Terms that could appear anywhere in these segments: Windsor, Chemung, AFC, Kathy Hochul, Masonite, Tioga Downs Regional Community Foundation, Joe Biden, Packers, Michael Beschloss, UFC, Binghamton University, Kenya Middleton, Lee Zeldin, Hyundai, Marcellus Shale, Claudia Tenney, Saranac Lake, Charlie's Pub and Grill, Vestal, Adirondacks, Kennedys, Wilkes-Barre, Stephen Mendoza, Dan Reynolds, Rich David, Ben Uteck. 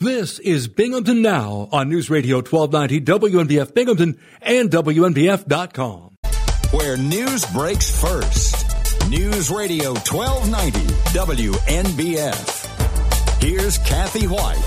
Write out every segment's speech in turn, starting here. This is Binghamton Now on News Radio 1290 WNBF Binghamton and WNBF.com. Where news breaks first. News Radio 1290 WNBF. Here's Kathy White.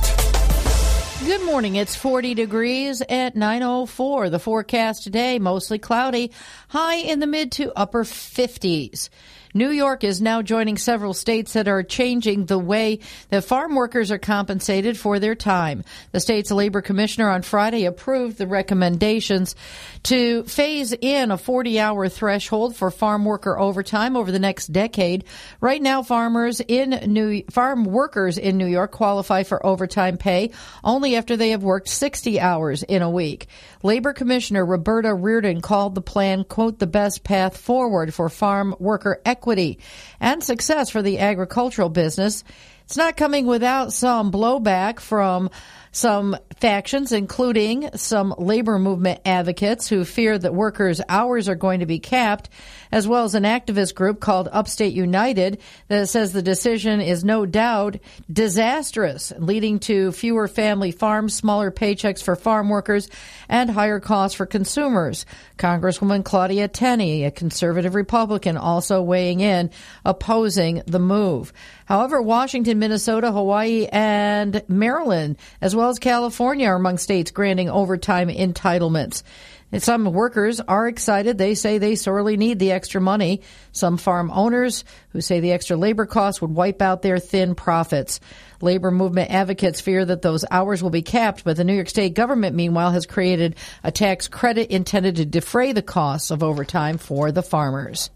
Good morning. It's 40 degrees at 9:04. The forecast today, mostly cloudy. High in the mid to upper 50s. New York is now joining several states that are changing the way that farm workers are compensated for their time. The state's labor commissioner on Friday approved the recommendations to phase in a 40-hour threshold for farm worker overtime over the next decade. Right now, farm workers in New York qualify for overtime pay only after they have worked 60 hours in a week. Labor Commissioner Roberta Reardon called the plan, quote, the best path forward for farm worker equity and success for the agricultural business. It's not coming without some blowback from some factions, including some labor movement advocates who fear that workers' hours are going to be capped, as well as an activist group called Upstate United that says the decision is no doubt disastrous, leading to fewer family farms, smaller paychecks for farm workers, and higher costs for consumers. Congresswoman Claudia Tenney, a conservative Republican, also weighing in, opposing the move. However, Washington, Minnesota, Hawaii, and Maryland, as well as California, are among states granting overtime entitlements. And some workers are excited. They say they sorely need the extra money. Some farm owners who say the extra labor costs would wipe out their thin profits. Labor movement advocates fear that those hours will be capped, but the New York State government, meanwhile, has created a tax credit intended to defray the costs of overtime for the farmers.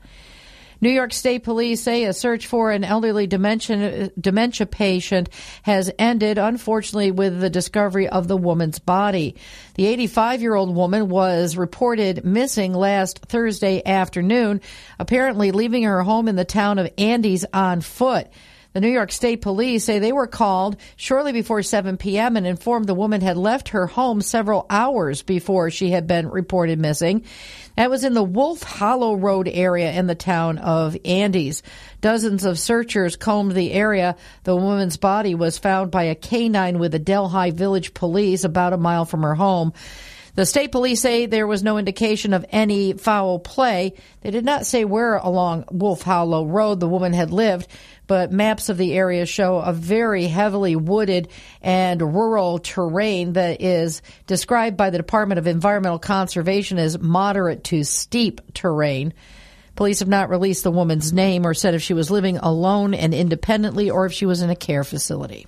New York State Police say a search for an elderly dementia patient has ended, unfortunately, with the discovery of the woman's body. The 85-year-old woman was reported missing last Thursday afternoon, apparently leaving her home in the town of Andes on foot. The New York State Police say they were called shortly before 7 p.m. and informed the woman had left her home several hours before she had been reported missing. That was in the Wolf Hollow Road area in the town of Andes. Dozens of searchers combed the area. The woman's body was found by a canine with the Delhi Village Police about a mile from her home. The state police say there was no indication of any foul play. They did not say where along Wolf Hollow Road the woman had lived, but maps of the area show a very heavily wooded and rural terrain that is described by the Department of Environmental Conservation as moderate to steep terrain. Police have not released the woman's name or said if she was living alone and independently or if she was in a care facility.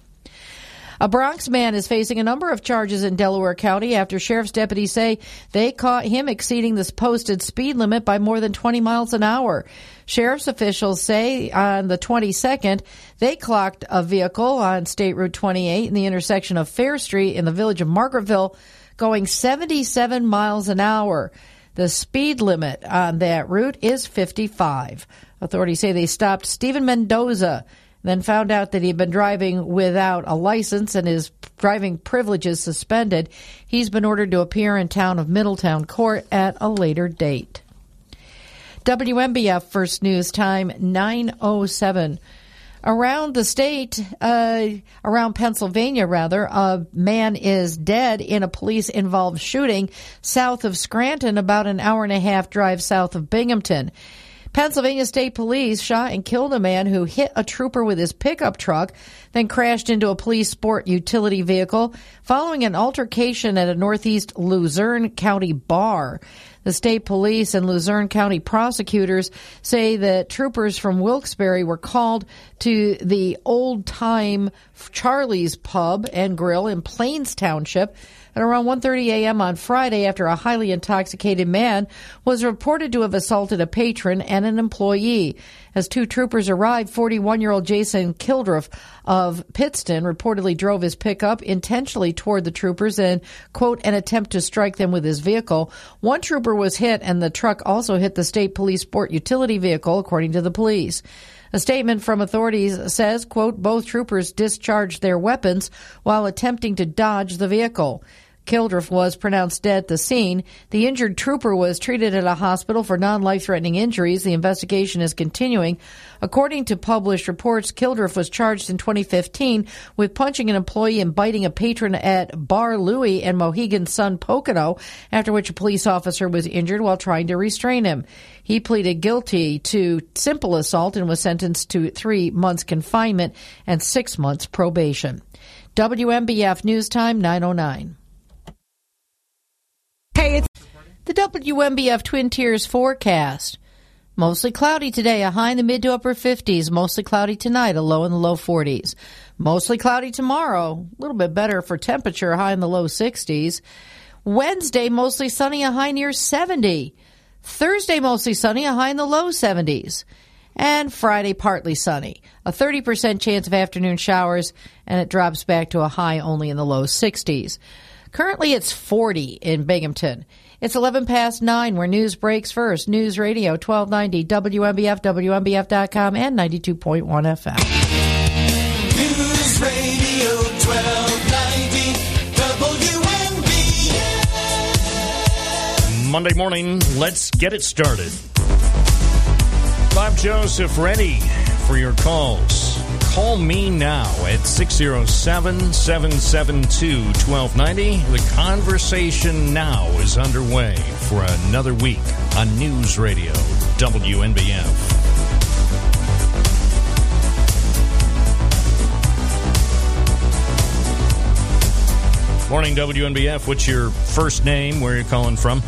A Bronx man is facing a number of charges in Delaware County after sheriff's deputies say they caught him exceeding this posted speed limit by more than 20 miles an hour. Sheriff's officials say on the 22nd, they clocked a vehicle on State Route 28 in the intersection of Fair Street in the village of Margaretville going 77 miles an hour. The speed limit on that route is 55. Authorities say they stopped Stephen Mendoza, then found out that he'd been driving without a license and his driving privileges suspended. He's been ordered to appear in town of Middletown Court at a later date. WMBF First News Time 9:07. Around the state, around Pennsylvania, rather, a man is dead in a police-involved shooting south of Scranton, about an hour-and-a-half drive south of Binghamton. Pennsylvania State Police shot and killed a man who hit a trooper with his pickup truck, then crashed into a police sport utility vehicle following an altercation at a northeast Luzerne County bar. The state police and Luzerne County prosecutors say that troopers from Wilkes-Barre were called to the old-time Charlie's Pub and Grill in Plains Township at around 1:30 a.m. on Friday after a highly intoxicated man was reported to have assaulted a patron and an employee. As two troopers arrived, 41-year-old Jason Kilduff of Pittston reportedly drove his pickup intentionally toward the troopers in, quote, an attempt to strike them with his vehicle. One trooper was hit, and the truck also hit the state police sport utility vehicle, according to the police. A statement from authorities says, quote, both troopers discharged their weapons while attempting to dodge the vehicle. Kilduff was pronounced dead at the scene. The injured trooper was treated at a hospital for non-life-threatening injuries. The investigation is continuing. According to published reports, Kilduff was charged in 2015 with punching an employee and biting a patron at Bar Louie and Mohegan Sun Pocono, after which a police officer was injured while trying to restrain him. He pleaded guilty to simple assault and was sentenced to 3 months confinement and 6 months probation. WMBF News Time, 9:09. Hey, it's the WMBF Twin Tiers forecast. Mostly cloudy today, a high in the mid to upper 50s. Mostly cloudy tonight, a low in the low 40s. Mostly cloudy tomorrow, a little bit better for temperature, high in the low 60s. Wednesday, mostly sunny, a high near 70. Thursday, mostly sunny, a high in the low 70s. And Friday, partly sunny. A 30% chance of afternoon showers, and it drops back to a high only in the low 60s. Currently, it's 40 in Binghamton. It's 11 past 9 where news breaks first. News Radio 1290, WMBF, WMBF.com, and 92.1 FM. News Radio 1290, WMBF. Monday morning, let's get it started. Bob Joseph ready for your calls. Call me now at 607-772-1290. The conversation now is underway for another week on News Radio WNBF. Morning, WNBF. What's your first name? Where are you calling from?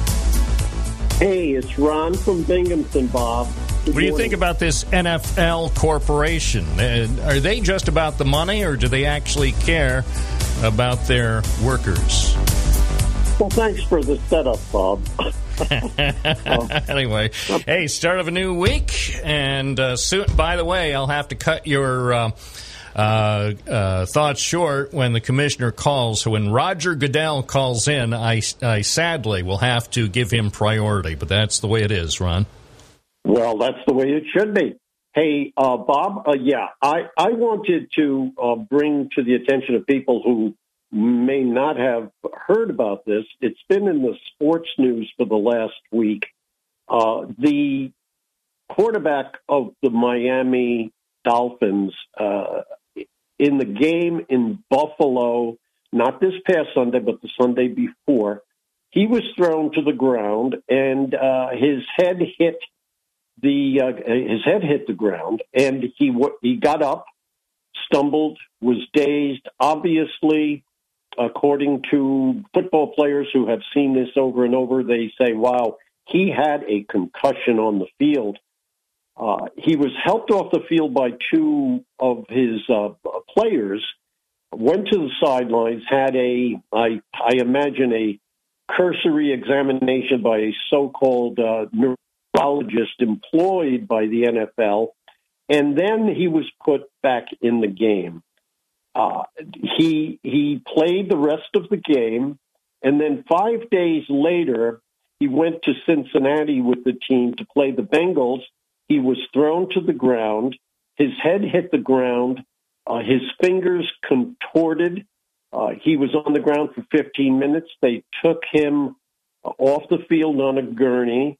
Hey, it's Ron from Binghamton, Bob. What do you think about this NFL corporation? Are they just about the money, or do they actually care about their workers? Well, thanks for the setup, Bob. Anyway, hey, start of a new week, and soon. By the way, I'll have to cut your thoughts short when the commissioner calls. So when Roger Goodell calls in, I sadly will have to give him priority, but that's the way it is, Ron. Well, that's the way it should be. Hey, Bob, I wanted to bring to the attention of people who may not have heard about this. It's been in the sports news for the last week. The quarterback of the Miami Dolphins in the game in Buffalo, not this past Sunday, but the Sunday before, he was thrown to the ground and his head hit the ground, and he got up, stumbled, was dazed. Obviously, according to football players who have seen this over and over, they say, wow, he had a concussion on the field. He was helped off the field by two of his players, went to the sidelines, had I imagine, a cursory examination by a so-called neurologist employed by the NFL, and then he was put back in the game. He played the rest of the game, and then 5 days later, he went to Cincinnati with the team to play the Bengals. He was thrown to the ground. His head hit the ground. His fingers contorted. He was on the ground for 15 minutes. They took him off the field on a gurney.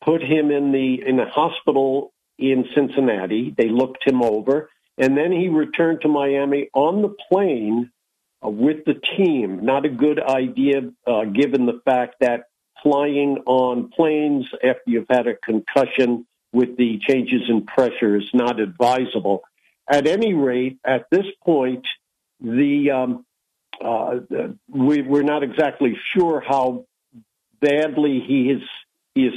Put him in the hospital in Cincinnati. They looked him over, and then he returned to Miami on the plane with the team. Not a good idea, given the fact that flying on planes after you've had a concussion with the changes in pressure is not advisable. At any rate, at this point, we're not exactly sure how badly he is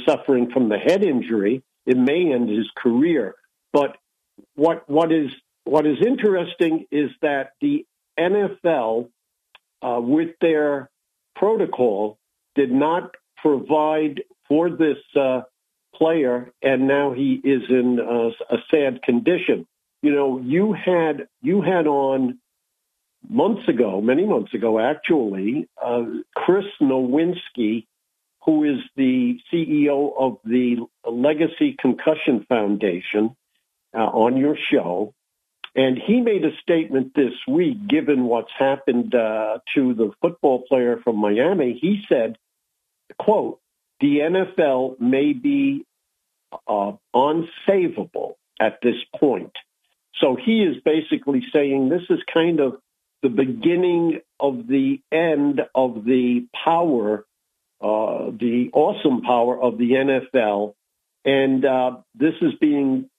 suffering from the head injury. It may end his career. But what is interesting is that the NFL, with their protocol, did not provide for this player, and now he is in a sad condition. You know, you had on many months ago, actually, Chris Nowinski, who is the CEO of the Legacy Concussion Foundation, on your show. And he made a statement this week, given what's happened to the football player from Miami. He said, quote, the NFL may be unsavable at this point. So he is basically saying this is kind of the beginning of the end of the power, the awesome power of the NFL. And this is being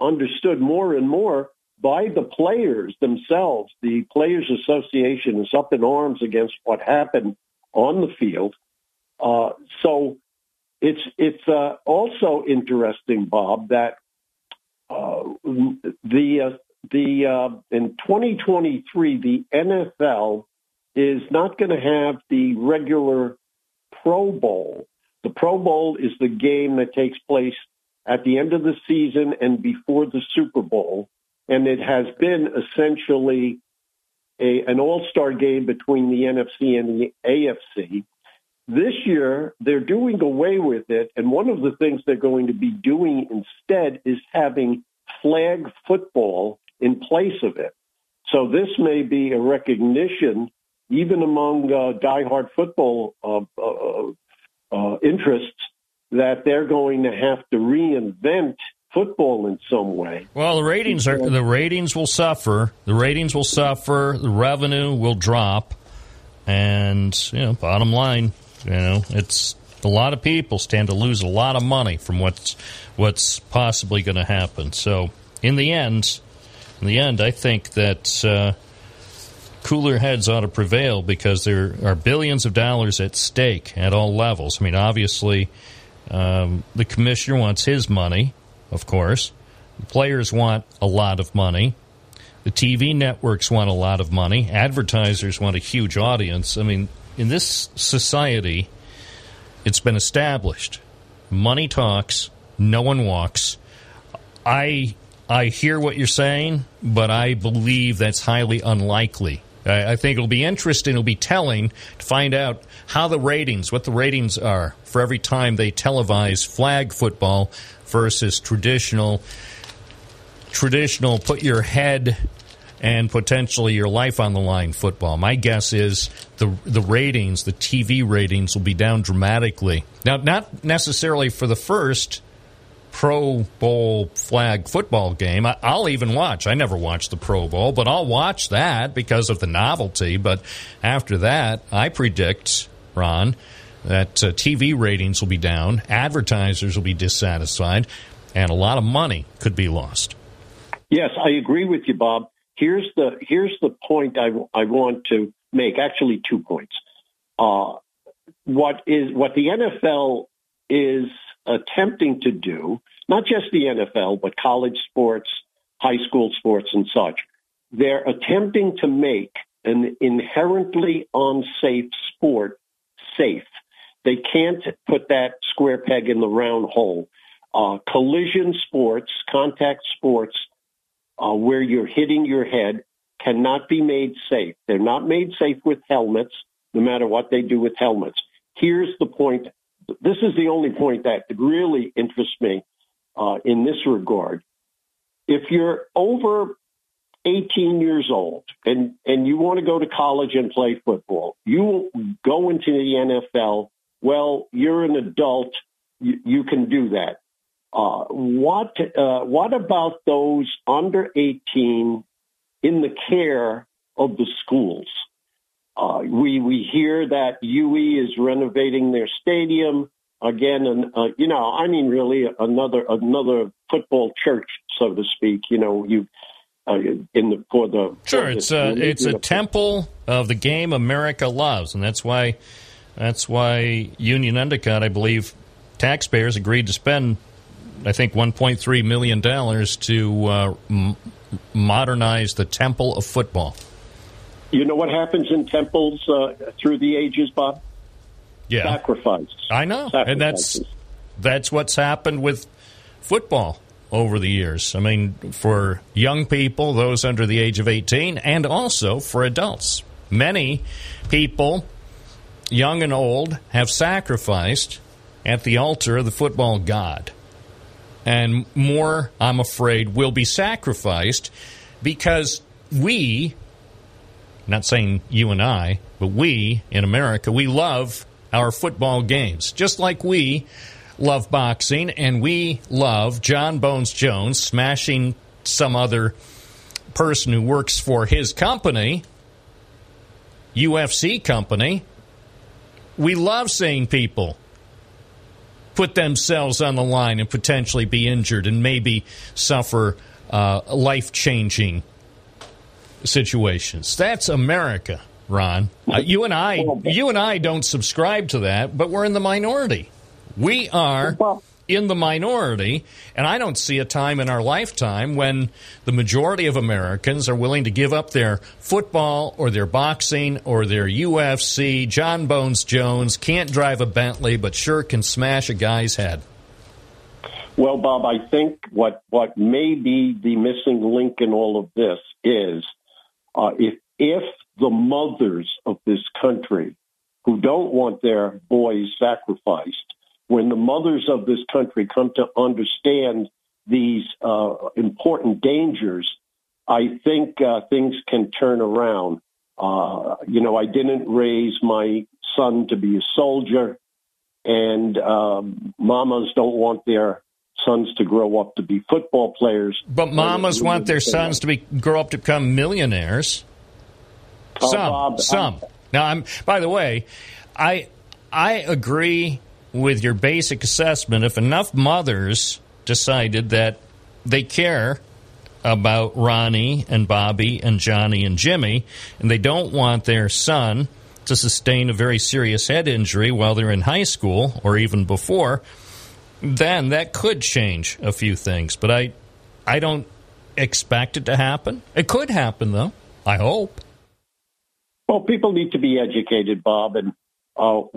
understood more and more by the players themselves. The Players Association is up in arms against what happened on the field. So it's also interesting, Bob, that in 2023, the NFL is not going to have the regular Pro Bowl. The Pro Bowl is the game that takes place at the end of the season and before the Super Bowl. And it has been essentially an all-star game between the NFC and the AFC. This year, they're doing away with it, and one of the things they're going to be doing instead is having flag football in place of it. So this may be a recognition, even among diehard football interests, that they're going to have to reinvent football in some way. Well, the ratings will suffer, the revenue will drop, and bottom line, it's a lot of people stand to lose a lot of money from what's possibly going to happen. So in the end I think that cooler heads ought to prevail, because there are billions of dollars at stake at all levels. I mean, obviously the commissioner wants his money. Of course, the players want a lot of money. The TV networks want a lot of money. Advertisers want a huge audience. I mean, in this society, it's been established. Money talks, no one walks. I hear what you're saying, but I believe that's highly unlikely. I think it'll be interesting, it'll be telling to find out what the ratings are for every time they televise flag football versus traditional put your head and potentially your life on the line football. My guess is the ratings, the TV ratings, will be down dramatically. Now, not necessarily for the first Pro Bowl flag football game. I'll even watch. I never watched the Pro Bowl, but I'll watch that because of the novelty. But after that, I predict, Ron, that TV ratings will be down, advertisers will be dissatisfied, and a lot of money could be lost. Yes, I agree with you, Bob. Here's the point I want to make. Actually, 2 points. What the NFL is attempting to do, not just the NFL, but college sports, high school sports, and such. They're attempting to make an inherently unsafe sport safe. They can't put that square peg in the round hole. Collision sports, contact sports, where you're hitting your head, cannot be made safe. They're not made safe with helmets, no matter what they do with helmets. Here's the point. This is the only point that really interests me in this regard. If you're over 18 years old and you want to go to college and play football, you go into the NFL. Well, you're an adult. You can do that. What about those under 18 in the care of the schools? We hear that UE is renovating their stadium again, and really another football church, so to speak. It's a temple of the game America loves, and that's why Union Endicott, I believe, taxpayers agreed to spend, I think, $1.3 million to modernize the temple of football. You know what happens in temples through the ages, Bob? Yeah. Sacrifice. I know. And that's what's happened with football over the years. I mean, for young people, those under the age of 18, and also for adults. Many people, young and old, have sacrificed at the altar of the football god. And more, I'm afraid, will be sacrificed because we, not saying you and I, but we in America, we love our football games, just like we love boxing and we love John Bones Jones smashing some other person who works for his company, UFC company. We love seeing people put themselves on the line and potentially be injured and maybe suffer life-changing situations. That's America, Ron. You and I don't subscribe to that, but we're in the minority. We are in the minority, and I don't see a time in our lifetime when the majority of Americans are willing to give up their football or their boxing or their UFC. John Bones Jones can't drive a Bentley, but sure can smash a guy's head. Well, Bob, I think what may be the missing link in all of this is if the mothers of this country who don't want their boys sacrificed, when the mothers of this country come to understand these important dangers, I think things can turn around. I didn't raise my son to be a soldier, and mamas don't want their sons to grow up to be football players. But mamas want their sons to grow up to become millionaires. Some. Now, I agree with your basic assessment. If enough mothers decided that they care about Ronnie and Bobby and Johnny and Jimmy, and they don't want their son to sustain a very serious head injury while they're in high school or even before, then that could change a few things. But I don't expect it to happen. It could happen, though. I hope. Well, people need to be educated, Bob, and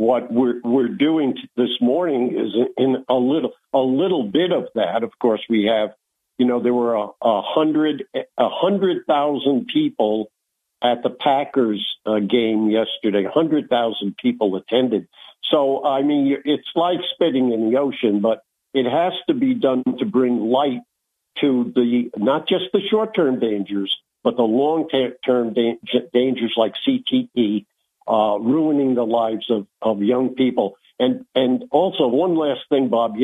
what we're doing this morning is in a little bit of that. Of course, we have, there were 100,000 people at the Packers game yesterday. 100,000 people attended. So, I mean, it's like spitting in the ocean, but it has to be done to bring light to not just the short-term dangers, but the long-term dangers like CTE, ruining the lives of young people. And also, one last thing, Bob,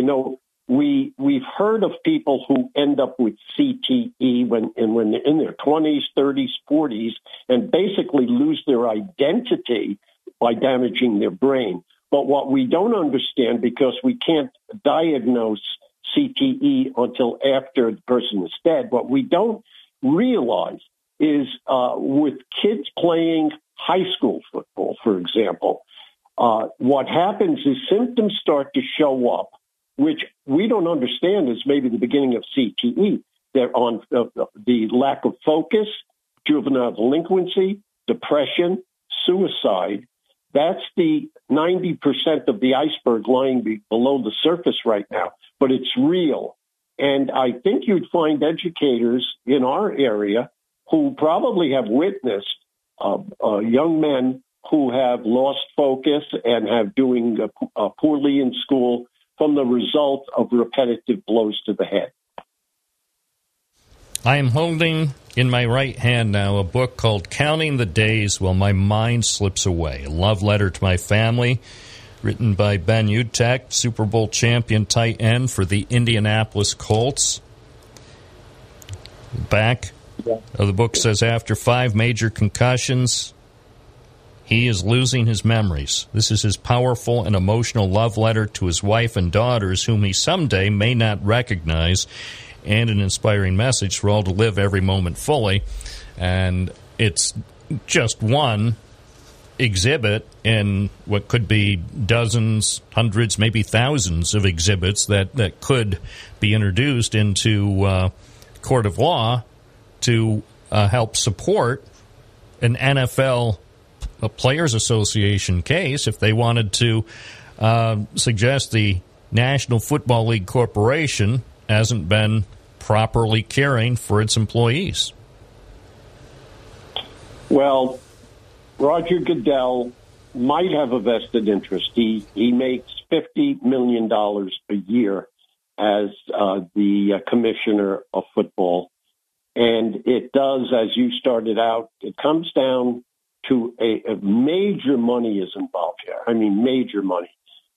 we've heard of people who end up with CTE when they're in their 20s, 30s, 40s, and basically lose their identity by damaging their brain. But what we don't understand, because we can't diagnose CTE until after the person is dead, what we don't realize is with kids playing high school football, for example, what happens is symptoms start to show up, which we don't understand is maybe the beginning of CTE. They're on the lack of focus, juvenile delinquency, depression, suicide. That's the 90% of the iceberg lying below the surface right now, but it's real. And I think you'd find educators in our area who probably have witnessed young men who have lost focus and have doing poorly in school from the result of repetitive blows to the head. I am holding in my right hand now a book called Counting the Days While My Mind Slips Away, a love letter to my family, written by Ben Utecht, Super Bowl champion tight end for the Indianapolis Colts. Back of the book says, after 5 major concussions, he is losing his memories. This is his powerful and emotional love letter to his wife and daughters, whom he someday may not recognize, and an inspiring message for all to live every moment fully. And it's just one exhibit in what could be dozens, hundreds, maybe thousands of exhibits that could be introduced into court of law to help support an NFL Players Association case if they wanted to suggest the National Football League Corporation hasn't been properly caring for its employees. Well, Roger Goodell might have a vested interest. He makes $50 million a year as the commissioner of football. And it does, as you started out, it comes down to a major money is involved here. I mean, major money.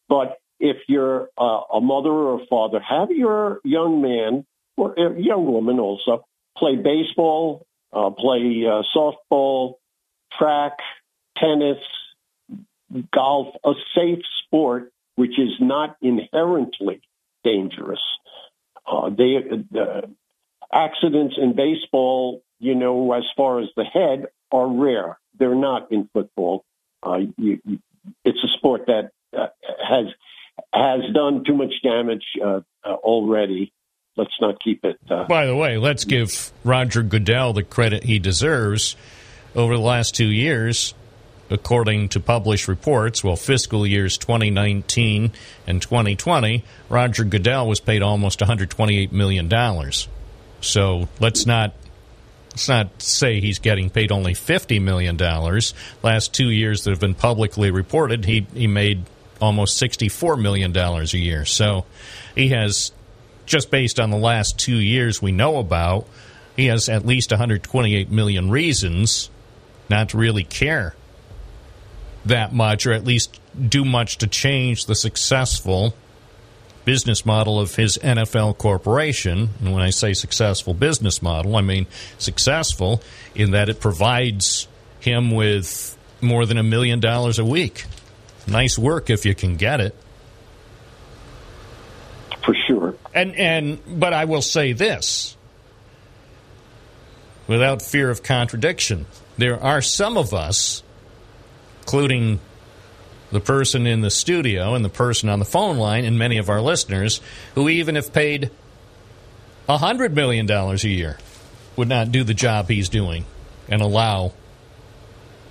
But if you're a mother or a father, have your young man or young woman also play baseball, play softball, track, tennis, golf, a safe sport, which is not inherently dangerous. Accidents in baseball, you know, as far as the head, are rare. They're not in football. It's a sport that has done too much damage already. Let's not keep it. By the way, let's give Roger Goodell the credit he deserves. Over the last 2 years, according to published reports, well, fiscal years 2019 and 2020, Roger Goodell was paid almost $128 million. So let's not say he's getting paid only $50 million. Last 2 years that have been publicly reported, he made almost $64 million a year. So he has, just based on the last 2 years we know about, he has at least 128 million reasons not to really care that much, or at least do much to change the successful business model of his NFL corporation. And when I say successful business model, I mean successful in that it provides him with more than $1 million a week. Nice work if you can get it. For sure. But I will say this, without fear of contradiction, there are some of us, including the person in the studio and the person on the phone line and many of our listeners, who even if paid $100 million a year would not do the job he's doing and allow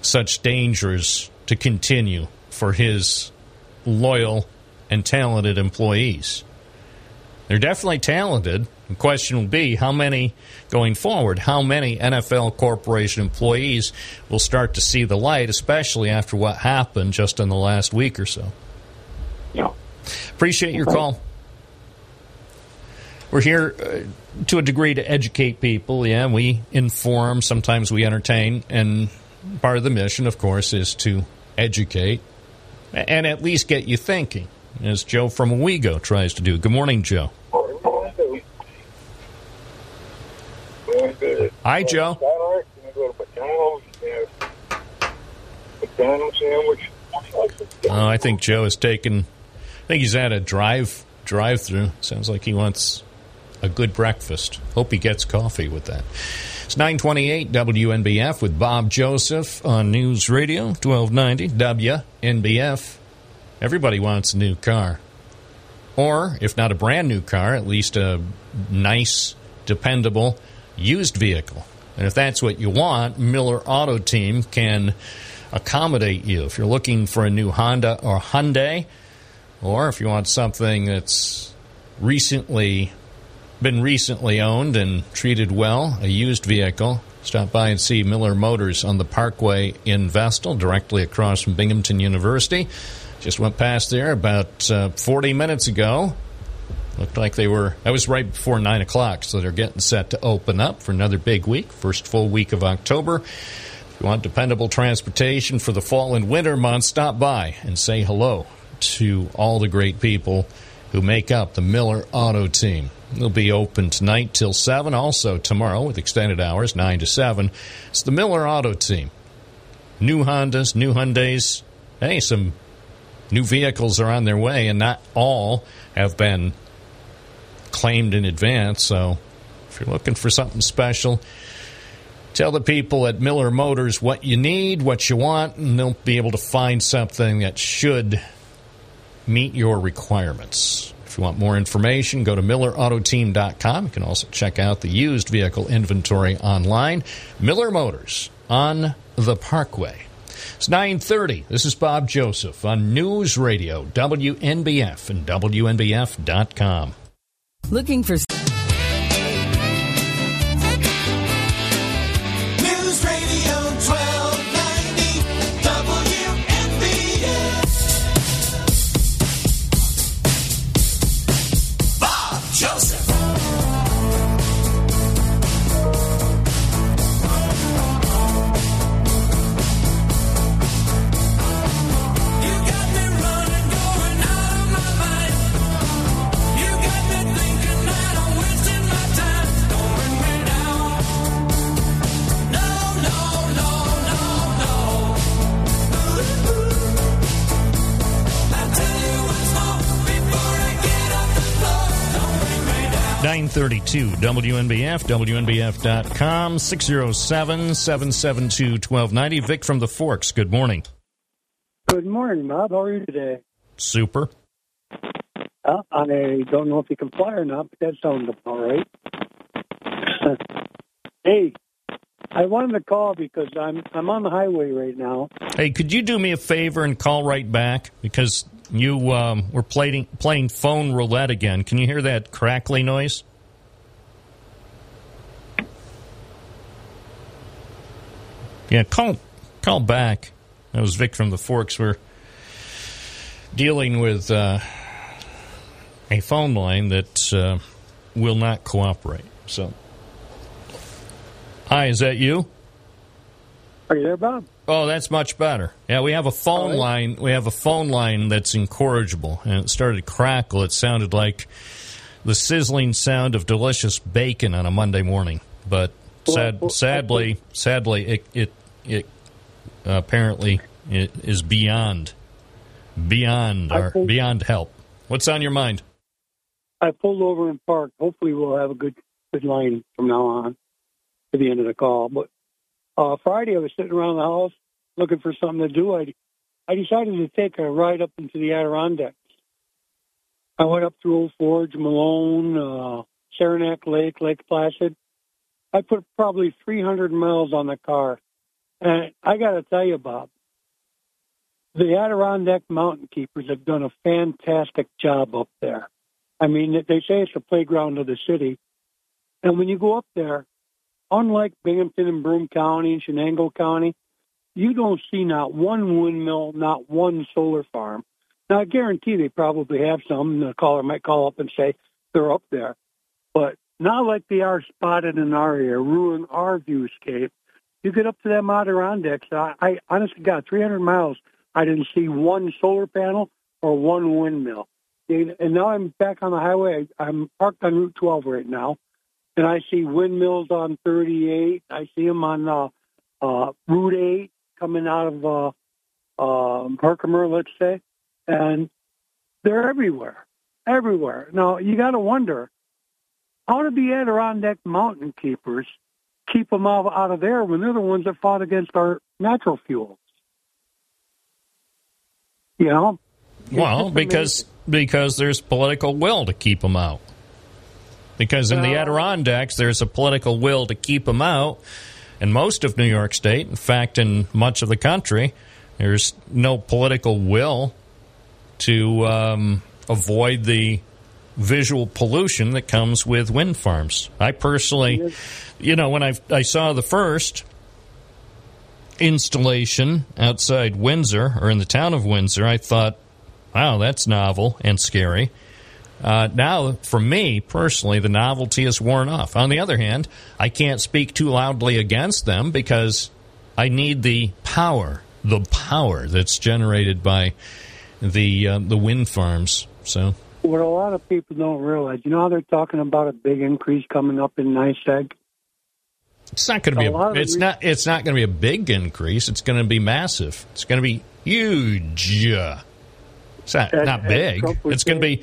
such dangers to continue for his loyal and talented employees. They're definitely talented. The question will be how many NFL corporation employees will start to see the light, especially after what happened just in the last week or so. Yeah. Appreciate your call. We're here to a degree to educate people. Yeah, we inform, sometimes we entertain, and part of the mission, of course, is to educate and at least get you thinking, as Joe from Owego tries to do. Good morning, Joe. Hi, Joe. I think Joe is taking. I think he's at a drive-through. Sounds like he wants a good breakfast. Hope he gets coffee with that. It's 928 WNBF with Bob Joseph on News Radio 1290 WNBF. Everybody wants a new car, or if not a brand new car, at least a nice, dependable used vehicle. And if that's what you want, Miller Auto Team can accommodate you. If you're looking for a new Honda or Hyundai, or if you want something that's recently owned and treated well, a used vehicle, stop by and see Miller Motors on the Parkway in Vestal, directly across from Binghamton University. Just went past there about 40 minutes ago. Looked like they were, that was right before 9 o'clock, so they're getting set to open up for another big week, first full week of October. If you want dependable transportation for the fall and winter months, stop by and say hello to all the great people who make up the Miller Auto Team. They'll be open tonight till 7, also tomorrow with extended hours, 9 to 7. It's the Miller Auto Team. New Hondas, new Hyundais, hey, some new vehicles are on their way, and not all have been claimed in advance. So if you're looking for something special, tell the people at Miller Motors what you need, what you want, and they'll be able to find something that should meet your requirements. If you want more information, go to millerautoteam.com. You can also check out the used vehicle inventory online. Miller Motors on the Parkway. It's 9:30. This is Bob Joseph on News Radio WNBF and WNBF.com. Looking for News Radio 1290 WNBF. Bob Joseph. 932 WNBF, WNBF.com, 607-772-1290. Vic from the Forks, good morning. Good morning, Bob. How are you today? Super. I don't know if you can fly or not, but that sounds about right. Hey, I wanted to call because I'm on the highway right now. Hey, could you do me a favor and call right back? Because you were playing phone roulette again. Can you hear that crackly noise? Yeah, call back. That was Vic from the Forks. We're dealing with a phone line that will not cooperate. So, hi, is that you? Are you there, Bob? Oh, that's much better. Yeah, we have a phone line. We have a phone line that's incorrigible, and it started to crackle. It sounded like the sizzling sound of delicious bacon on a Monday morning. But sadly, it apparently is beyond help. What's on your mind? I pulled over and parked. Hopefully, we'll have a good line from now on to the end of the call. But Friday, I was sitting around the house looking for something to do. I decided to take a ride up into the Adirondacks. I went up through Old Forge, Malone, Saranac Lake, Lake Placid. I put probably 300 miles on the car. And I got to tell you, Bob, the Adirondack mountain keepers have done a fantastic job up there. I mean, they say it's the playground of the city. And when you go up there, unlike Binghamton and Broome County and Shenango County, you don't see not one windmill, not one solar farm. Now, I guarantee they probably have some. The caller might call up and say they're up there. But not like they are spotted in our area, ruin our viewscape. You get up to them Adirondacks, I honestly got 300 miles. I didn't see one solar panel or one windmill. And now I'm back on the highway. I'm parked on Route 12 right now, and I see windmills on 38. I see them on Route 8 coming out of Herkimer, let's say. And they're everywhere. Now, you got to wonder, how did the Adirondack mountain keepers keep them out of there when they're the ones that fought against our natural fuels? You know? Well, because there's political will to keep them out. Because in the Adirondacks, there's a political will to keep them out. In most of New York State, in fact, in much of the country, there's no political will to avoid the visual pollution that comes with wind farms. I personally, you know, when I saw the first installation outside Windsor, or in the town of Windsor, I thought, wow, that's novel and scary. Now, for me, personally, the novelty is worn off. On the other hand, I can't speak too loudly against them because I need the power that's generated by the wind farms. So, what a lot of people don't realize, you know how they're talking about a big increase coming up in NYSEG? It's not going to be a big increase. It's going to be massive. It's going to be huge. It's not big. It's going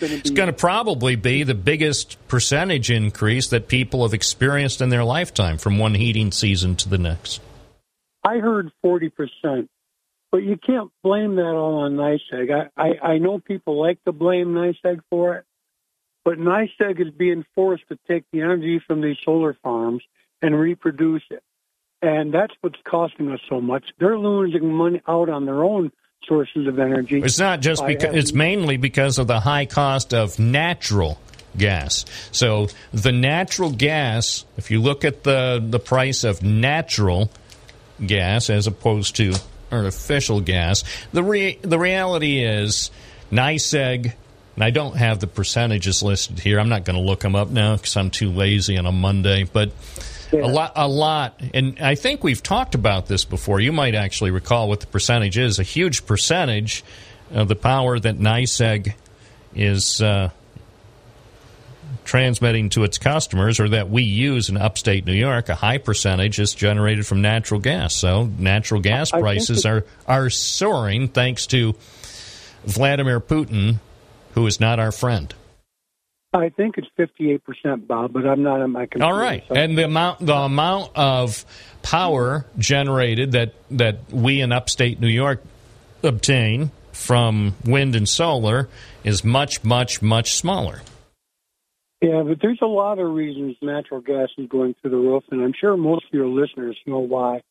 to probably be the biggest percentage increase that people have experienced in their lifetime from one heating season to the next. I heard 40%, but you can't blame that all on NYSEG. I know people like to blame NYSEG for it, but NYSEG is being forced to take the energy from these solar farms and reproduce it. And that's what's costing us so much. They're losing money out on their own sources of energy. It's not just because it's mainly because of the high cost of natural gas. So the natural gas, if you look at the price of natural gas as opposed to artificial gas, the reality is NYSEG, and I don't have the percentages listed here. I'm not going to look them up now because I'm too lazy on a Monday, but yeah. A lot, and I think we've talked about this before. You might actually recall what the percentage is. A huge percentage of the power that NYSEG is transmitting to its customers, or that we use in upstate New York, a high percentage is generated from natural gas. So natural gas prices are soaring thanks to Vladimir Putin, who is not our friend. I think it's 58%, Bob, but I'm not on my computer. All right. So. And the amount of power generated that we in upstate New York obtain from wind and solar is much, much, much smaller. Yeah, but there's a lot of reasons natural gas is going through the roof, and I'm sure most of your listeners know why.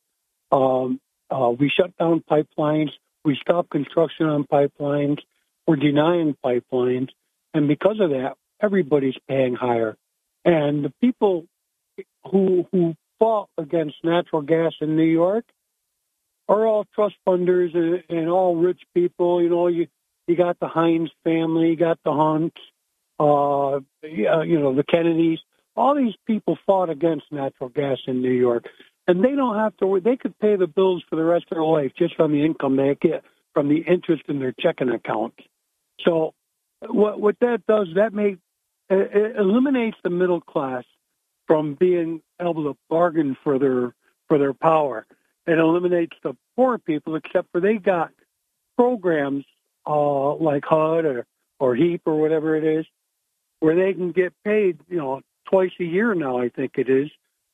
We shut down pipelines. We stopped construction on pipelines. We're denying pipelines. And because of that, everybody's paying higher. And the people who fought against natural gas in New York are all trust funders and all rich people. You know, you got the Hines family, you got the Hunts, the Kennedys. All these people fought against natural gas in New York. And they don't have to worry. They could pay the bills for the rest of their life just from the income they get from the interest in their checking account. So what that does, it eliminates the middle class from being able to bargain for their power. It eliminates the poor people, except for they got programs like HUD or HEAP or whatever it is, where they can get paid, twice a year now, I think it is,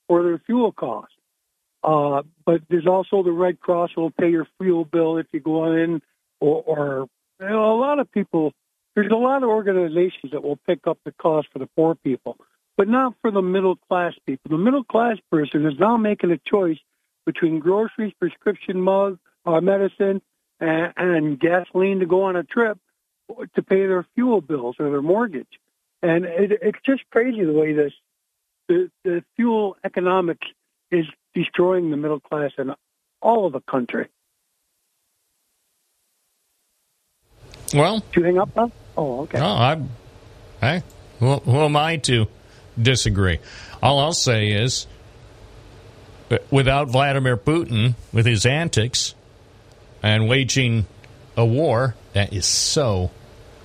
for their fuel costs. But there's also the Red Cross will pay your fuel bill if you go in, or a lot of people. There's a lot of organizations that will pick up the cost for the poor people, but not for the middle class people. The middle class person is now making a choice between groceries, prescription medicine, and gasoline to go on a trip to pay their fuel bills or their mortgage. And it's just crazy the way the fuel economics is destroying the middle class in all of the country. Well, did you hang up now? Oh, okay. No, who am I to disagree? All I'll say is, without Vladimir Putin, with his antics and waging a war that is so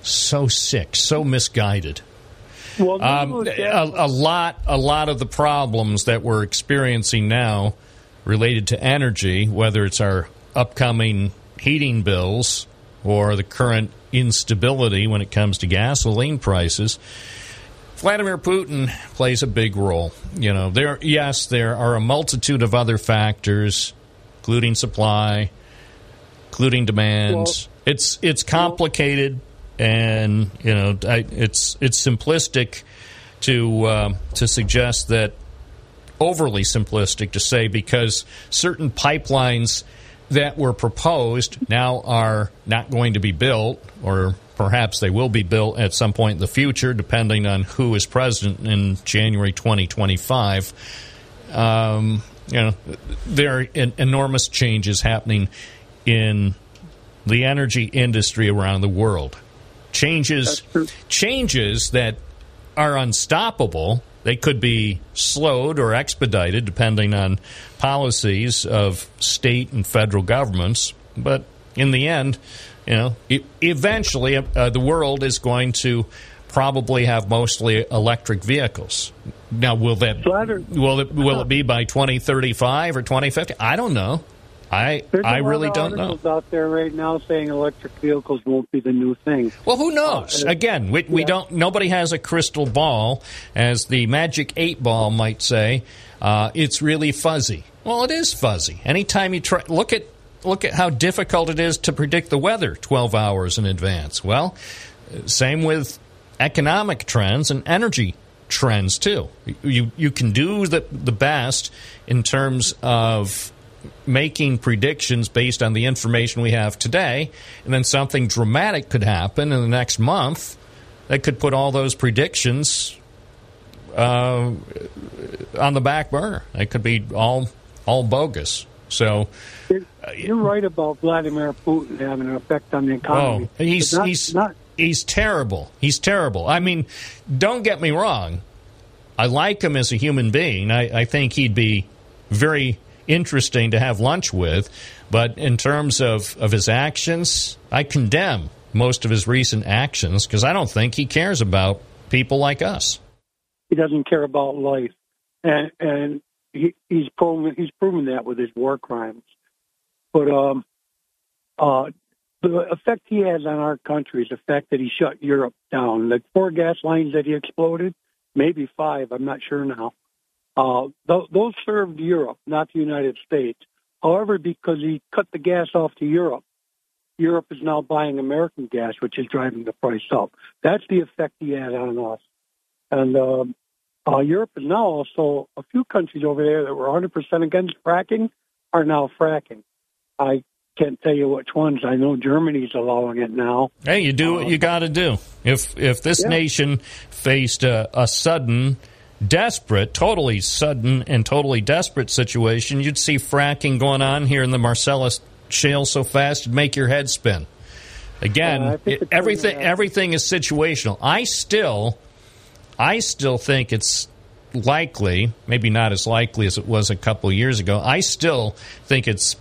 sick, so misguided. Well, a lot of the problems that we're experiencing now related to energy, whether it's our upcoming heating bills or the current instability when it comes to gasoline prices, Vladimir Putin plays a big role. There are a multitude of other factors, including supply, including demand. Well, it's complicated. Well, and it's simplistic to suggest that, overly simplistic to say, because certain pipelines that were proposed now are not going to be built, or perhaps they will be built at some point in the future, depending on who is president in January 2025. There are enormous changes happening in the energy industry around the world. Changes that are unstoppable. They could be slowed or expedited depending on policies of state and federal governments. But in the end, eventually the world is going to probably have mostly electric vehicles. Now, will it be by 2035 or 2050? I don't know. I really don't know. There's a lot of articles out there right now saying electric vehicles won't be the new thing. Well, who knows? Again, we don't. Nobody has a crystal ball, as the magic 8 ball might say. It's really fuzzy. Well, it is fuzzy. Anytime you try, look at how difficult it is to predict the weather 12 hours in advance. Well, same with economic trends and energy trends too. You can do the best in terms of making predictions based on the information we have today, and then something dramatic could happen in the next month that could put all those predictions on the back burner. It could be all bogus. So you're right about Vladimir Putin having an effect on the economy. Oh, he's terrible. He's terrible. I mean, don't get me wrong. I like him as a human being. I think he'd be very interesting to have lunch with, but in terms of his actions, I condemn most of his recent actions because I don't think he cares about people like us. He doesn't care about life, and he's proven that with his war crimes. But The effect he has on our country, the fact that he shut Europe down, the 4 gas lines that he exploded, maybe 5, I'm not sure now, those served Europe, not the United States. However, because he cut the gas off to Europe, Europe is now buying American gas, which is driving the price up. That's the effect he had on us. And Europe is now also, a few countries over there that were 100% against fracking are now fracking. I can't tell you which ones. I know Germany's allowing it now. Hey, you do what you got to do. If this nation faced a sudden, desperate, totally sudden and totally desperate situation, you'd see fracking going on here in the Marcellus Shale so fast it'd make your head spin. Again, everything is situational. I still think it's likely, maybe not as likely as it was a couple of years ago. I still think it's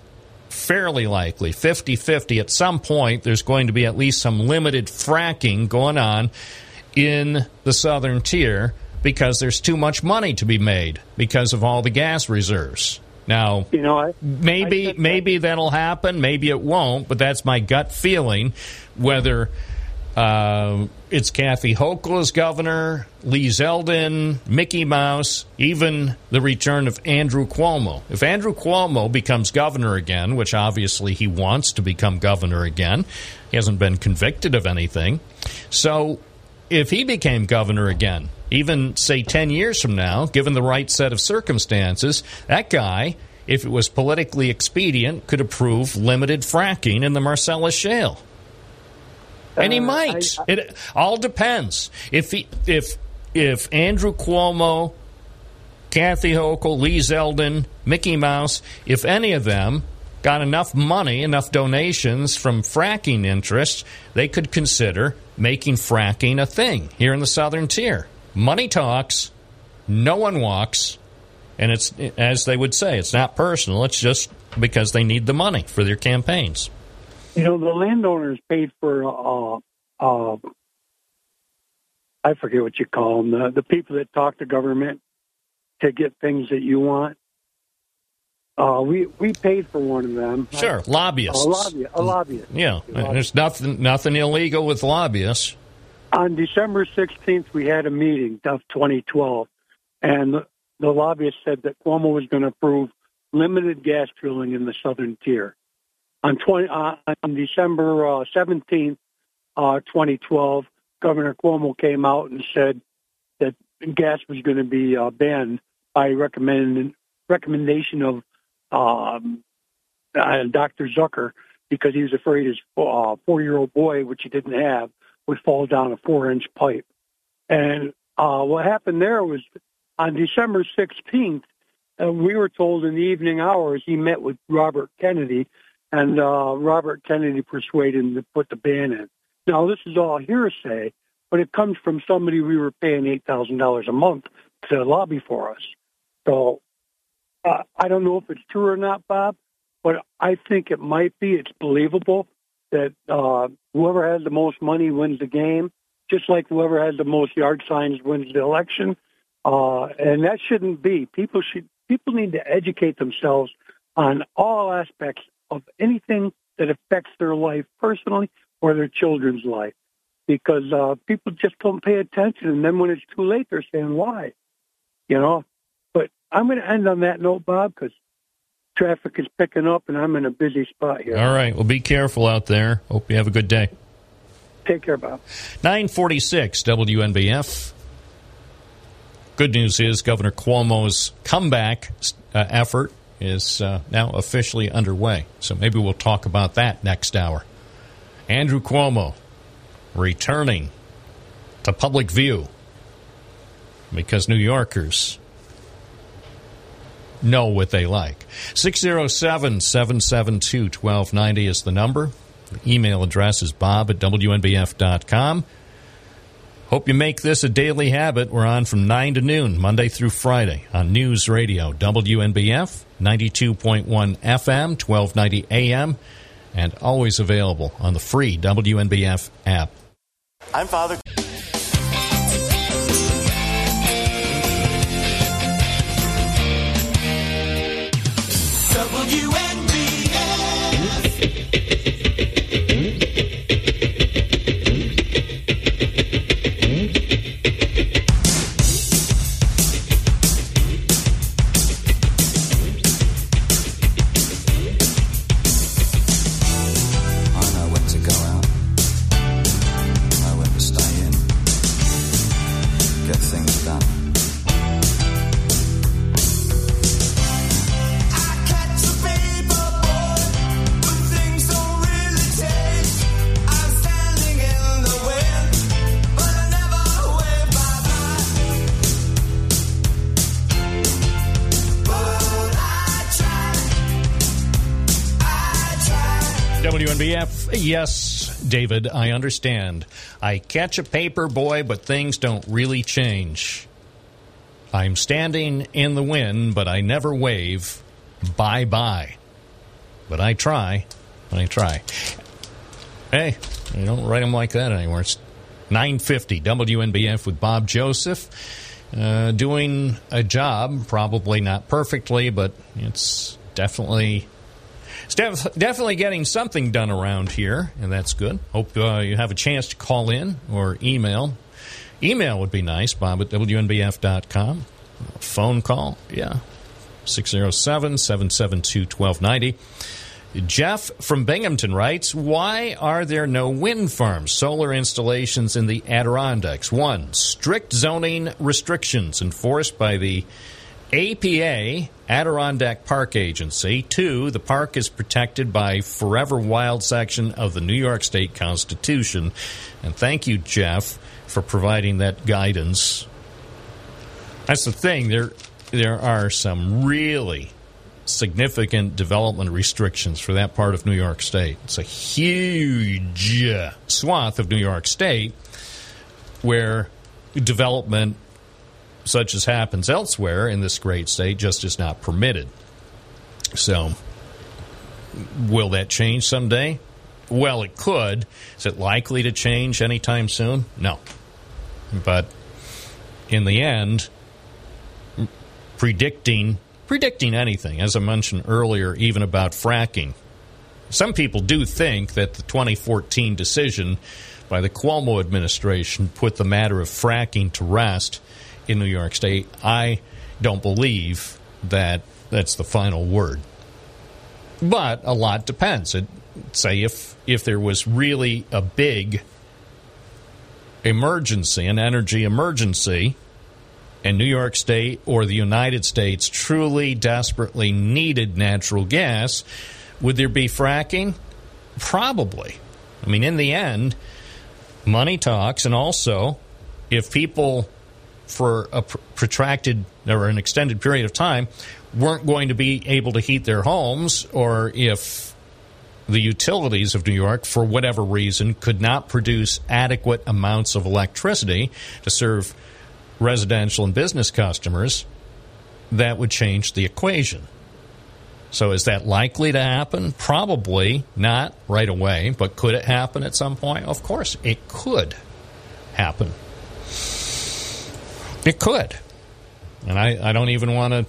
fairly likely, 50-50, at some point there's going to be at least some limited fracking going on in the southern tier because there's too much money to be made because of all the gas reserves. Now, maybe that'll happen, maybe it won't, but that's my gut feeling. Whether it's Kathy Hochul as governor, Lee Zeldin, Mickey Mouse, even the return of Andrew Cuomo. If Andrew Cuomo becomes governor again, which obviously he wants to become governor again, he hasn't been convicted of anything. So if he became governor again, even, say, 10 years from now, given the right set of circumstances, that guy, if it was politically expedient, could approve limited fracking in the Marcellus Shale. And he might. It all depends. If Andrew Cuomo, Kathy Hochul, Lee Zeldin, Mickey Mouse, if any of them got enough money, enough donations from fracking interests, they could consider making fracking a thing here in the southern tier. Money talks, no one walks, and it's, as they would say, it's not personal. It's just because they need the money for their campaigns. You know, the landowners paid for, I forget what you call them, the people that talk to government to get things that you want. We paid for one of them. Sure, lobbyists. A lobbyist. Yeah, there's nothing illegal with lobbyists. On December 16th, we had a meeting of 2012, and the lobbyist said that Cuomo was going to approve limited gas drilling in the southern tier. On December 17th, 2012, Governor Cuomo came out and said that gas was going to be banned by recommendation of Dr. Zucker because he was afraid his 4-year-old boy, which he didn't have, would fall down a 4-inch pipe. And what happened there was on December 16th, we were told in the evening hours he met with Robert Kennedy, and Robert Kennedy persuaded him to put the ban in. Now, this is all hearsay, but it comes from somebody we were paying $8,000 a month to lobby for us. So I don't know if it's true or not, Bob, but I think it might be. It's believable that whoever has the most money wins the game, just like whoever has the most yard signs wins the election. And that shouldn't be. People need to educate themselves on all aspects of anything that affects their life personally or their children's life, because people just don't pay attention. And then when it's too late, they're saying, why? You know, but I'm going to end on that note, Bob, because traffic is picking up and I'm in a busy spot here. All right. Well, be careful out there. Hope you have a good day. Take care, Bob. 946 WNBF. Good news is Governor Cuomo's comeback effort is now officially underway. So maybe we'll talk about that next hour. Andrew Cuomo returning to public view because New Yorkers know what they like. 607-772-1290 is the number. The email address is bob@wnbf.com. Hope you make this a daily habit. We're on from 9 to noon, Monday through Friday, on News Radio, WNBF, 92.1 FM, 1290 AM, and always available on the free WNBF app. I'm Father... WNBF. BF. Yes, David, I understand. I catch a paper boy, but things don't really change. I'm standing in the wind, but I never wave. Bye-bye. But I try. I try. Hey, you don't write them like that anymore. It's 950 WNBF with Bob Joseph. Doing a job, probably not perfectly, but it's definitely getting something done around here, and that's good. Hope you have a chance to call in or email. Email would be nice, Bob at WNBF.com. Phone call, yeah, 607-772-1290. Jeff from Binghamton writes, why are there no wind farms, solar installations in the Adirondacks? One, strict zoning restrictions enforced by the APA, Adirondack Park Agency. Two, the park is protected by Forever Wild section of the New York State Constitution. And thank you, Jeff, for providing that guidance. That's the thing. There are some really significant development restrictions for that part of New York State. It's a huge swath of New York State where development such as happens elsewhere in this great state just is not permitted. So will that change someday? Well, it could. Is it likely to change anytime soon? No. But in the end, predicting anything, as I mentioned earlier, even about fracking. Some people do think that the 2014 decision by the Cuomo administration put the matter of fracking to rest in New York State. I don't believe that that's the final word. But a lot depends. Say if there was really a big emergency, an energy emergency, and New York State or the United States truly desperately needed natural gas, would there be fracking? Probably. I mean, in the end, money talks, and also if people for a protracted or an extended period of time weren't going to be able to heat their homes, or if the utilities of New York, for whatever reason, could not produce adequate amounts of electricity to serve residential and business customers, that would change the equation. So is that likely to happen? Probably not right away, but could it happen at some point? Of course, it could happen. It could. And I don't even want to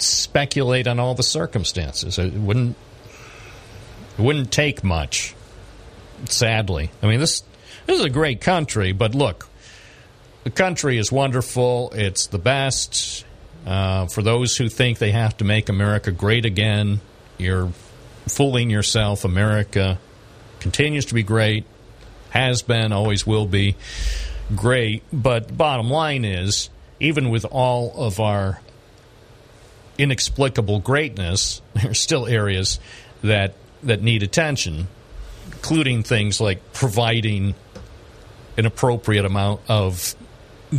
speculate on all the circumstances. It wouldn't take much, sadly. I mean, this is a great country, but look, the country is wonderful. It's the best. For those who think they have to make America great again, you're fooling yourself. America continues to be great, has been, always will be great. But bottom line is, even with all of our inexplicable greatness, there are still areas that need attention, including things like providing an appropriate amount of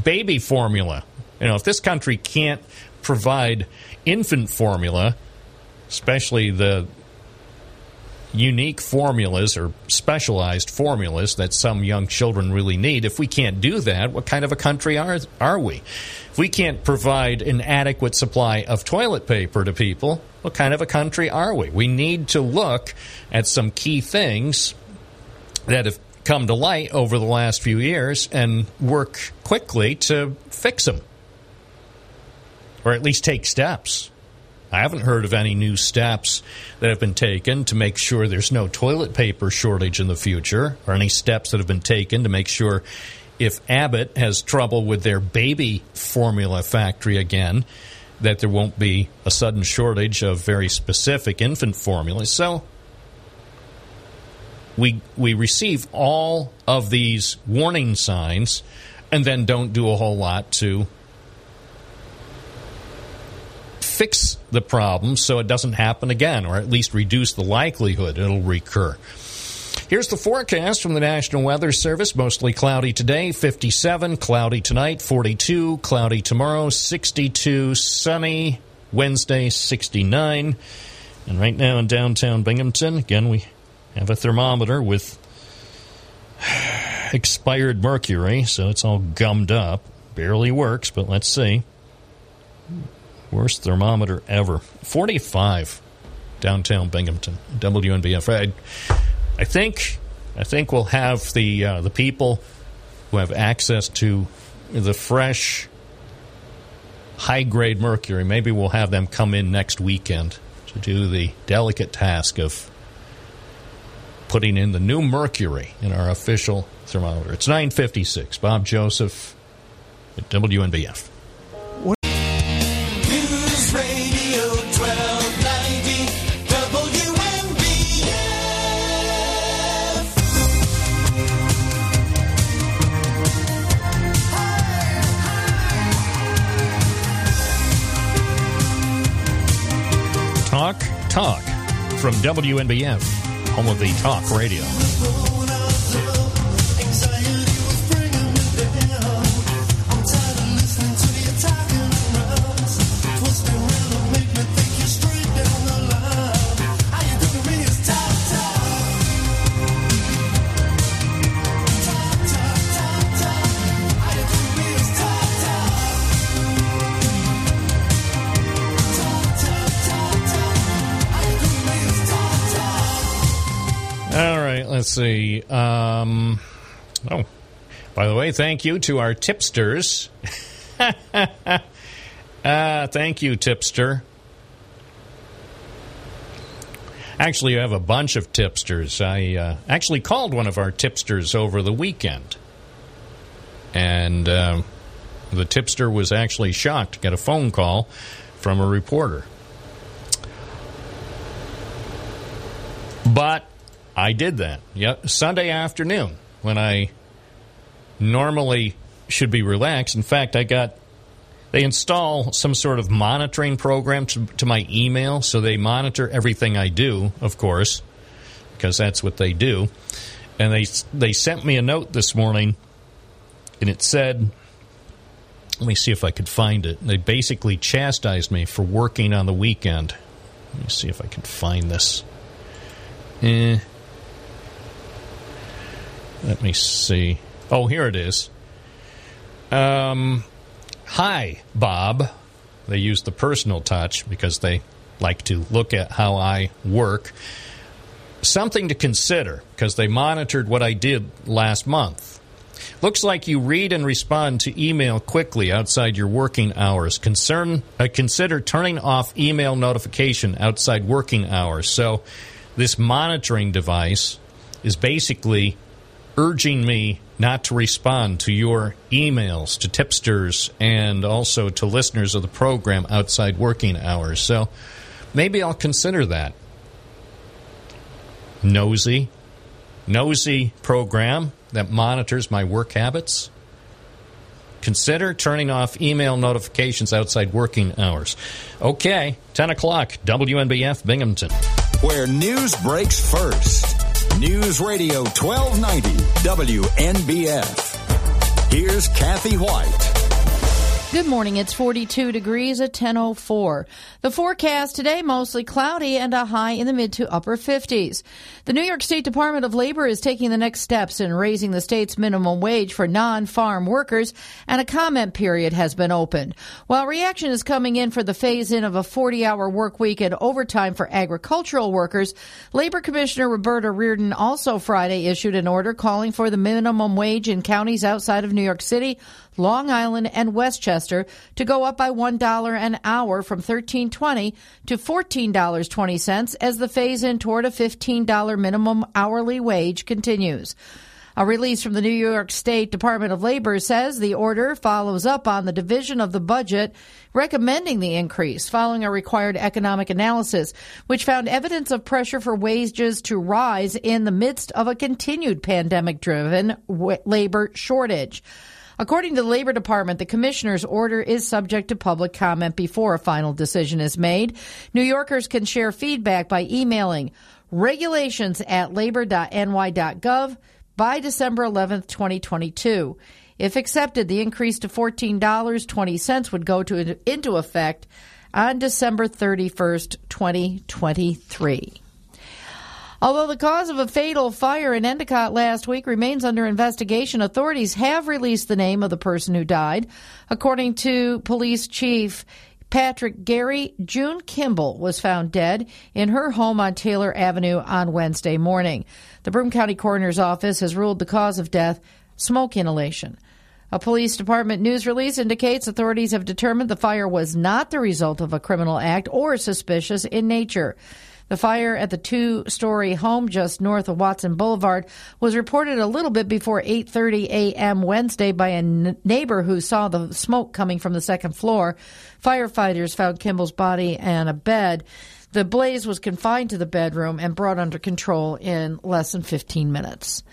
baby formula. You know, if this country can't provide infant formula, especially the unique formulas or specialized formulas that some young children really need, if we can't do that, what kind of a country are we? If we can't provide an adequate supply of toilet paper to people, what kind of a country are we? We need to look at some key things that have come to light over the last few years and work quickly to fix them, or at least take steps. I haven't heard of any new steps that have been taken to make sure there's no toilet paper shortage in the future, or any steps that have been taken to make sure if Abbott has trouble with their baby formula factory again, that there won't be a sudden shortage of very specific infant formula. So we receive all of these warning signs and then don't do a whole lot to fix the problem so it doesn't happen again, or at least reduce the likelihood it'll recur. Here's the forecast from the National Weather Service. Mostly cloudy today, 57, cloudy tonight, 42, cloudy tomorrow, 62, sunny Wednesday, 69. And right now in downtown Binghamton, again, we have a thermometer with expired mercury, so it's all gummed up. Barely works, but let's see. Worst thermometer ever. 45 downtown Binghamton. WNBF. I think we'll have the people who have access to the fresh, high-grade mercury. Maybe we'll have them come in next weekend to do the delicate task of putting in the new mercury in our official thermometer. It's 9:56. Bob Joseph at WNBF. Talk from WNBF, home of the talk radio. Let's see. Oh, by the way, thank you to our tipsters. Thank you, tipster. Actually, you have a bunch of tipsters. I actually called one of our tipsters over the weekend. And the tipster was actually shocked to get a phone call from a reporter. But I did that Sunday afternoon when I normally should be relaxed. In fact, they install some sort of monitoring program to my email, so they monitor everything I do, of course, because that's what they do. And they sent me a note this morning, and it said, let me see if I could find it. They basically chastised me for working on the weekend. Let me see if I can find this. Let me see. Oh, here it is. Hi, Bob. They use the personal touch because they like to look at how I work. Something to consider because they monitored what I did last month. Looks like you read and respond to email quickly outside your working hours. Consider turning off email notification outside working hours. So this monitoring device is basically urging me not to respond to your emails, to tipsters, and also to listeners of the program outside working hours. So maybe I'll consider that. Nosy program that monitors my work habits. Consider turning off email notifications outside working hours. Okay, 10 o'clock, WNBF Binghamton. Where news breaks first. News Radio 1290 WNBF. Here's Kathy White. Good morning. It's 42 degrees at 10:04. The forecast today, mostly cloudy and a high in the mid to upper 50s. The New York State Department of Labor is taking the next steps in raising the state's minimum wage for non-farm workers, and a comment period has been opened. While reaction is coming in for the phase-in of a 40-hour work week and overtime for agricultural workers, Labor Commissioner Roberta Reardon also Friday issued an order calling for the minimum wage in counties outside of New York City, Long Island, and Westchester to go up by $1 an hour from $13.20 to $14.20 as the phase-in toward a $15 minimum hourly wage continues. A release from the New York State Department of Labor says the order follows up on the division of the budget recommending the increase following a required economic analysis, which found evidence of pressure for wages to rise in the midst of a continued pandemic-driven labor shortage. According to the Labor Department, the commissioner's order is subject to public comment before a final decision is made. New Yorkers can share feedback by emailing regulations@labor.ny.gov by December 11th, 2022. If accepted, the increase to $14.20 would go into effect on December 31st, 2023. Although the cause of a fatal fire in Endicott last week remains under investigation, authorities have released the name of the person who died. According to police chief Patrick Gary, June Kimball was found dead in her home on Taylor Avenue on Wednesday morning. The Broome County Coroner's Office has ruled the cause of death smoke inhalation. A police department news release indicates authorities have determined the fire was not the result of a criminal act or suspicious in nature. The fire at the two-story home just north of Watson Boulevard was reported a little bit before 8:30 a.m. Wednesday by a neighbor who saw the smoke coming from the second floor. Firefighters found Kimball's body and a bed. The blaze was confined to the bedroom and brought under control in less than 15 minutes.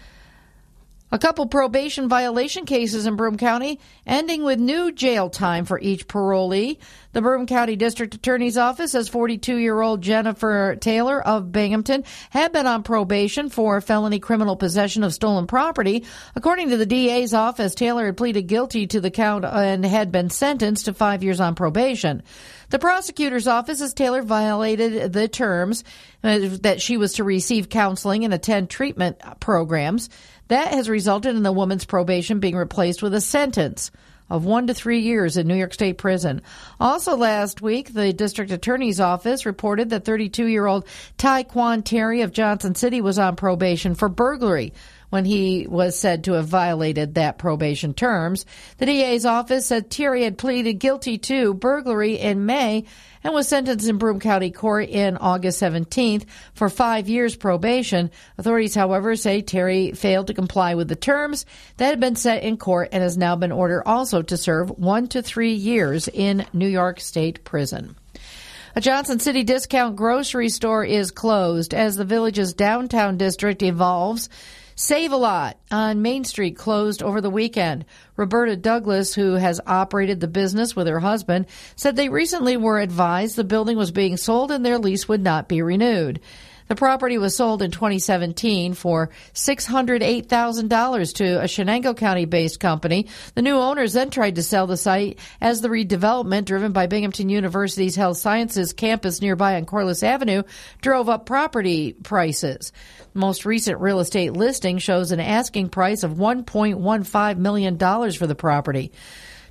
A couple probation violation cases in Broome County, ending with new jail time for each parolee. The Broome County District Attorney's Office says 42-year-old Jennifer Taylor of Binghamton had been on probation for felony criminal possession of stolen property. According to the DA's office, Taylor had pleaded guilty to the count and had been sentenced to 5 years on probation. The prosecutor's office says Taylor violated the terms that she was to receive counseling and attend treatment programs. That has resulted in the woman's probation being replaced with a sentence of 1 to 3 years in New York State prison. Also last week, the district attorney's office reported that 32-year-old Tyquan Terry of Johnson City was on probation for burglary when he was said to have violated that probation terms. The DA's office said Terry had pleaded guilty to burglary in May and was sentenced in Broome County Court in August 17th for 5 years probation. Authorities, however, say Terry failed to comply with the terms that had been set in court and has now been ordered also to serve 1 to 3 years in New York State prison. A Johnson City discount grocery store is closed as the village's downtown district evolves. Save a Lot on Main Street closed over the weekend. Roberta Douglas, who has operated the business with her husband, said they recently were advised the building was being sold and their lease would not be renewed. The property was sold in 2017 for $608,000 to a Chenango County-based company. The new owners then tried to sell the site as the redevelopment driven by Binghamton University's Health Sciences campus nearby on Corliss Avenue drove up property prices. The most recent real estate listing shows an asking price of $1.15 million for the property.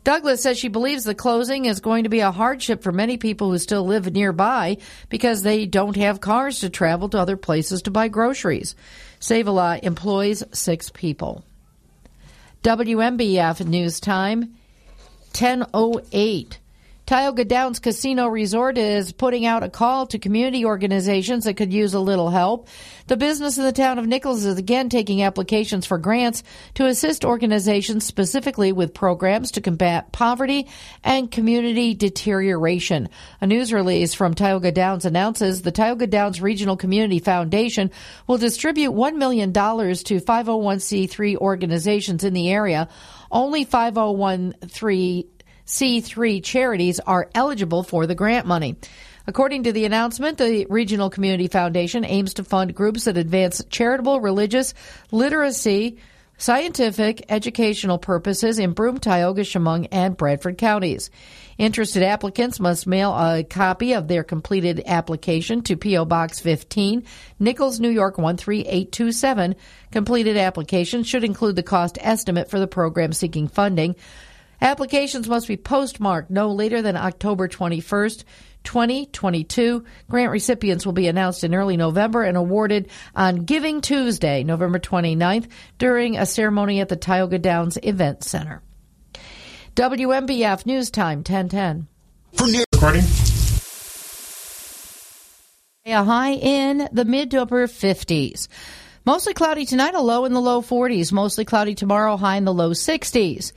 Douglas says she believes the closing is going to be a hardship for many people who still live nearby because they don't have cars to travel to other places to buy groceries. Save-A-Lot employs 6 people. WMBF News Time, 10:08. Tioga Downs Casino Resort is putting out a call to community organizations that could use a little help. The business in the town of Nichols is again taking applications for grants to assist organizations specifically with programs to combat poverty and community deterioration. A news release from Tioga Downs announces the Tioga Downs Regional Community Foundation will distribute $1 million to 501c3 organizations in the area. Only 501c3 charities are eligible for the grant money. According to the announcement, the Regional Community Foundation aims to fund groups that advance charitable, religious, literacy, scientific, educational purposes in Broome, Tioga, Chemung, and Bradford counties. Interested applicants must mail a copy of their completed application to P.O. Box 15, Nichols, New York 13827. Completed applications should include the cost estimate for the program seeking funding. Applications must be postmarked no later than October 21st, 2022. Grant recipients will be announced in early November and awarded on Giving Tuesday, November 29th, during a ceremony at the Tioga Downs Event Center. WMBF News Time, 10:10. For news recording. A high in the mid to upper 50s. Mostly cloudy tonight, a low in the low 40s. Mostly cloudy tomorrow, high in the low 60s.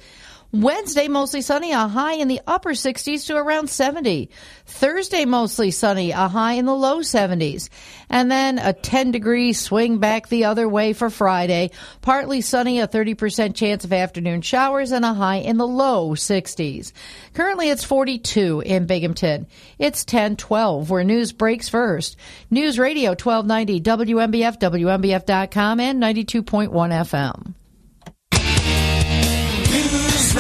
Wednesday, mostly sunny, a high in the upper 60s to around 70. Thursday, mostly sunny, a high in the low 70s. And then a 10-degree swing back the other way for Friday. Partly sunny, a 30% chance of afternoon showers, and a high in the low 60s. Currently, it's 42 in Binghamton. It's 10:12, where news breaks first. News Radio 1290, WMBF, WMBF.com, and 92.1 FM.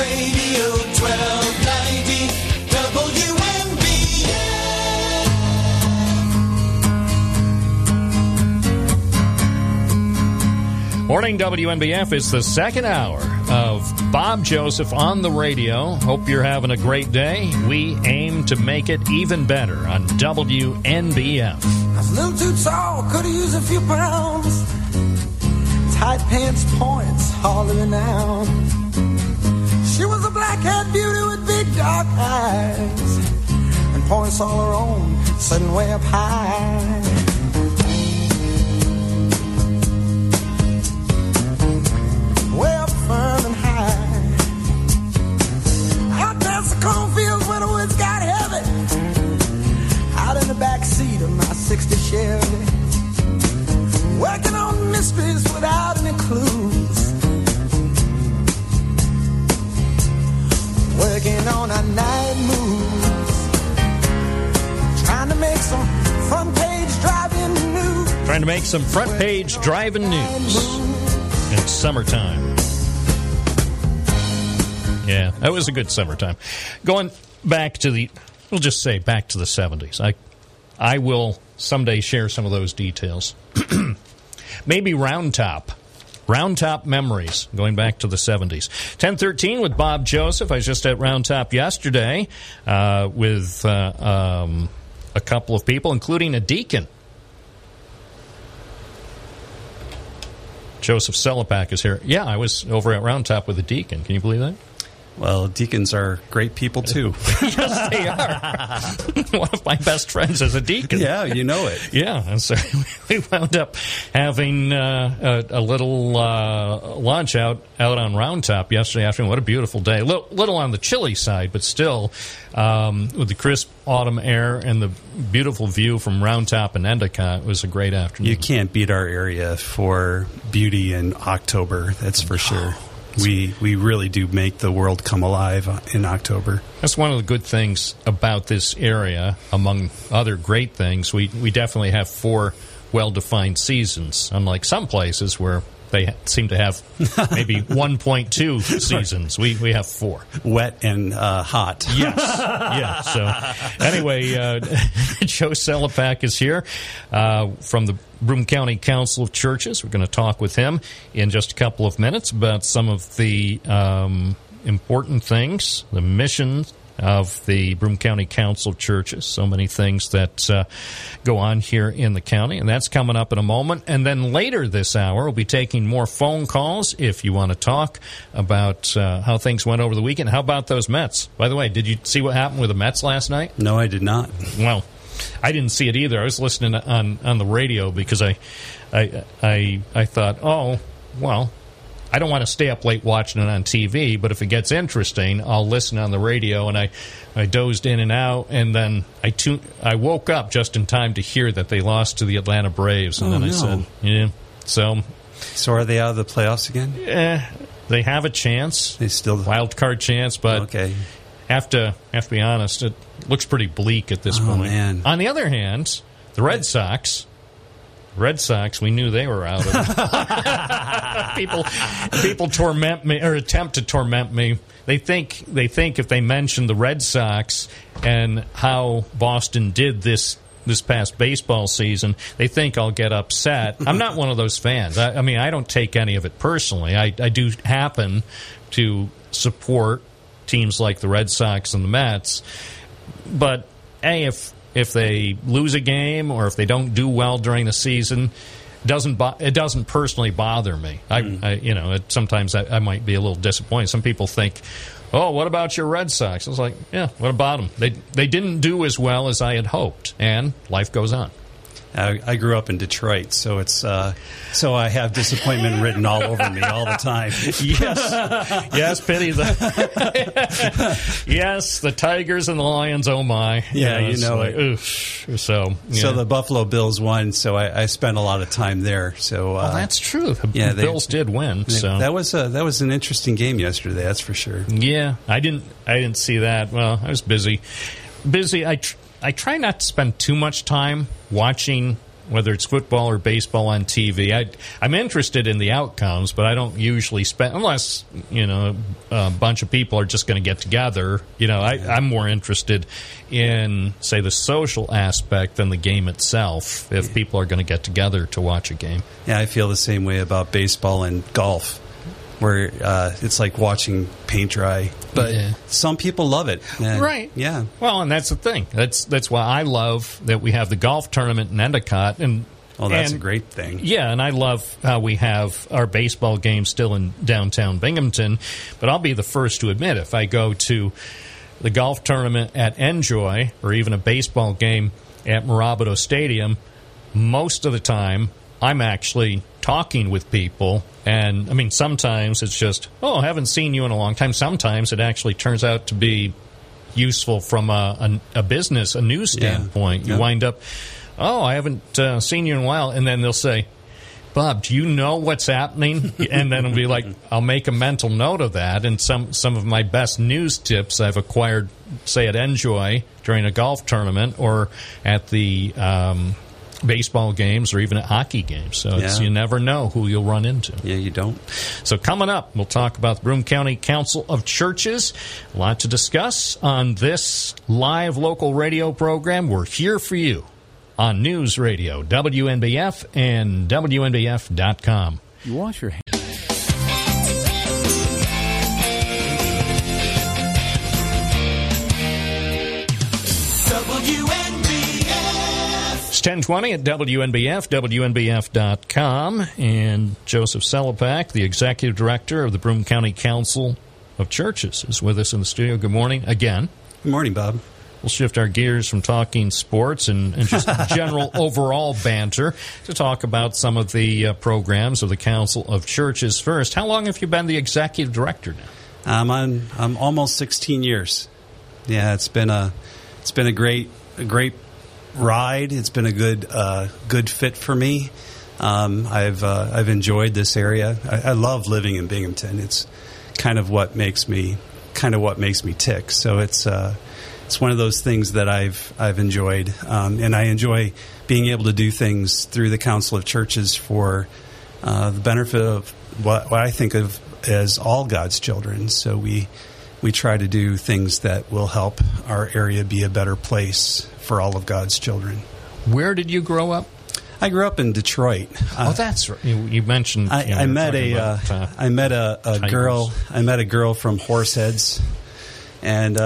Radio 1290 WMBF. Morning WNBF is the second hour of Bob Joseph on the radio. Hope you're having a great day. We aim to make it even better on WNBF. I've lived too tall, could have used a few pounds. Tight pants, points, hollering out. She was a black-haired beauty with big dark eyes. And points all her own, sitting way up high. Firm and high. Out past the cornfields when the woods got heavy. Out in the back seat of my 60 Chevy. Working on mysteries without any clues. Working on our night moves. Trying to make some front page driving news. Trying to make some front page driving news in summertime. Yeah, that was a good summertime. Going back to the, we'll just say back to the 70s. I will someday share some of those details. Maybe Round Top memories going back to the 70s. 10:13 with Bob Joseph. I was just at Round Top yesterday with a couple of people, including a deacon. Joseph Selipak is here. Yeah, I was over at Round Top with a deacon. Can you believe that? Well, deacons are great people, too. Yes, they are. One of my best friends is a deacon. Yeah, you know it. Yeah, and so we wound up having a little lunch out on Round Top yesterday afternoon. What a beautiful day. Little on the chilly side, but still with the crisp autumn air and the beautiful view from Round Top and Endicott. It was a great afternoon. You can't beat our area for beauty in October, that's for sure. We really do make the world come alive in October. That's one of the good things about this area, among other great things. We definitely have four well-defined seasons, unlike some places where they seem to have maybe 1.2 seasons. We have four. Wet and hot. Yes. Yeah. So anyway, Joe Selipak is here from the Broome County Council of Churches. We're going to talk with him in just a couple of minutes about some of the important things, the mission of the Broome County Council of Churches. So many things that go on here in the county, and that's coming up in a moment. And then later this hour, we'll be taking more phone calls if you want to talk about how things went over the weekend. How about those Mets? By the way, did you see what happened with the Mets last night? No, I did not. Well, I didn't see it either. I was listening on the radio because I thought, oh, well, I don't want to stay up late watching it on TV, but if it gets interesting, I'll listen on the radio. And I dozed in and out, and then I woke up just in time to hear that they lost to the Atlanta Braves. And I said, yeah. So are they out of the playoffs again? Yeah, they have a chance. They still wild card chance, but okay. Have to be honest, it looks pretty bleak at this point. Man. On the other hand, the Red Sox, we knew they were out of it. People torment me or attempt to torment me. They think if they mention the Red Sox and how Boston did this past baseball season, they think I'll get upset. I'm not one of those fans. I mean, I don't take any of it personally. I do happen to support teams like the Red Sox and the Mets, but if they lose a game or if they don't do well during the season, it doesn't personally bother me. Sometimes I might be a little disappointed. Some people think, "Oh, what about your Red Sox?" I was like, "Yeah, what about them? They didn't do as well as I had hoped," and life goes on. I grew up in Detroit, so it's so I have disappointment written all over me all the time. Yes, pity the yes, the Tigers and the Lions. Oh my, yeah, you know, like, oof. So yeah. So the Buffalo Bills won, so I spent a lot of time there. So that's true. The Bills did win. So that was an interesting game yesterday. That's for sure. Yeah, I didn't see that. Well, I was busy. I try not to spend too much time watching whether it's football or baseball on TV. I'm interested in the outcomes, but I don't usually spend, unless, you know, a bunch of people are just going to get together. You know, I'm more interested in, say, the social aspect than the game itself, if people are going to get together to watch a game. Yeah, I feel the same way about baseball and golf, where it's like watching paint dry. But some people love it. Right. Yeah. Well, and that's the thing. That's why I love that we have the golf tournament in Endicott. That's a great thing. Yeah, and I love how we have our baseball game still in downtown Binghamton. But I'll be the first to admit, if I go to the golf tournament at Enjoy or even a baseball game at Morabito Stadium, most of the time I'm actually talking with people. And, I mean, sometimes it's just, I haven't seen you in a long time. Sometimes it actually turns out to be useful from a business, a news standpoint. Yeah. You wind up, I haven't seen you in a while. And then they'll say, Bob, do you know what's happening? And then it'll be like, I'll make a mental note of that. And some of my best news tips I've acquired, say, at Enjoy during a golf tournament or at the baseball games or even at hockey games. So you never know who you'll run into. Yeah, you don't. So coming up, we'll talk about the Broome County Council of Churches. A lot to discuss on this live local radio program. We're here for you on News Radio, WNBF and WNBF.com. You wash your hands. It's 10:20 at WNBF, WNBF.com, and Joseph Celipak, the Executive Director of the Broome County Council of Churches, is with us in the studio. Good morning again. Good morning, Bob. We'll shift our gears from talking sports and just general overall banter to talk about some of the programs of the Council of Churches first. How long have you been the Executive Director now? I'm almost 16 years. Yeah, it's been a great ride. It's been a good fit for me. I've enjoyed this area. I love living in Binghamton. It's kind of what makes me tick. So it's one of those things that I've enjoyed, and I enjoy being able to do things through the Council of Churches for the benefit of what I think of as all God's children. So we try to do things that will help our area be a better place for all of God's children. Where did you grow up? I grew up in Detroit. That's right. You mentioned. I met a girl from Horseheads, and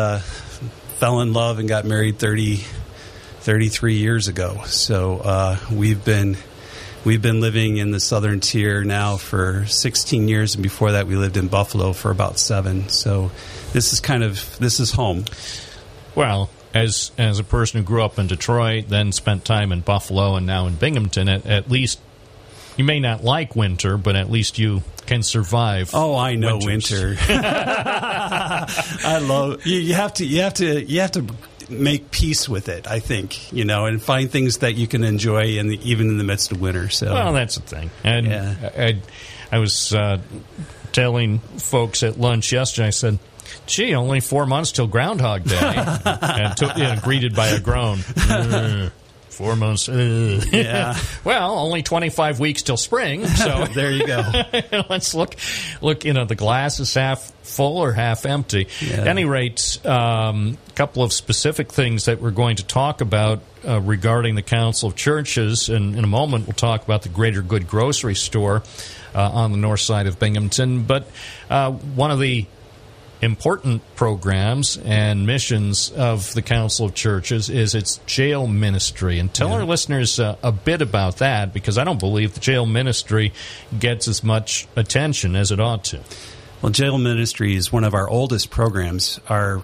fell in love and got married 33 years ago. So we've been living in the southern tier now for 16 years, and before that we lived in Buffalo for about 7. So this is home. Well, as a person who grew up in Detroit, then spent time in Buffalo and now in Binghamton, at least you may not like winter, but at least you can survive. Oh, I know winter. I love you have to make peace with it, I think, and find things that you can enjoy even in the midst of winter. So, well, that's the thing. And I was telling folks at lunch yesterday, I said, gee, only 4 months till Groundhog Day. And greeted by a groan. 4 months. Yeah. Well, only 25 weeks till spring. So there you go. Let's look, the glass is half full or half empty. Yeah. At any rate, a couple of specific things that we're going to talk about regarding the Council of Churches. And in a moment, we'll talk about the Greater Good grocery store on the north side of Binghamton. But one of the important programs and missions of the Council of Churches is its jail ministry. And tell our listeners a bit about that, because I don't believe the jail ministry gets as much attention as it ought to. Well, jail ministry is one of our oldest programs. Our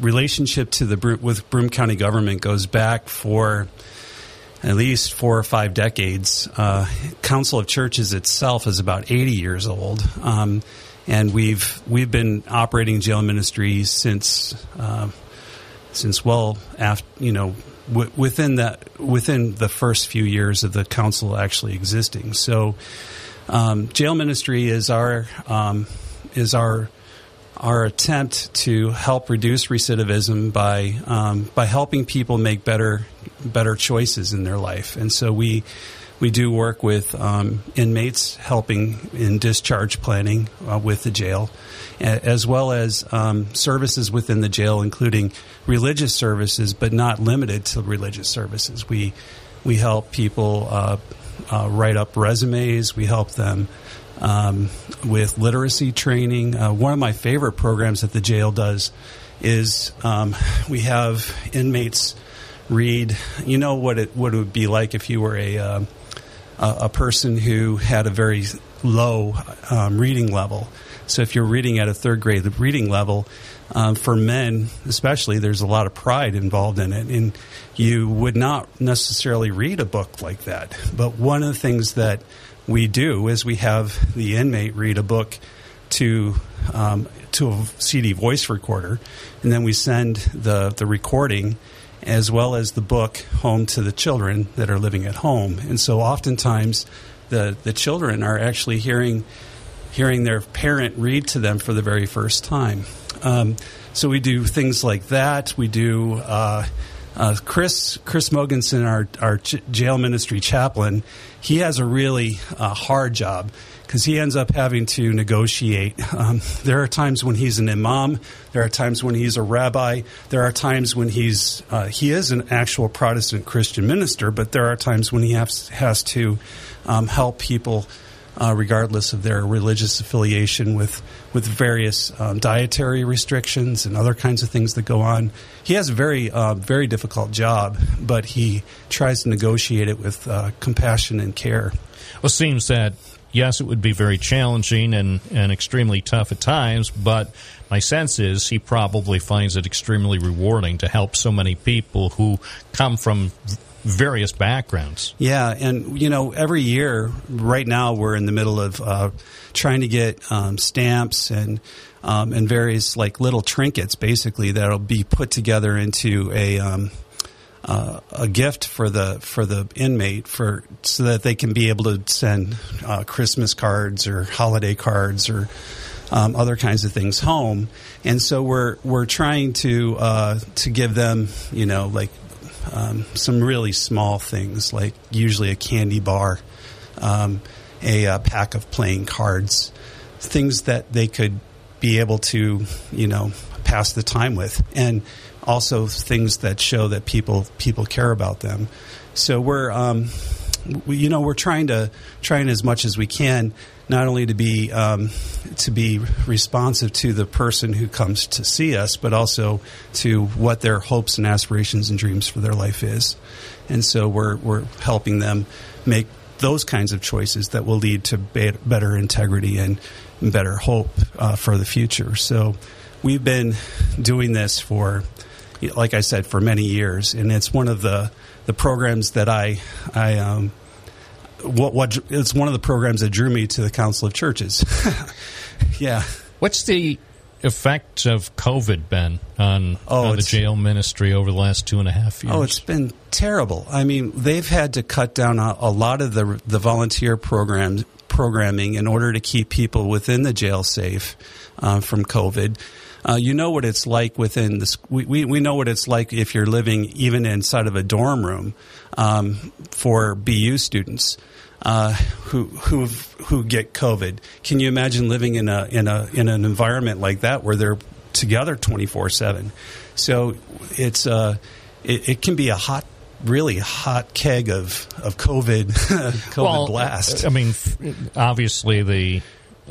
relationship with Broome County government goes back for at least 4 or 5 decades. Council of Churches itself is about 80 years old. And we've been operating jail ministries since well after within the first few years of the council actually existing. So jail ministry is our our attempt to help reduce recidivism by helping people make better choices in their life. And so we do work with inmates, helping in discharge planning with the jail, as well as services within the jail, including religious services, but not limited to religious services. We help people write up resumes. We help them with literacy training. One of my favorite programs that the jail does is we have inmates read. You know what it would be like if you were a person who had a very low reading level. So if you're reading at a third grade reading level, for men especially, there's a lot of pride involved in it. And you would not necessarily read a book like that. But one of the things that we do is we have the inmate read a book to a CD voice recorder. And then we send the recording as well as the book home to the children that are living at home. And so oftentimes the children are actually hearing their parent read to them for the very first time. So we do things like that. We do Chris Mogensen, our jail ministry chaplain. He has a really hard job because he ends up having to negotiate. There are times when he's an imam. There are times when he's a rabbi. There are times when he is an actual Protestant Christian minister, but there are times when he has to help people regardless of their religious affiliation with various dietary restrictions and other kinds of things that go on. He has a very difficult job, but he tries to negotiate it with compassion and care. Well, it seems that, yes, it would be very challenging and extremely tough at times, but my sense is he probably finds it extremely rewarding to help so many people who come from various backgrounds. Yeah, and every year right now we're in the middle of trying to get stamps and various like little trinkets, basically, that'll be put together into a gift for the inmate so that they can be able to send Christmas cards or holiday cards or other kinds of things home. And so we're trying to give them some really small things, like usually a candy bar, a pack of playing cards, things that they could be able to, pass the time with, and also things that show that people care about them. So we're trying as much as we can, not only to be responsive to the person who comes to see us, but also to what their hopes and aspirations and dreams for their life is. And so we're helping them make those kinds of choices that will lead to better integrity and better hope for the future. So we've been doing this for, like I said, for many years, and it's one of the programs that it's one of the programs that drew me to the Council of Churches. Yeah. What's the effect of COVID been on the jail ministry over the last 2.5 years? Oh, it's been terrible. I mean, they've had to cut down a lot of the volunteer programming in order to keep people within the jail safe from COVID. You know what it's like within this. We know what it's like if you're living even inside of a dorm room for BU students who get COVID. Can you imagine living in an environment like that where they're together 24/7? So it's it can be a really hot keg of COVID COVID blast. I mean, obviously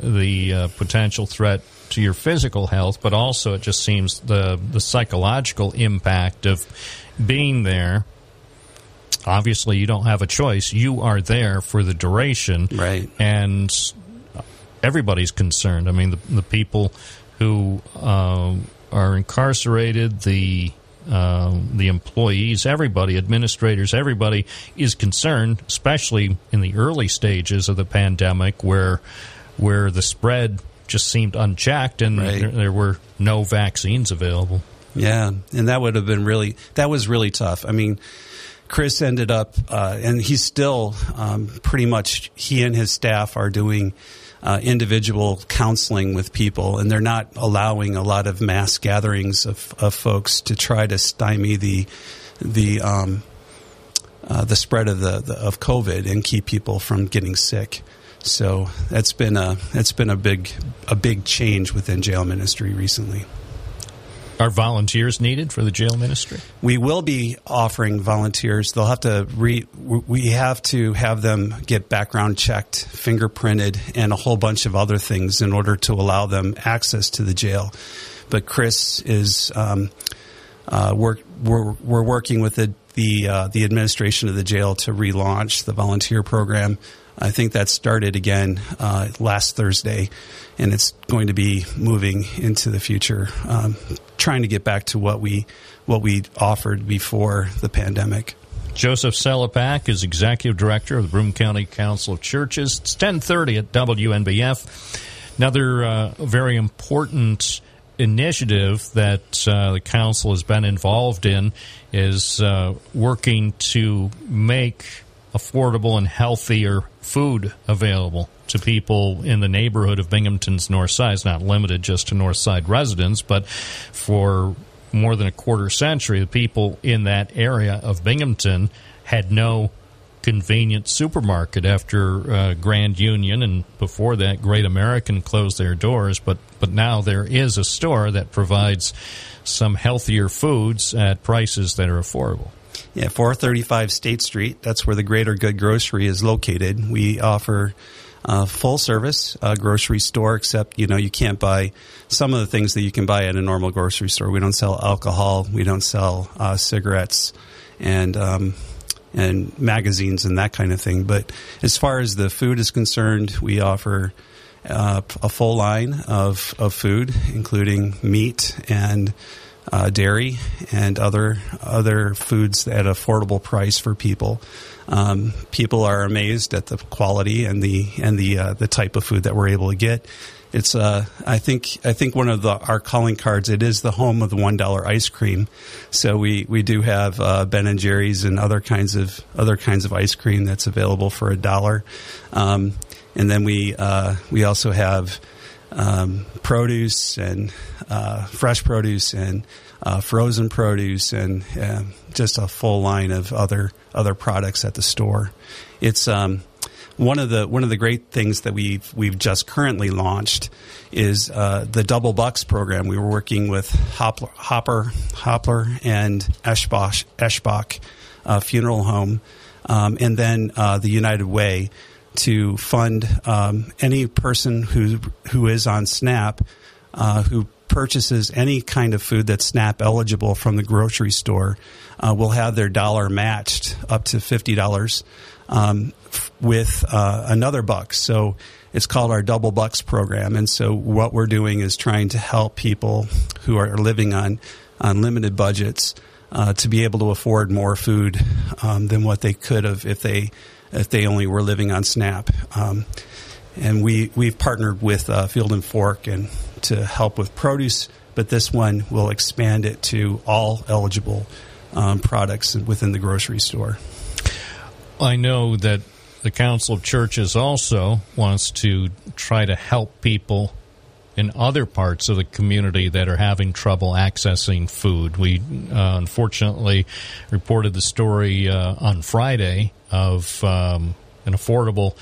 the potential threat to your physical health, but also it just seems the psychological impact of being there. Obviously, you don't have a choice. You are there for the duration. Right. And everybody's concerned. I mean, the people who are incarcerated, the employees, everybody, administrators, everybody is concerned, especially in the early stages of the pandemic where the spread just seemed unchecked and right. there were no vaccines available. Yeah, and that would have been really tough. I mean, Chris ended up, and he's still pretty much, he and his staff are doing individual counseling with people, and they're not allowing a lot of mass gatherings of folks to try to stymie the spread of the COVID and keep people from getting sick. So that's been a big change within jail ministry recently. Are volunteers needed for the jail ministry? We will be offering volunteers. They'll have to we have to have them get background checked, fingerprinted, and a whole bunch of other things in order to allow them access to the jail. But Chris is we're working with the administration of the jail to relaunch the volunteer program. I think that started again last Thursday, and it's going to be moving into the future, trying to get back to what we offered before the pandemic. Joseph Selipak is executive director of the Broome County Council of Churches. It's 10:30 at WNBF. Another very important initiative that the council has been involved in is working to make affordable and healthier food available to people in the neighborhood of Binghamton's North Side. It's not limited just to North Side residents, but for more than a quarter century, the people in that area of Binghamton had no convenient supermarket after Grand Union and before that Great American closed their doors, but now there is a store that provides some healthier foods at prices that are affordable. Yeah, 435 State Street, that's where the Greater Good Grocery is located. We offer full-service grocery store, except, you can't buy some of the things that you can buy at a normal grocery store. We don't sell alcohol. We don't sell cigarettes and magazines and that kind of thing. But as far as the food is concerned, we offer a full line of food, including meat and dairy and other foods at an affordable price for people. People are amazed at the quality and the type of food that we're able to get. It's I think one of our calling cards. It is the home of the $1 ice cream. So we do have Ben and Jerry's and other kinds of ice cream that's available for $1. And then we also have produce and fresh produce and frozen produce and just a full line of other products at the store. It's one of the great things that we've just currently launched is the Double Bucks program. We were working with Hopper and Eschbach Funeral Home, and then the United Way, to fund any person who is on SNAP, who purchases any kind of food that's SNAP eligible from the grocery store, will have their dollar matched up to $50 with another buck. So it's called our Double Bucks program. And so what we're doing is trying to help people who are living on limited budgets to be able to afford more food than what they could have if they only were living on SNAP. And we've partnered with Field and Fork and to help with produce, but this one will expand it to all eligible products within the grocery store. I know that the Council of Churches also wants to try to help people in other parts of the community that are having trouble accessing food. We unfortunately reported the story on Friday of an affordable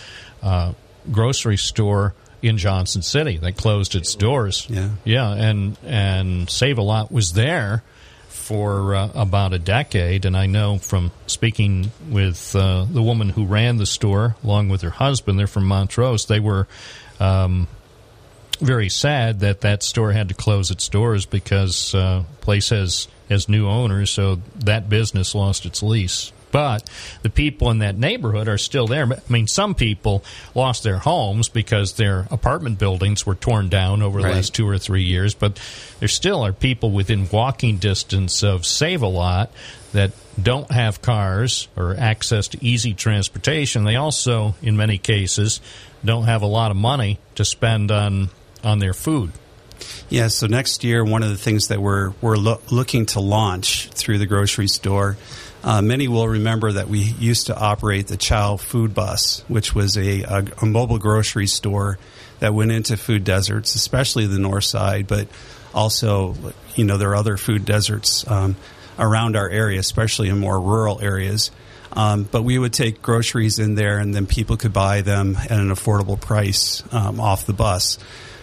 grocery store in Johnson City that closed its doors. Yeah, and Save a Lot was there for about a decade, and I know from speaking with the woman who ran the store along with her husband, they're from Montrose, they were very sad that store had to close its doors because place has new owners, so that business lost its lease. But the people in that neighborhood are still there. I mean, some people lost their homes because their apartment buildings were torn down over the last 2 or 3 years, but there still are people within walking distance of Save-A-Lot that don't have cars or access to easy transportation. They also, in many cases, don't have a lot of money to spend on their food. Yeah, so next year, one of the things that we're looking to launch through the grocery store, many will remember that we used to operate the Chow Food Bus, which was a mobile grocery store that went into food deserts, especially the north side, but also, you know, there are other food deserts around our area, especially in more rural areas. But we would take groceries in there, and then people could buy them at an affordable price off the bus.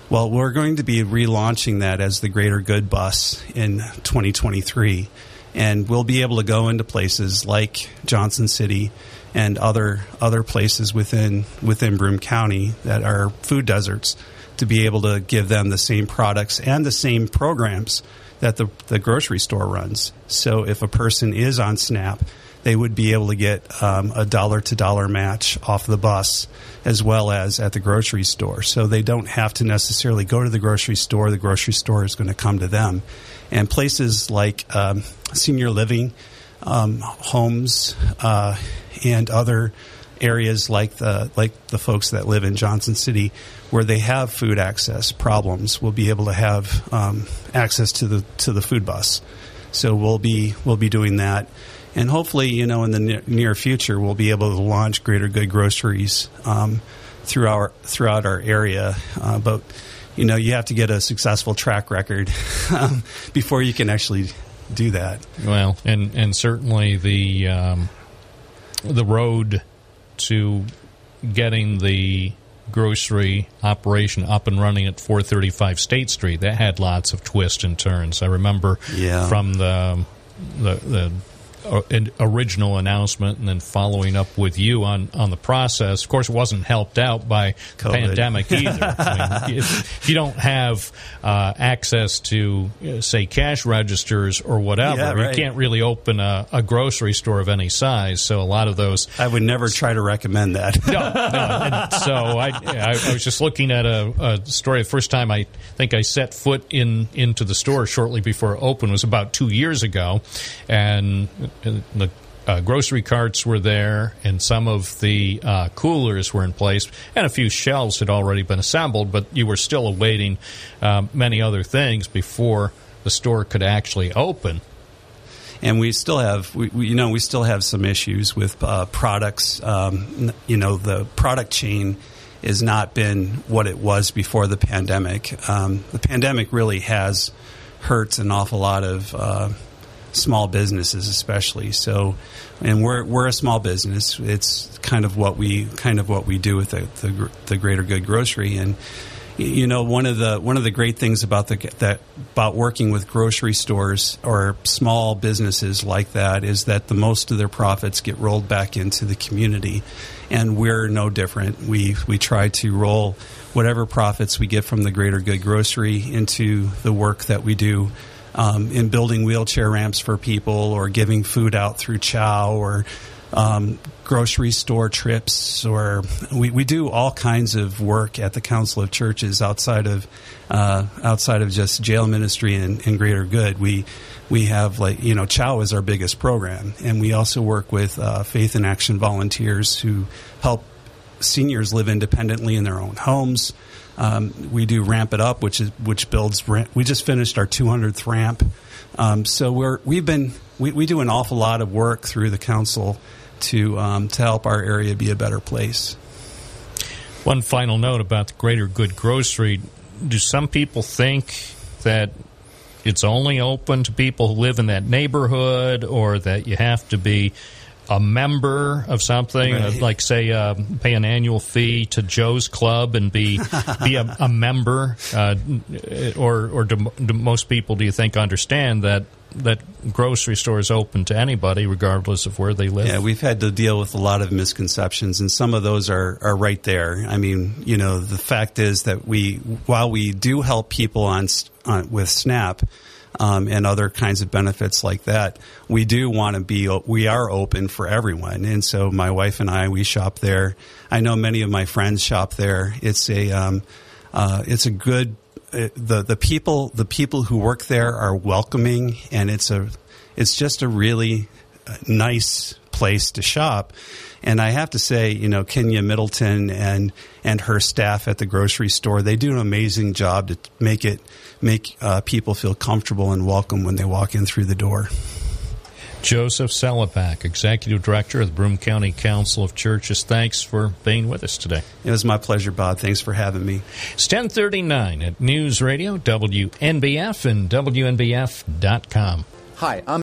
Well, we're going to be relaunching that as the Greater Good Bus in 2023, and we'll be able to go into places like Johnson City and other places within Broome County that are food deserts to be able to give them the same products and the same programs that the grocery store runs. So if a person is on SNAP, they would be able to get a dollar-to-dollar match off the bus as well as at the grocery store. So they don't have to necessarily go to the grocery store. The grocery store is going to come to them. And places like senior living homes and other areas like the folks that live in Johnson City where they have food access problems will be able to have access to the food bus. So we'll be doing that. And hopefully, you know, in the near future, we'll be able to launch Greater Good Groceries throughout our area. But, you know, you have to get a successful track record before you can actually do that. Well, and certainly the road to getting the grocery operation up and running at 435 State Street, that had lots of twists and turns. I remember from the original announcement and then following up with you on the process. Of course, it wasn't helped out by COVID. Pandemic either. I mean, if you don't have access to, say, cash registers or whatever, you can't really open a grocery store of any size. So a lot of those... I would never try to recommend that. No. And so I was just looking at a story. The first time I think I set foot into the store shortly before it opened was about 2 years ago. And the grocery carts were there, and some of the coolers were in place, and a few shelves had already been assembled, but you were still awaiting many other things before the store could actually open. And we still have, we still have some issues with products. You know, the product chain has not been what it was before the pandemic. The pandemic really has hurt an awful lot of small businesses, especially. So, and we're a small business. It's kind of what we do with the Greater Good Grocery. And you know, one of the great things about working with grocery stores or small businesses like that is that the most of their profits get rolled back into the community, and we're no different. We try to roll whatever profits we get from the Greater Good Grocery into the work that we do. In building wheelchair ramps for people, or giving food out through Chow, or grocery store trips, or we do all kinds of work at the Council of Churches outside of just jail ministry and Greater Good. We have, like, you know, Chow is our biggest program, and we also work with Faith in Action volunteers who help seniors live independently in their own homes. We do Ramp It Up, which builds ramp. We just finished our 200th ramp. So we do an awful lot of work through the council to help our area be a better place. One final note about the Greater Good Grocery. Do some people think that it's only open to people who live in that neighborhood, or that you have to be a member of something, like, say, pay an annual fee to Joe's Club and be a member? Or do most people, do you think, understand that grocery store is open to anybody, regardless of where they live? Yeah, we've had to deal with a lot of misconceptions, and some of those are right there. I mean, you know, the fact is that while we do help people on with SNAP, and other kinds of benefits like that, we are open for everyone. And so my wife and I, we shop there. I know many of my friends shop there. It's a good, the people who work there are welcoming, and it's just a really nice place to shop. And I have to say, you know, Kenya Middleton and her staff at the grocery store, they do an amazing job to make people feel comfortable and welcome when they walk in through the door. Joseph Celipak, Executive Director of the Broome County Council of Churches. Thanks for being with us today. It was my pleasure, Bob. Thanks for having me. It's 10:39 at News Radio, WNBF and WNBF.com. Hi, I'm...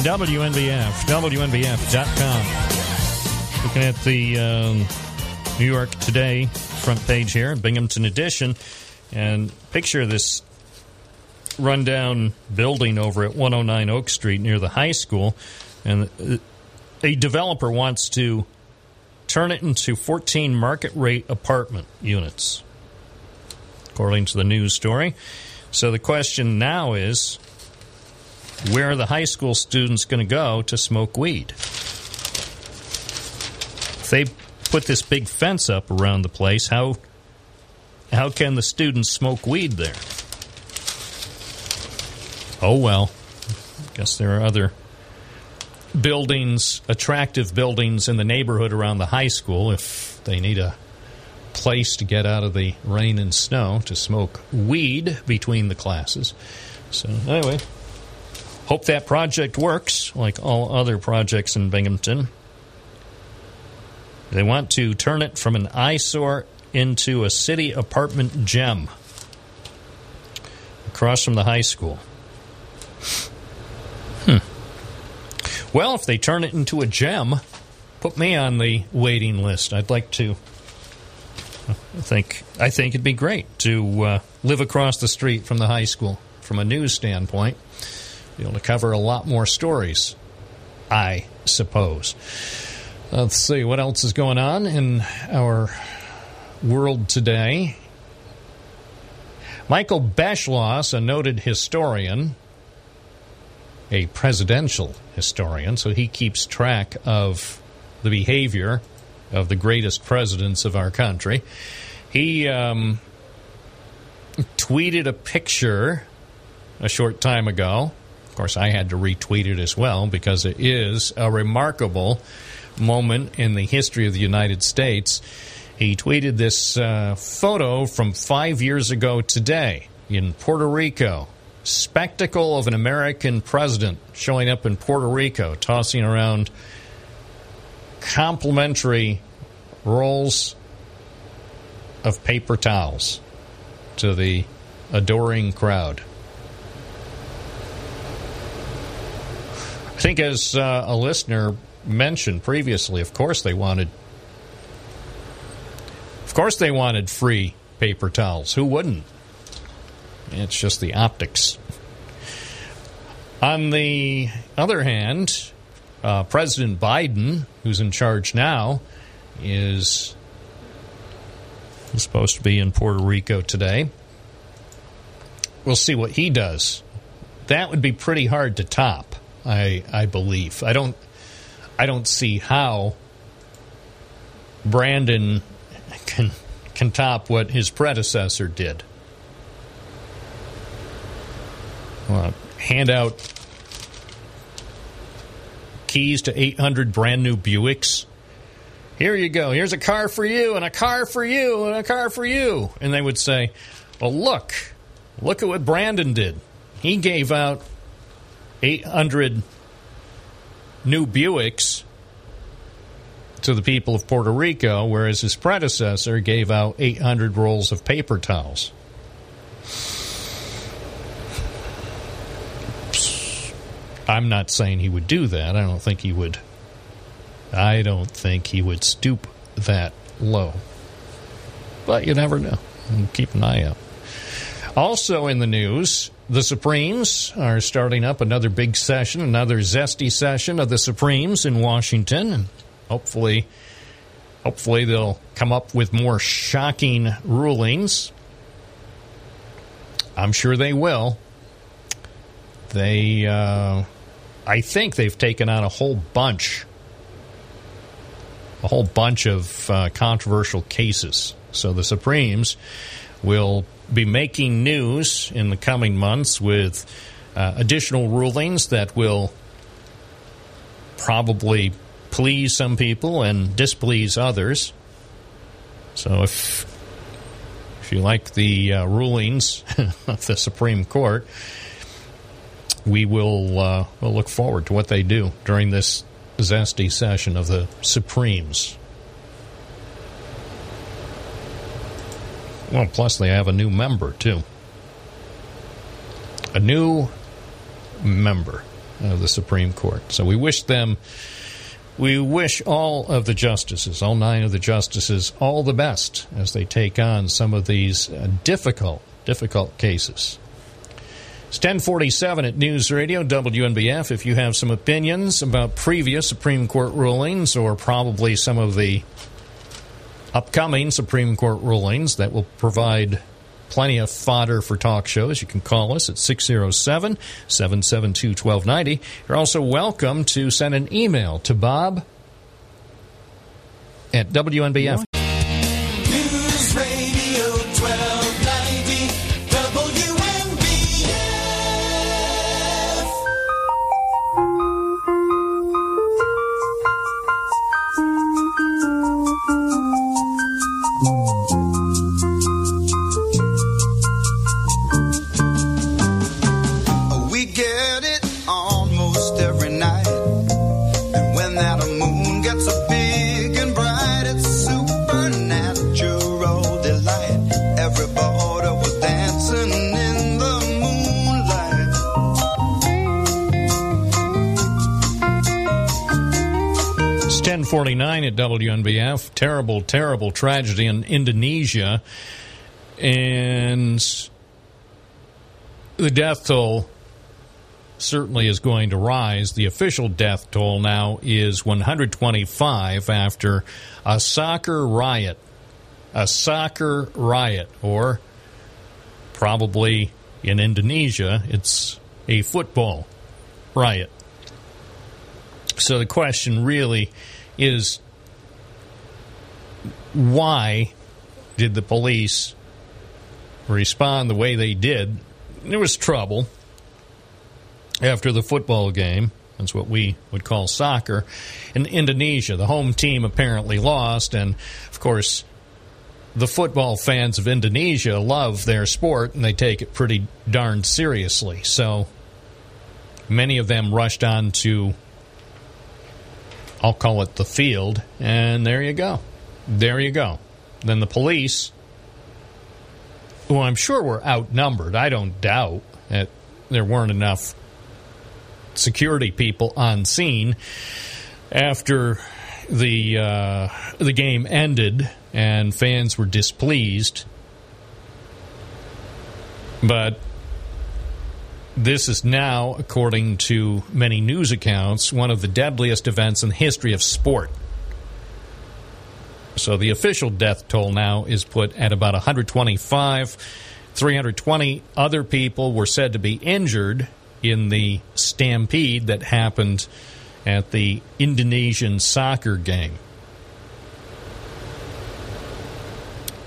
WNBF, WNBF.com. Looking at the New York Today front page here, Binghamton edition, and picture this rundown building over at 109 Oak Street near the high school, and a developer wants to turn it into 14 market-rate apartment units, according to the news story. So the question now is, where are the high school students going to go to smoke weed? If they put this big fence up around the place, how can the students smoke weed there? Oh, well, I guess there are other buildings, attractive buildings in the neighborhood around the high school if they need a place to get out of the rain and snow to smoke weed between the classes. So, anyway... hope that project works, like all other projects in Binghamton. They want to turn it from an eyesore into a city apartment gem across from the high school. Well, if they turn it into a gem, put me on the waiting list. I'd like to. I think it'd be great to live across the street from the high school from a news standpoint. Be able to cover a lot more stories, I suppose. Let's see what else is going on in our world today. Michael Beschloss, a noted historian, a presidential historian, so he keeps track of the behavior of the greatest presidents of our country. He tweeted a picture a short time ago. Of course, I had to retweet it as well because it is a remarkable moment in the history of the United States. He tweeted this photo from 5 years ago today in Puerto Rico. Spectacle of an American president showing up in Puerto Rico, tossing around complimentary rolls of paper towels to the adoring crowd. I think as a listener mentioned previously, of course they wanted free paper towels. Who wouldn't? It's just the optics. On the other hand, President Biden, who's in charge now, is supposed to be in Puerto Rico today. We'll see what he does. That would be pretty hard to top. I believe. I don't see how Brandon can top what his predecessor did. Well, hand out keys to 800 brand new Buicks. Here you go. Here's a car for you and a car for you and a car for you. And they would say, well, look at what Brandon did. He gave out 800 new Buicks to the people of Puerto Rico, whereas his predecessor gave out 800 rolls of paper towels. I'm not saying he would do that. I don't think he would. I don't think he would stoop that low. But you never know. Keep an eye out. Also in the news, the Supremes are starting up another big session, another zesty session of the Supremes in Washington. And hopefully they'll come up with more shocking rulings. I'm sure they will. They, I think they've taken on a whole bunch of controversial cases. So the Supremes will be making news in the coming months with additional rulings that will probably please some people and displease others. So if you like the rulings of the Supreme Court, we will we'll look forward to what they do during this zesty session of the Supremes. Well, plus they have a new member, too. A new member of the Supreme Court. So we wish all of the justices, all 9 of the justices, all the best as they take on some of these difficult cases. It's 10:47 at News Radio, WNBF. If you have some opinions about previous Supreme Court rulings or probably some of the upcoming Supreme Court rulings that will provide plenty of fodder for talk shows, you can call us at 607-772-1290. You're also welcome to send an email to Bob at WNBF. News Radio 1290 WNBF. It's 10:49 at WNBF. Terrible, terrible tragedy in Indonesia. And the death toll certainly is going to rise. The official death toll now is 125 after a soccer riot, or probably in Indonesia, it's a football riot. So the question really is, why did the police respond the way they did? There was trouble after the football game. That's what we would call soccer. In Indonesia, the home team apparently lost. And, of course, the football fans of Indonesia love their sport, and they take it pretty darn seriously. So many of them rushed on to, I'll call it, the field, and there you go. Then the police, who I'm sure were outnumbered, I don't doubt that there weren't enough security people on scene after the game ended and fans were displeased. But this is now, according to many news accounts, one of the deadliest events in the history of sport. So the official death toll now is put at about 125. 320 other people were said to be injured in the stampede that happened at the Indonesian soccer game.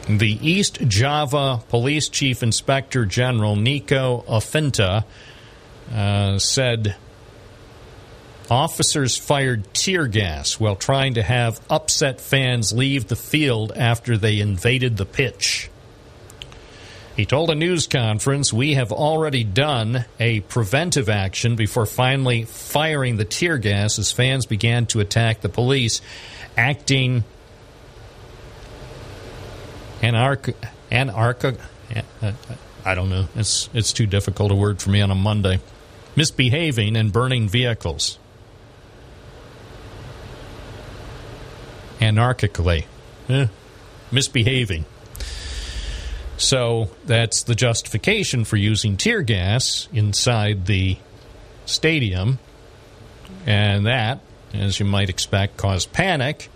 The East Java Police Chief Inspector General Nico Afinta said officers fired tear gas while trying to have upset fans leave the field after they invaded the pitch. He told a news conference, "We have already done a preventive action," before finally firing the tear gas as fans began to attack the police, acting It's too difficult a word for me on a Monday. Misbehaving and burning vehicles. Anarchically. Misbehaving. So that's the justification for using tear gas inside the stadium. And that, as you might expect, caused panic.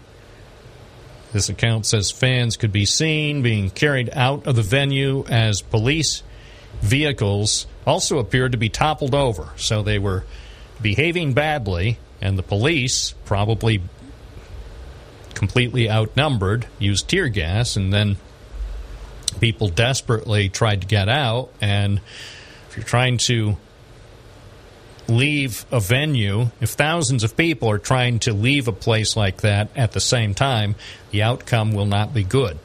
This account says fans could be seen being carried out of the venue as police vehicles also appeared to be toppled over. So they were behaving badly, and the police, probably completely outnumbered, used tear gas, and then people desperately tried to get out. And if you're trying to leave a venue, if thousands of people are trying to leave a place like that at the same time, the outcome will not be good.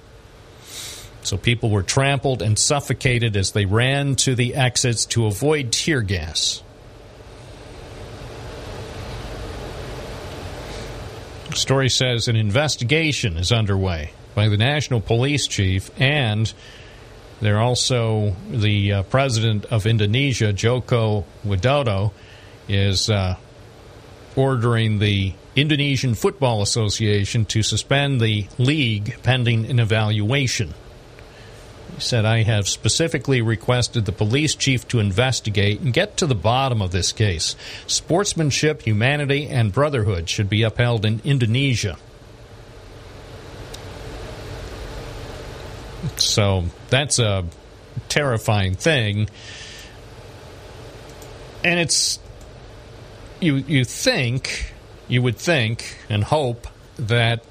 So people were trampled and suffocated as they ran to the exits to avoid tear gas. The story says an investigation is underway by the National Police Chief, and they're also the president of Indonesia, Joko Widodo, is ordering the Indonesian Football Association to suspend the league pending an evaluation. He said, "I have specifically requested the police chief to investigate and get to the bottom of this case. Sportsmanship, humanity, and brotherhood should be upheld in Indonesia." So that's a terrifying thing. And it's, you would think and hope that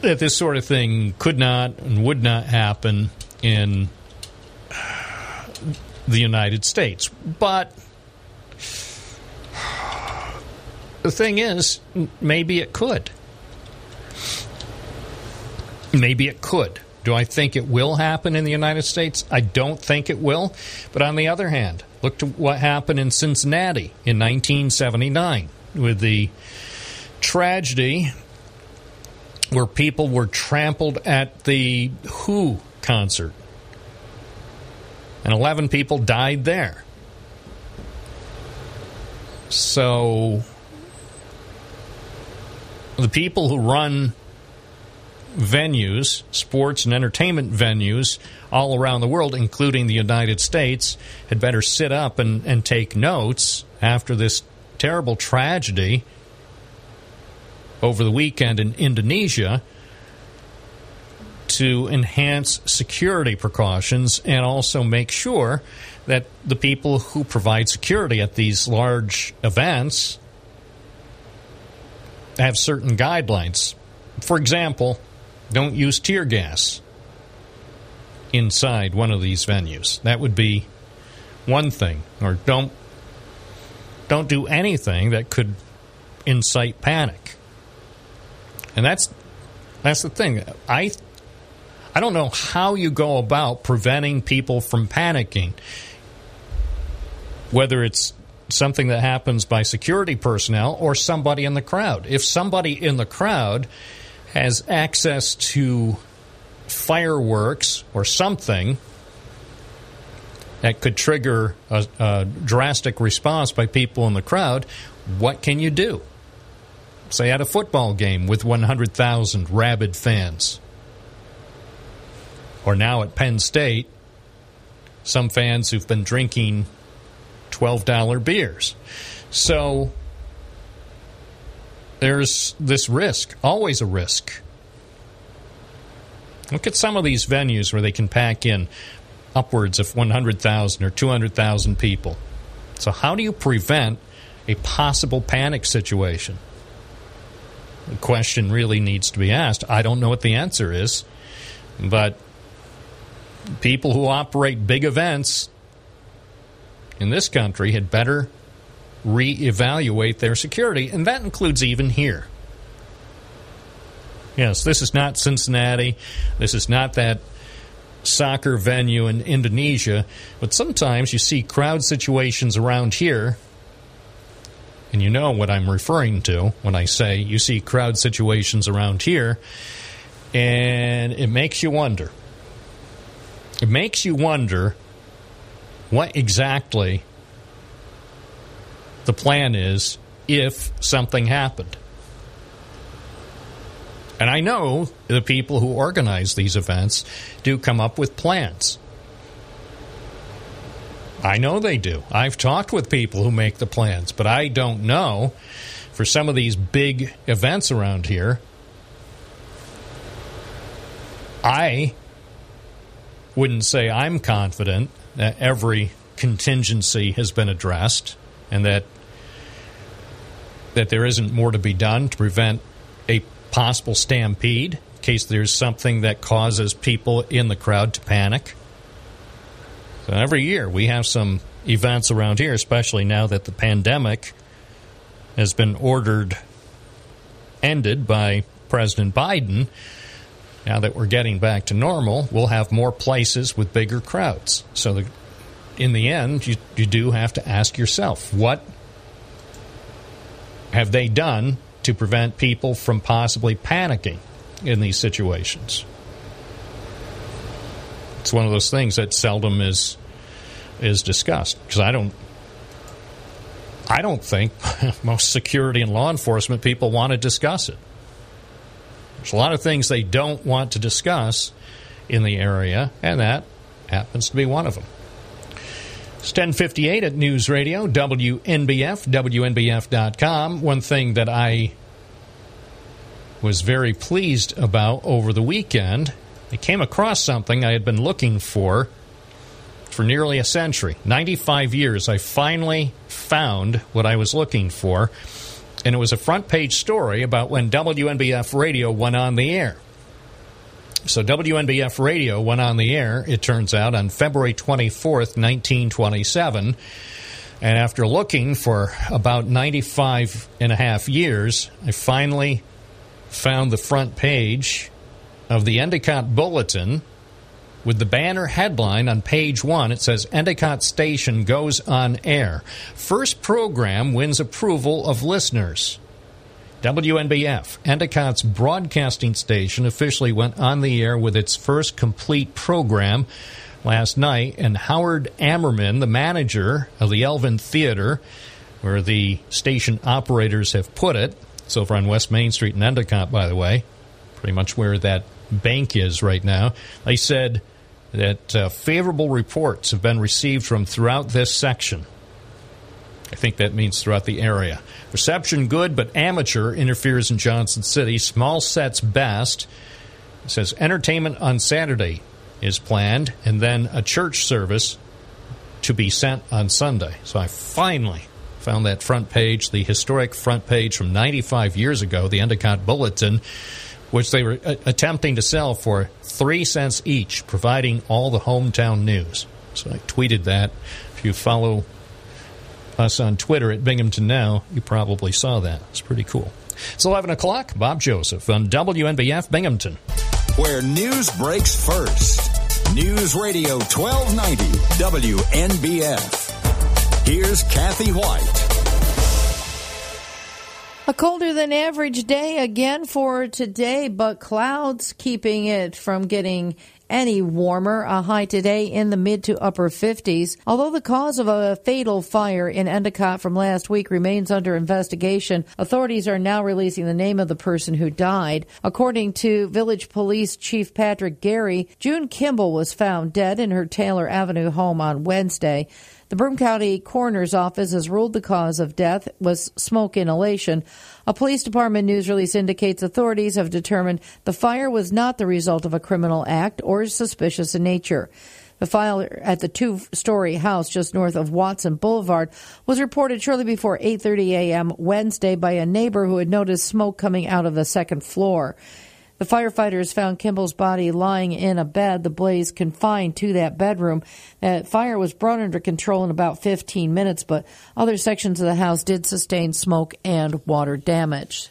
this sort of thing could not and would not happen in the United States. But the thing is, maybe it could. Maybe it could. Do I think it will happen in the United States? I don't think it will. But on the other hand, look to what happened in Cincinnati in 1979 with the tragedy where people were trampled at the Who concert. And 11 people died there. So the people who run venues, sports and entertainment venues all around the world, including the United States, had better sit up and take notes after this terrible tragedy over the weekend in Indonesia to enhance security precautions and also make sure that the people who provide security at these large events have certain guidelines. For example, don't use tear gas inside one of these venues. That would be one thing. Or don't do anything that could incite panic. And that's the thing. I don't know how you go about preventing people from panicking, whether it's something that happens by security personnel or somebody in the crowd. If somebody in the crowd has access to fireworks or something that could trigger a drastic response by people in the crowd, what can you do? Say at a football game with 100,000 rabid fans. Or now at Penn State, some fans who've been drinking $12 beers. So there's this risk, always a risk. Look at some of these venues where they can pack in upwards of 100,000 or 200,000 people. So how do you prevent a possible panic situation? The question really needs to be asked. I don't know what the answer is, but people who operate big events in this country had better reevaluate their security, and that includes even here. Yes, this is not Cincinnati. This is not that soccer venue in Indonesia. But sometimes you see crowd situations around here, and you know what I'm referring to when I say you see crowd situations around here, and it makes you wonder. It makes you wonder what exactly the plan is if something happened. And I know the people who organize these events do come up with plans. I know they do. I've talked with people who make the plans, but I don't know for some of these big events around here. I wouldn't say I'm confident that every contingency has been addressed and that there isn't more to be done to prevent a possible stampede in case there's something that causes people in the crowd to panic. So every year we have some events around here, especially now that the pandemic has been ended by President Biden. Now that we're getting back to normal, we'll have more places with bigger crowds. So in the end, you do have to ask yourself, what have they done to prevent people from possibly panicking in these situations? It's one of those things that seldom is discussed, because I don't think most security and law enforcement people want to discuss it. There's a lot of things they don't want to discuss in the area, and that happens to be one of them. It's 10:58 at News Radio, WNBF, WNBF.com. One thing that I was very pleased about over the weekend, I came across something I had been looking for nearly a century. 95 years, I finally found what I was looking for, and it was a front-page story about when WNBF Radio went on the air. So WNBF Radio went on the air, it turns out, on February 24th, 1927. And after looking for about 95 and a half years, I finally found the front page of the Endicott Bulletin with the banner headline on page one. It says, Endicott Station goes on air. First program wins approval of listeners. WNBF, Endicott's broadcasting station, officially went on the air with its first complete program last night, and Howard Ammerman, the manager of the Elvin Theater, where the station operators have put it, it's over on West Main Street in Endicott, by the way, pretty much where that bank is right now, they said that favorable reports have been received from throughout this section. I think that means throughout the area. Reception good, but amateur interferes in Johnson City. Small sets best. It says entertainment on Saturday is planned, and then a church service to be sent on Sunday. So I finally found that front page, the historic front page from 95 years ago, the Endicott Bulletin, which they were attempting to sell for 3 cents each, providing all the hometown news. So I tweeted that. If you follow us on Twitter at Binghamton Now, you probably saw that. It's pretty cool. It's 11 o'clock. Bob Joseph on WNBF Binghamton. Where news breaks first. News Radio 1290 WNBF. Here's Kathy White. A colder than average day again for today, but clouds keeping it from getting any warmer. A high today in the mid to upper 50s. Although the cause of a fatal fire in Endicott from last week remains under investigation, authorities are now releasing the name of the person who died. According to Village Police Chief Patrick Gary, June Kimball was found dead in her Taylor Avenue home on Wednesday. The Broome County Coroner's Office has ruled the cause of death was smoke inhalation. A police department news release indicates authorities have determined the fire was not the result of a criminal act or suspicious in nature. The fire at the two-story house just north of Watson Boulevard was reported shortly before 8:30 a.m. Wednesday by a neighbor who had noticed smoke coming out of the second floor. The firefighters found Kimball's body lying in a bed, the blaze confined to that bedroom. That fire was brought under control in about 15 minutes, but other sections of the house did sustain smoke and water damage.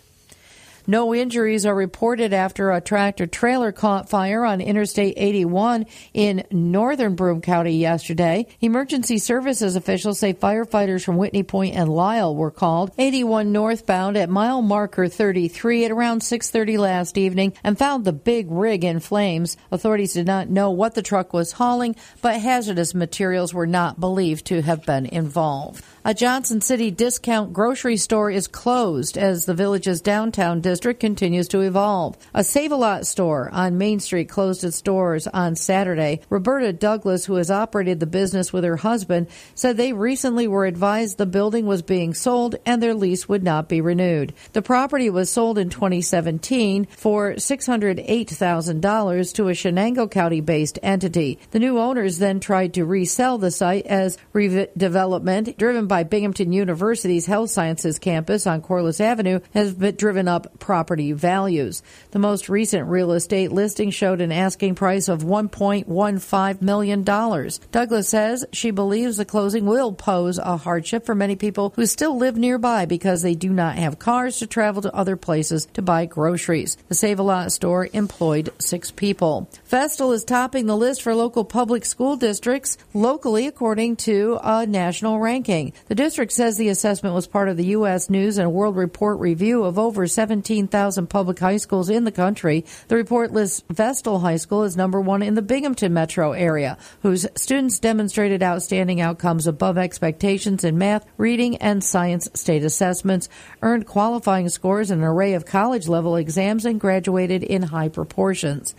No injuries are reported after a tractor-trailer caught fire on Interstate 81 in northern Broome County yesterday. Emergency services officials say firefighters from Whitney Point and Lyle were called. 81 northbound at mile marker 33 at around 6:30 last evening and found the big rig in flames. Authorities did not know what the truck was hauling, but hazardous materials were not believed to have been involved. A Johnson City discount grocery store is closed as the village's downtown district continues to evolve. A Save a Lot store on Main Street closed its doors on Saturday. Roberta Douglas, who has operated the business with her husband, said they recently were advised the building was being sold and their lease would not be renewed. The property was sold in 2017 for $608,000 to a Chenango County-based entity. The new owners then tried to resell the site as redevelopment driven by Binghamton University's Health Sciences campus on Corliss Avenue has driven up property values. The most recent real estate listing showed an asking price of $1.15 million. Douglas says she believes the closing will pose a hardship for many people who still live nearby because they do not have cars to travel to other places to buy groceries. The Save-A-Lot store employed 6 people. Vestal is topping the list for local public school districts locally according to a national ranking. The district says the assessment was part of the U.S. News and World Report review of over 17,000 public high schools in the country. The report lists Vestal High School as number 1 in the Binghamton metro area, whose students demonstrated outstanding outcomes above expectations in math, reading, and science state assessments, earned qualifying scores in an array of college-level exams, and graduated in high proportions.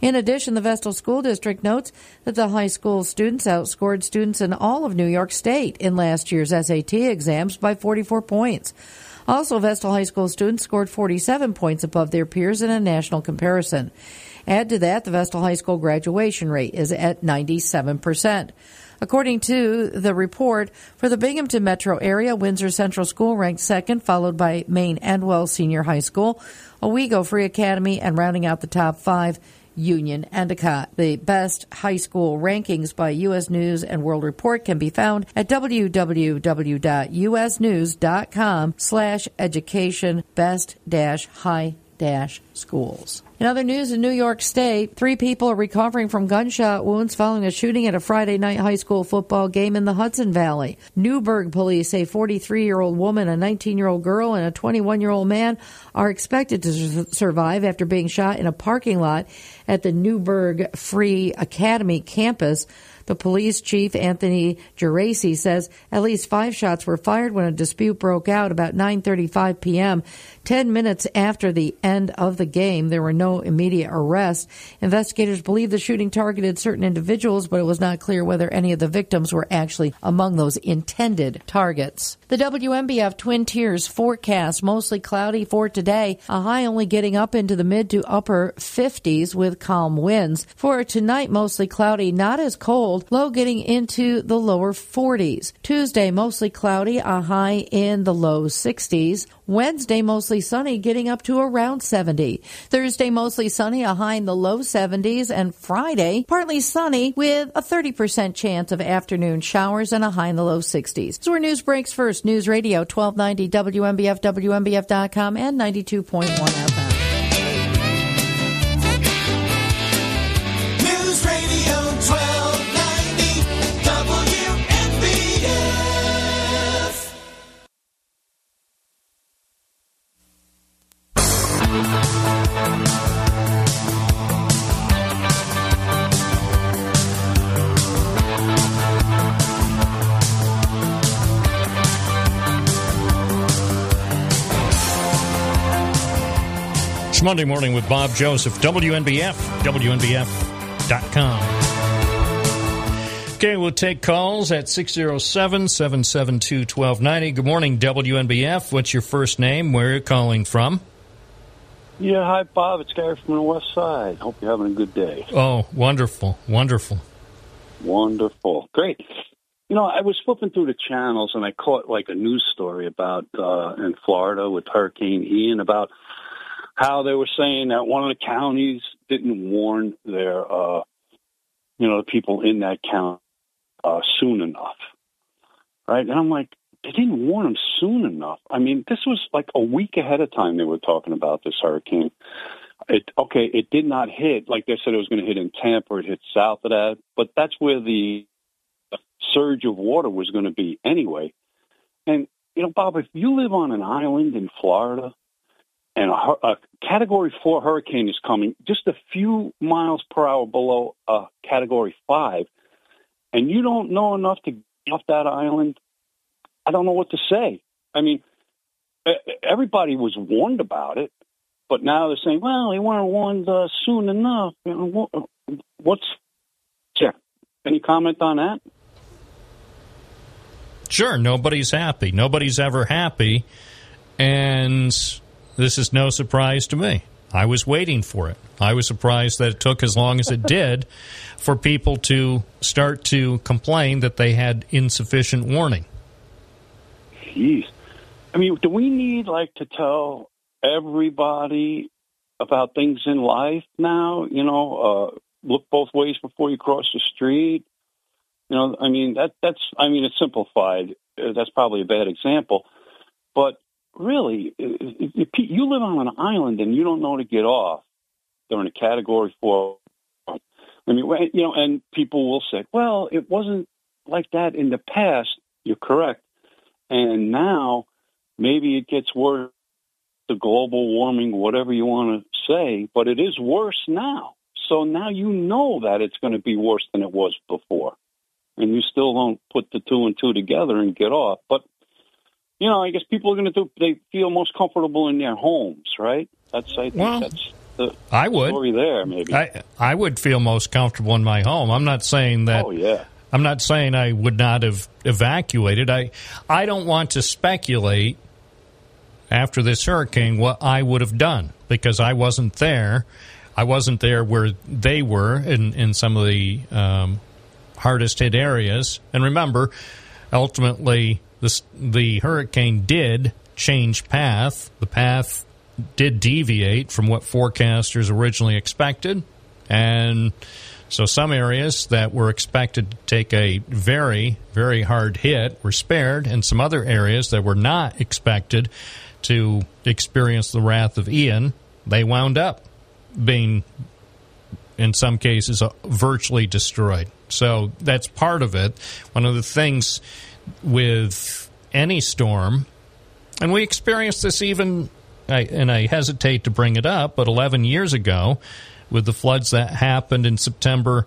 In addition, the Vestal School District notes that the high school students outscored students in all of New York State in last year's SAT exams by 44 points. Also, Vestal High School students scored 47 points above their peers in a national comparison. Add to that, the Vestal High School graduation rate is at 97%. According to the report, for the Binghamton metro area, Windsor Central School ranked second, followed by Maine Endwell Senior High School, Owego Free Academy, and rounding out the top 5, Union Endicott. The best high school rankings by U.S. News and World Report can be found at www.usnews.com/education-best-high-schools. In other news, in New York State, 3 people are recovering from gunshot wounds following a shooting at a Friday night high school football game in the Hudson Valley. Newburgh police say a 43-year-old woman, a 19-year-old girl, and a 21-year-old man are expected to survive after being shot in a parking lot at the Newburgh Free Academy campus. The police chief, Anthony Geraci, says at least 5 shots were fired when a dispute broke out about 9:35 p.m. 10 minutes after the end of the game. There were no immediate arrests. Investigators believe the shooting targeted certain individuals, but it was not clear whether any of the victims were actually among those intended targets. The WMBF Twin Tiers forecast, mostly cloudy for today, a high only getting up into the mid to upper 50s with calm winds. For tonight, mostly cloudy, not as cold. Low getting into the lower 40s. Tuesday, mostly cloudy, a high in the low 60s. Wednesday, mostly sunny, getting up to around 70. Thursday, mostly sunny, a high in the low 70s. And Friday, partly sunny with a 30% chance of afternoon showers and a high in the low 60s. So where news breaks first. News Radio 1290 WMBF, WMBF.com, and 92.1 FM. It's Monday morning with Bob Joseph, WNBF, WNBF.com. Okay, we'll take calls at 607-772-1290. Good morning, WNBF. What's your first name? Where are you calling from? Yeah, hi, Bob. It's Gary from the West Side. Hope you're having a good day. Oh, wonderful, wonderful. Wonderful. Great. You know, I was flipping through the channels, and I caught, like, a news story about in Florida with Hurricane Ian about how they were saying that one of the counties didn't warn their, the people in that county soon enough, right? And I'm like, They didn't warn them soon enough. I mean, this was like a week ahead of time they were talking about this hurricane. It did not hit. Like they said, it was going to hit in Tampa. It hit south of that. But that's where the surge of water was going to be anyway. And, you know, Bob, if you live on an island in Florida and a Category 4 hurricane is coming just a few miles per hour below a Category 5, and you don't know enough to get off that island, I don't know what to say. I mean, everybody was warned about it, but now they're saying, well, they weren't warned soon enough. You know, any comment on that? Sure, nobody's happy. Nobody's ever happy, and this is no surprise to me. I was waiting for it. I was surprised that it took as long as it did for people to start to complain that they had insufficient warning. Jeez. I mean, do we need, like, to tell everybody about things in life now? You know, look both ways before you cross the street. You know, I mean, that's it's simplified. That's probably a bad example. But really, if you live on an island and you don't know to get off during a Category 4. I mean, you know, and people will say, well, it wasn't like that in the past. You're correct. And now maybe it gets worse, the global warming, whatever you want to say, but it is worse now. So now you know that it's going to be worse than it was before. And you still don't put the two and two together and get off. But, you know, I guess people are going to they feel most comfortable in their homes, right? That's the story there, maybe. I would feel most comfortable in my home. I'm not saying that. Oh, yeah. I'm not saying I would not have evacuated. I don't want to speculate after this hurricane what I would have done because I wasn't there. I wasn't there where they were in some of the hardest hit areas. And remember, ultimately, the hurricane did change path. The path did deviate from what forecasters originally expected. And so some areas that were expected to take a very, very hard hit were spared, and some other areas that were not expected to experience the wrath of Ian, they wound up being, in some cases, virtually destroyed. So that's part of it. One of the things with any storm, and we experienced this even, and I hesitate to bring it up, but 11 years ago, with the floods that happened in September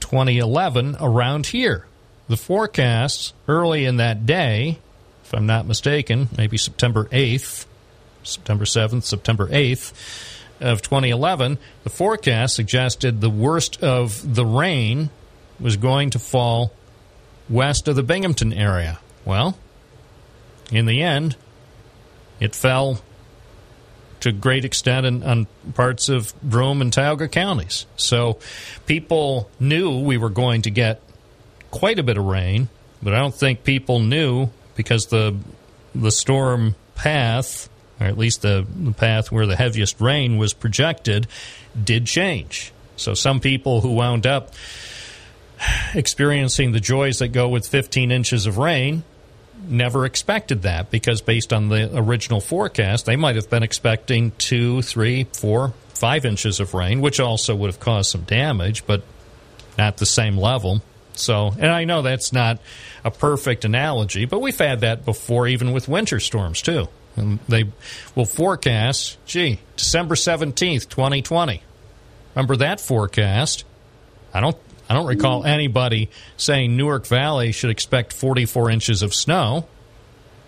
2011 around here. The forecasts early in that day, if I'm not mistaken, maybe September 8th of 2011, the forecast suggested the worst of the rain was going to fall west of the Binghamton area. Well, in the end, it fell to a great extent on parts of Broome and Tioga counties. So people knew we were going to get quite a bit of rain, but I don't think people knew because the storm path, or at least the path where the heaviest rain was projected, did change. So some people who wound up experiencing the joys that go with 15 inches of rain never expected that, because based on the original forecast, they might have been expecting 2, 3, 4, 5 inches of rain, which also would have caused some damage, but not the same level. So, and I know that's not a perfect analogy, but we've had that before, even with winter storms, too. And they will forecast, December 17th, 2020. Remember that forecast? I don't recall anybody saying Newark Valley should expect 44 inches of snow.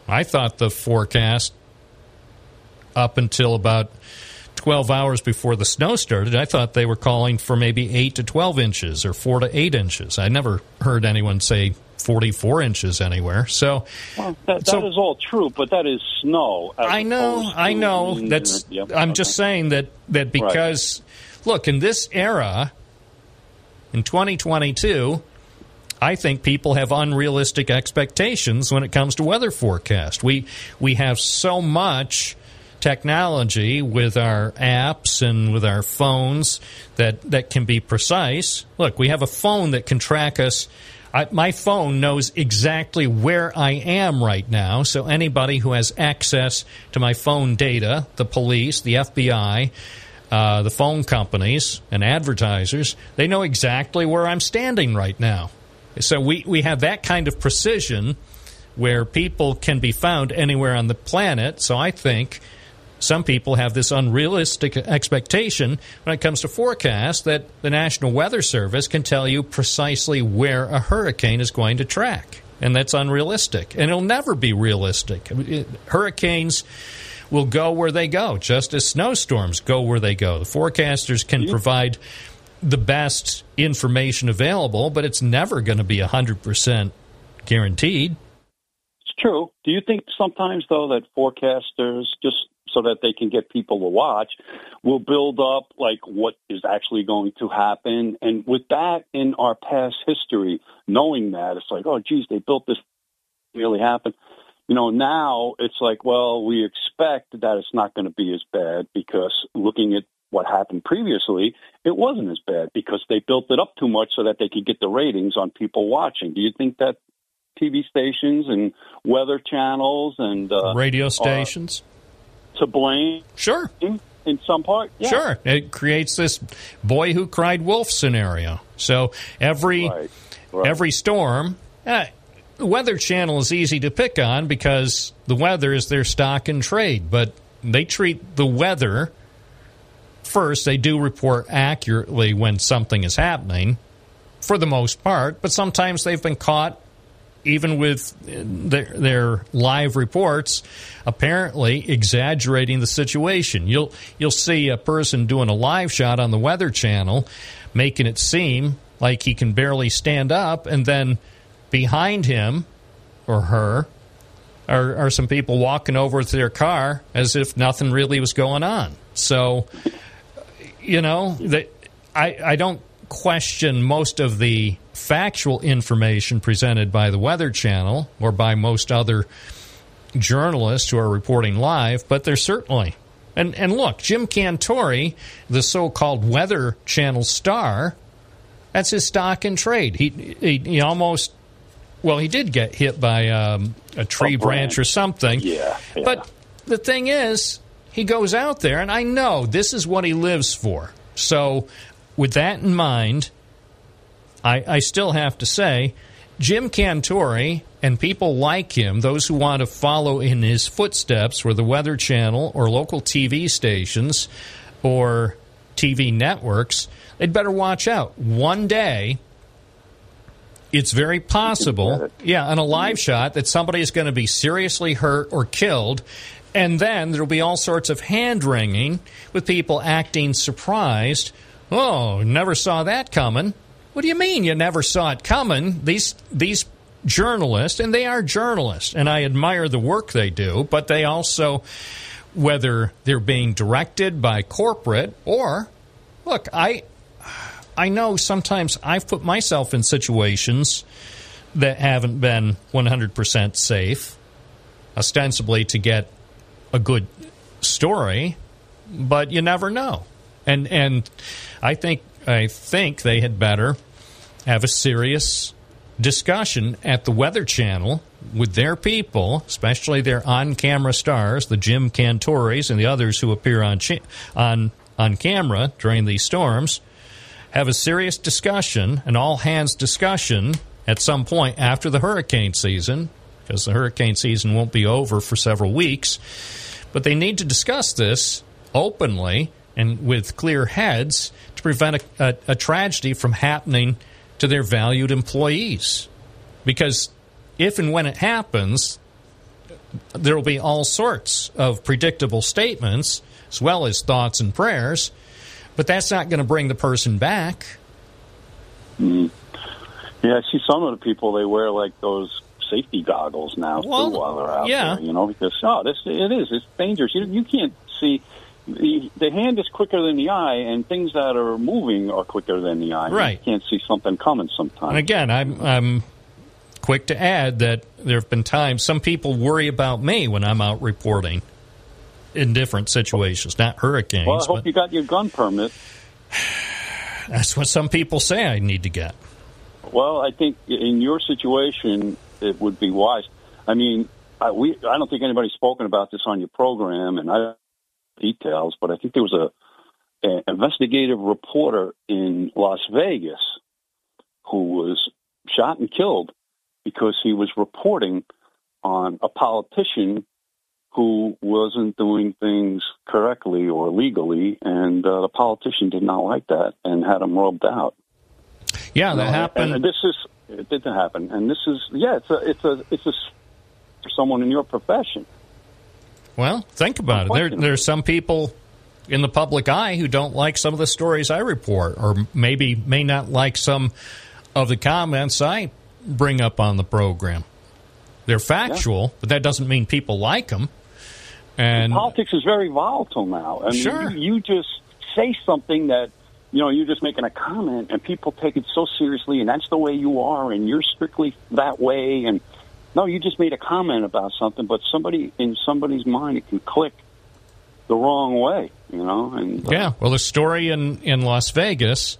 I thought the forecast up until about 12 hours before the snow started, I thought they were calling for maybe 8 to 12 inches or 4 to 8 inches. I never heard anyone say 44 inches anywhere. So, well, that is all true, but that is snow. I know. Just saying that because, right. Look, in this era, in 2022, I think people have unrealistic expectations when it comes to weather forecast. We have so much technology with our apps and with our phones that can be precise. Look, we have a phone that can track us My phone knows exactly where I am right now, so anybody who has access to my phone data, the police, the FBI, the phone companies and advertisers, they know exactly where I'm standing right now. So we have that kind of precision where people can be found anywhere on the planet. So I think some people have this unrealistic expectation when it comes to forecasts that the National Weather Service can tell you precisely where a hurricane is going to track. And that's unrealistic. And it'll never be realistic. Hurricanes will go where they go, just as snowstorms go where they go. The forecasters can provide the best information available, but it's never going to be 100% guaranteed. It's true. Do you think sometimes, though, that forecasters, just so that they can get people to watch, will build up, like, what is actually going to happen? And with that in our past history, knowing that, it's like, oh, geez, they built this, it really happened. You know, now it's like, well, we expect that it's not going to be as bad because looking at what happened previously, it wasn't as bad because they built it up too much so that they could get the ratings on people watching. Do you think that TV stations and weather channels and radio stations are to blame? Sure. In some part? Yeah. Sure. It creates this boy who cried wolf scenario. So every storm... The Weather Channel is easy to pick on because the weather is their stock and trade, but they treat the weather first. They do report accurately when something is happening, for the most part, but sometimes they've been caught, even with their live reports, apparently exaggerating the situation. You'll see a person doing a live shot on the Weather Channel, making it seem like he can barely stand up, and then behind him or her are some people walking over to their car as if nothing really was going on. So, you know, I don't question most of the factual information presented by the Weather Channel or by most other journalists who are reporting live, but there's certainly... And look, Jim Cantori, the so-called Weather Channel star, that's his stock and trade. He almost... Well, he did get hit by a tree branch or something. Yeah. But the thing is, he goes out there, and I know this is what he lives for. So with that in mind, I still have to say Jim Cantori and people like him, those who want to follow in his footsteps for the Weather Channel or local TV stations or TV networks, they'd better watch out. One day... It's very possible, on a live shot, that somebody is going to be seriously hurt or killed, and then there will be all sorts of hand-wringing with people acting surprised. Oh, never saw that coming. What do you mean you never saw it coming? These journalists, and they are journalists, and I admire the work they do, but they also, whether they're being directed by corporate or, look, I know sometimes I've put myself in situations that haven't been 100% safe, ostensibly to get a good story, but you never know. And I think they had better have a serious discussion at the Weather Channel with their people, especially their on-camera stars, the Jim Cantoris and the others who appear on camera during these storms. Have a serious discussion, an all-hands discussion, at some point after the hurricane season, because the hurricane season won't be over for several weeks. But they need to discuss this openly and with clear heads to prevent a tragedy from happening to their valued employees. Because if and when it happens, there will be all sorts of predictable statements, as well as thoughts and prayers, but that's not going to bring the person back. Mm. Yeah, I see some of the people, they wear, like, those safety goggles now, too, while they're out there, you know, because, it's dangerous. You can't see. The hand is quicker than the eye, and things that are moving are quicker than the eye. Right. You can't see something coming sometimes. And again, I'm quick to add that there have been times some people worry about me when I'm out reporting. In different situations, not hurricanes. Well, I hope you got your gun permit. That's what some people say I need to get. Well, I think in your situation, it would be wise. I mean, I don't think anybody's spoken about this on your program, and I don't know details, but I think there was an investigative reporter in Las Vegas who was shot and killed because he was reporting on a politician who wasn't doing things correctly or legally, and the politician did not like that and had him rubbed out. Yeah, that happened. And it didn't happen. And this is, it's someone in your profession. Well, think about it. There's some people in the public eye who don't like some of the stories I report, or maybe may not like some of the comments I bring up on the program. They're factual, but that doesn't mean people like them. And politics is very volatile now. I mean, you just say something that, you're just making a comment, and people take it so seriously, and that's the way you are, and you're strictly that way. And no, you just made a comment about something, but in somebody's mind, it can click the wrong way, And well, the story in Las Vegas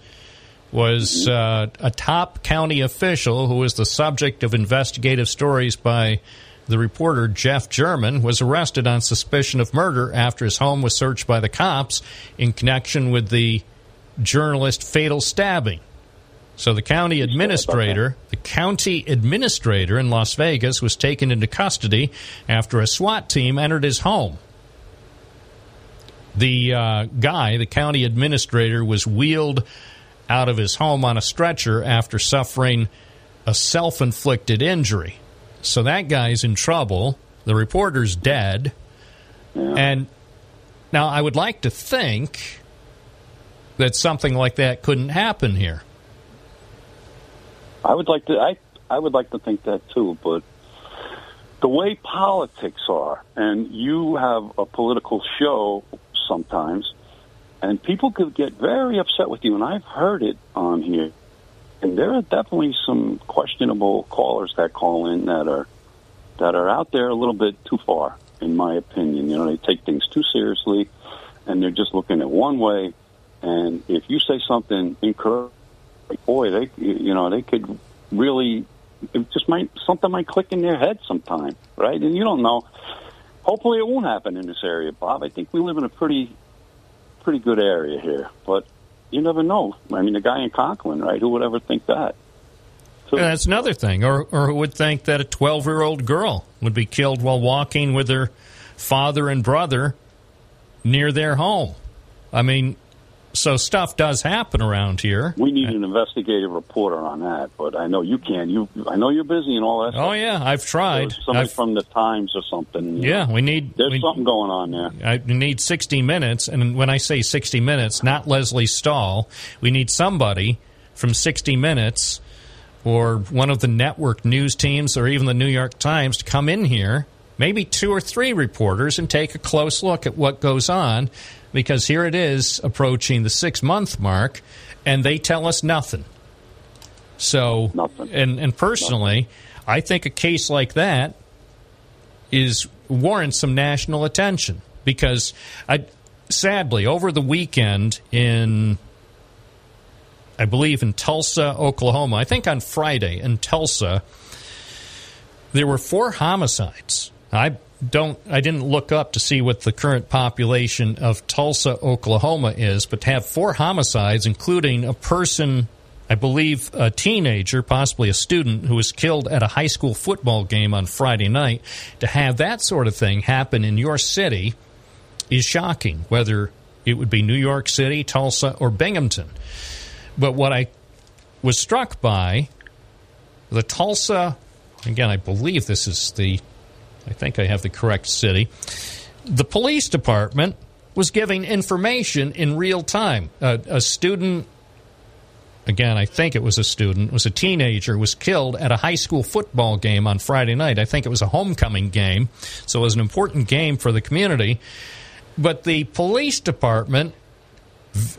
was a top county official who was the subject of investigative stories by the reporter Jeff German was arrested on suspicion of murder after his home was searched by the cops in connection with the journalist fatal stabbing. So the county administrator in Las Vegas was taken into custody after a SWAT team entered his home. The guy, the county administrator, was wheeled out of his home on a stretcher after suffering a self-inflicted injury. So that guy's in trouble. The reporter's dead. Yeah. And now I would like to think that something like that couldn't happen here. I would like to think that too, but the way politics are, and you have a political show sometimes, and people could get very upset with you, and I've heard it on here. And there are definitely some questionable callers that call in that are out there a little bit too far, in my opinion. They take things too seriously, and they're just looking at one way. And if you say something incorrect, boy, they could really, it just might, something might click in their head sometime, right? And you don't know. Hopefully, it won't happen in this area, Bob. I think we live in a pretty good area here, but you never know. I mean, the guy in Conklin, right? Who would ever think that? So, that's another thing. Or who would think that a 12-year-old girl would be killed while walking with her father and brother near their home? I mean, so stuff does happen around here. We need an investigative reporter on that, but I know you can. I know you're busy and all that stuff. Oh, yeah, I've tried. Somebody from the Times or something. Yeah, There's something going on there. I need 60 Minutes, and when I say 60 Minutes, not Leslie Stahl. We need somebody from 60 Minutes or one of the network news teams or even the New York Times to come in here, maybe two or three reporters, and take a close look at what goes on. Because here it is approaching the 6-month mark, and they tell us nothing. So, nothing. And personally, nothing. I think a case like that warrants some national attention. Because, sadly, over the weekend I believe in Tulsa, Oklahoma, I think on Friday in Tulsa, there were 4 homicides. I didn't look up to see what the current population of Tulsa, Oklahoma is, but to have 4 homicides, including a person, I believe a teenager, possibly a student, who was killed at a high school football game on Friday night, to have that sort of thing happen in your city is shocking, whether it would be New York City, Tulsa, or Binghamton. But what I was struck by, the Tulsa, again, I believe this is the... I think I have the correct city. The police department was giving information in real time. A student, again, I think it was a student, was a teenager, was killed at a high school football game on Friday night. I think it was a homecoming game, so it was an important game for the community. But the police department,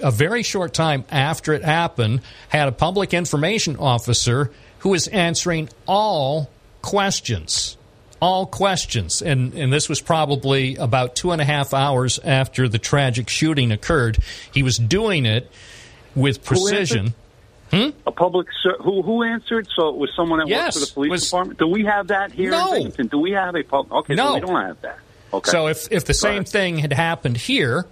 a very short time after it happened, had a public information officer who was answering all questions. All questions, and this was probably about 2.5 hours after the tragic shooting occurred. He was doing it with precision. A public who answered? So it was someone that worked for the police department. Do we have that here? No. In Binghamton? Do we have a public? Okay, no, so we don't have that. Okay. So if the same thing had happened here,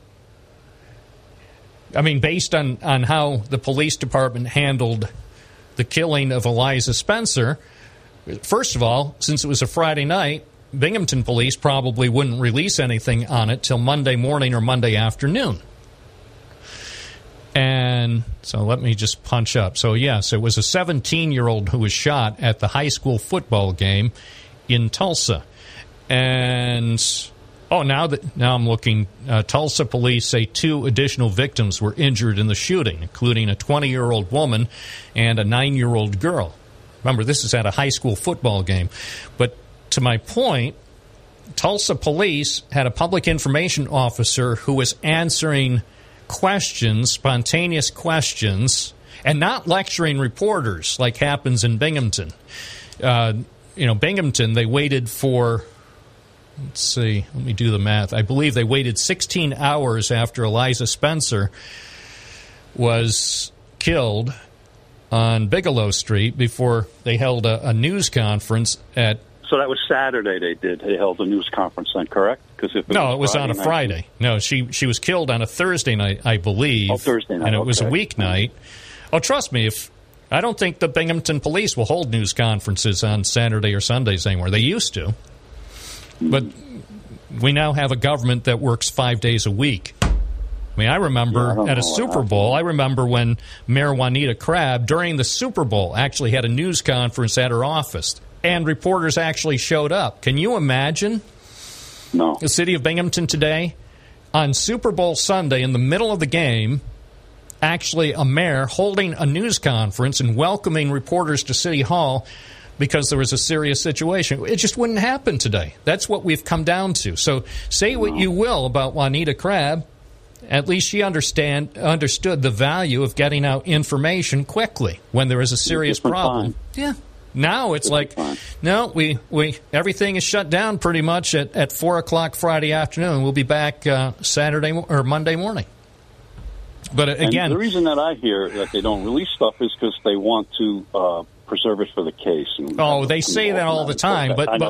I mean, based on how the police department handled the killing of Eliza Spencer, first of all, since it was a Friday night, Binghamton police probably wouldn't release anything on it till Monday morning or Monday afternoon. And so let me just punch up. So, yes, it was a 17-year-old who was shot at the high school football game in Tulsa. And, now I'm looking, Tulsa police say 2 additional victims were injured in the shooting, including a 20-year-old woman and a 9-year-old girl. Remember, this is at a high school football game. But to my point, Tulsa police had a public information officer who was answering questions, spontaneous questions, and not lecturing reporters like happens in Binghamton. Binghamton, they waited for, let me do the math. I believe they waited 16 hours after Eliza Spencer was killed on Bigelow Street before they held a news conference at... So that was Saturday they held a news conference then, correct? It was on a Friday. No, she was killed on a Thursday night, I believe. Oh, Thursday night. And it was a weeknight. Oh, trust me, I don't think the Binghamton police will hold news conferences on Saturday or Sundays anymore. They used to. But we now have a government that works 5 days a week. I mean, I remember at a Super Bowl, I remember when Mayor Juanita Crabb, during the Super Bowl, actually had a news conference at her office. And reporters actually showed up. Can you imagine? No. The city of Binghamton today, on Super Bowl Sunday, in the middle of the game, actually a mayor holding a news conference and welcoming reporters to City Hall because there was a serious situation. It just wouldn't happen today. That's what we've come down to. So say what you will about Juanita Crabb, at least she understood the value of getting out information quickly when there is a serious problem. Fine. Yeah. Now it's like, no, we everything is shut down pretty much at 4 o'clock Friday afternoon. We'll be back Saturday or Monday morning. But again... And the reason that I hear that they don't release stuff is because they want to preserve it for the case. And they say that all the time, but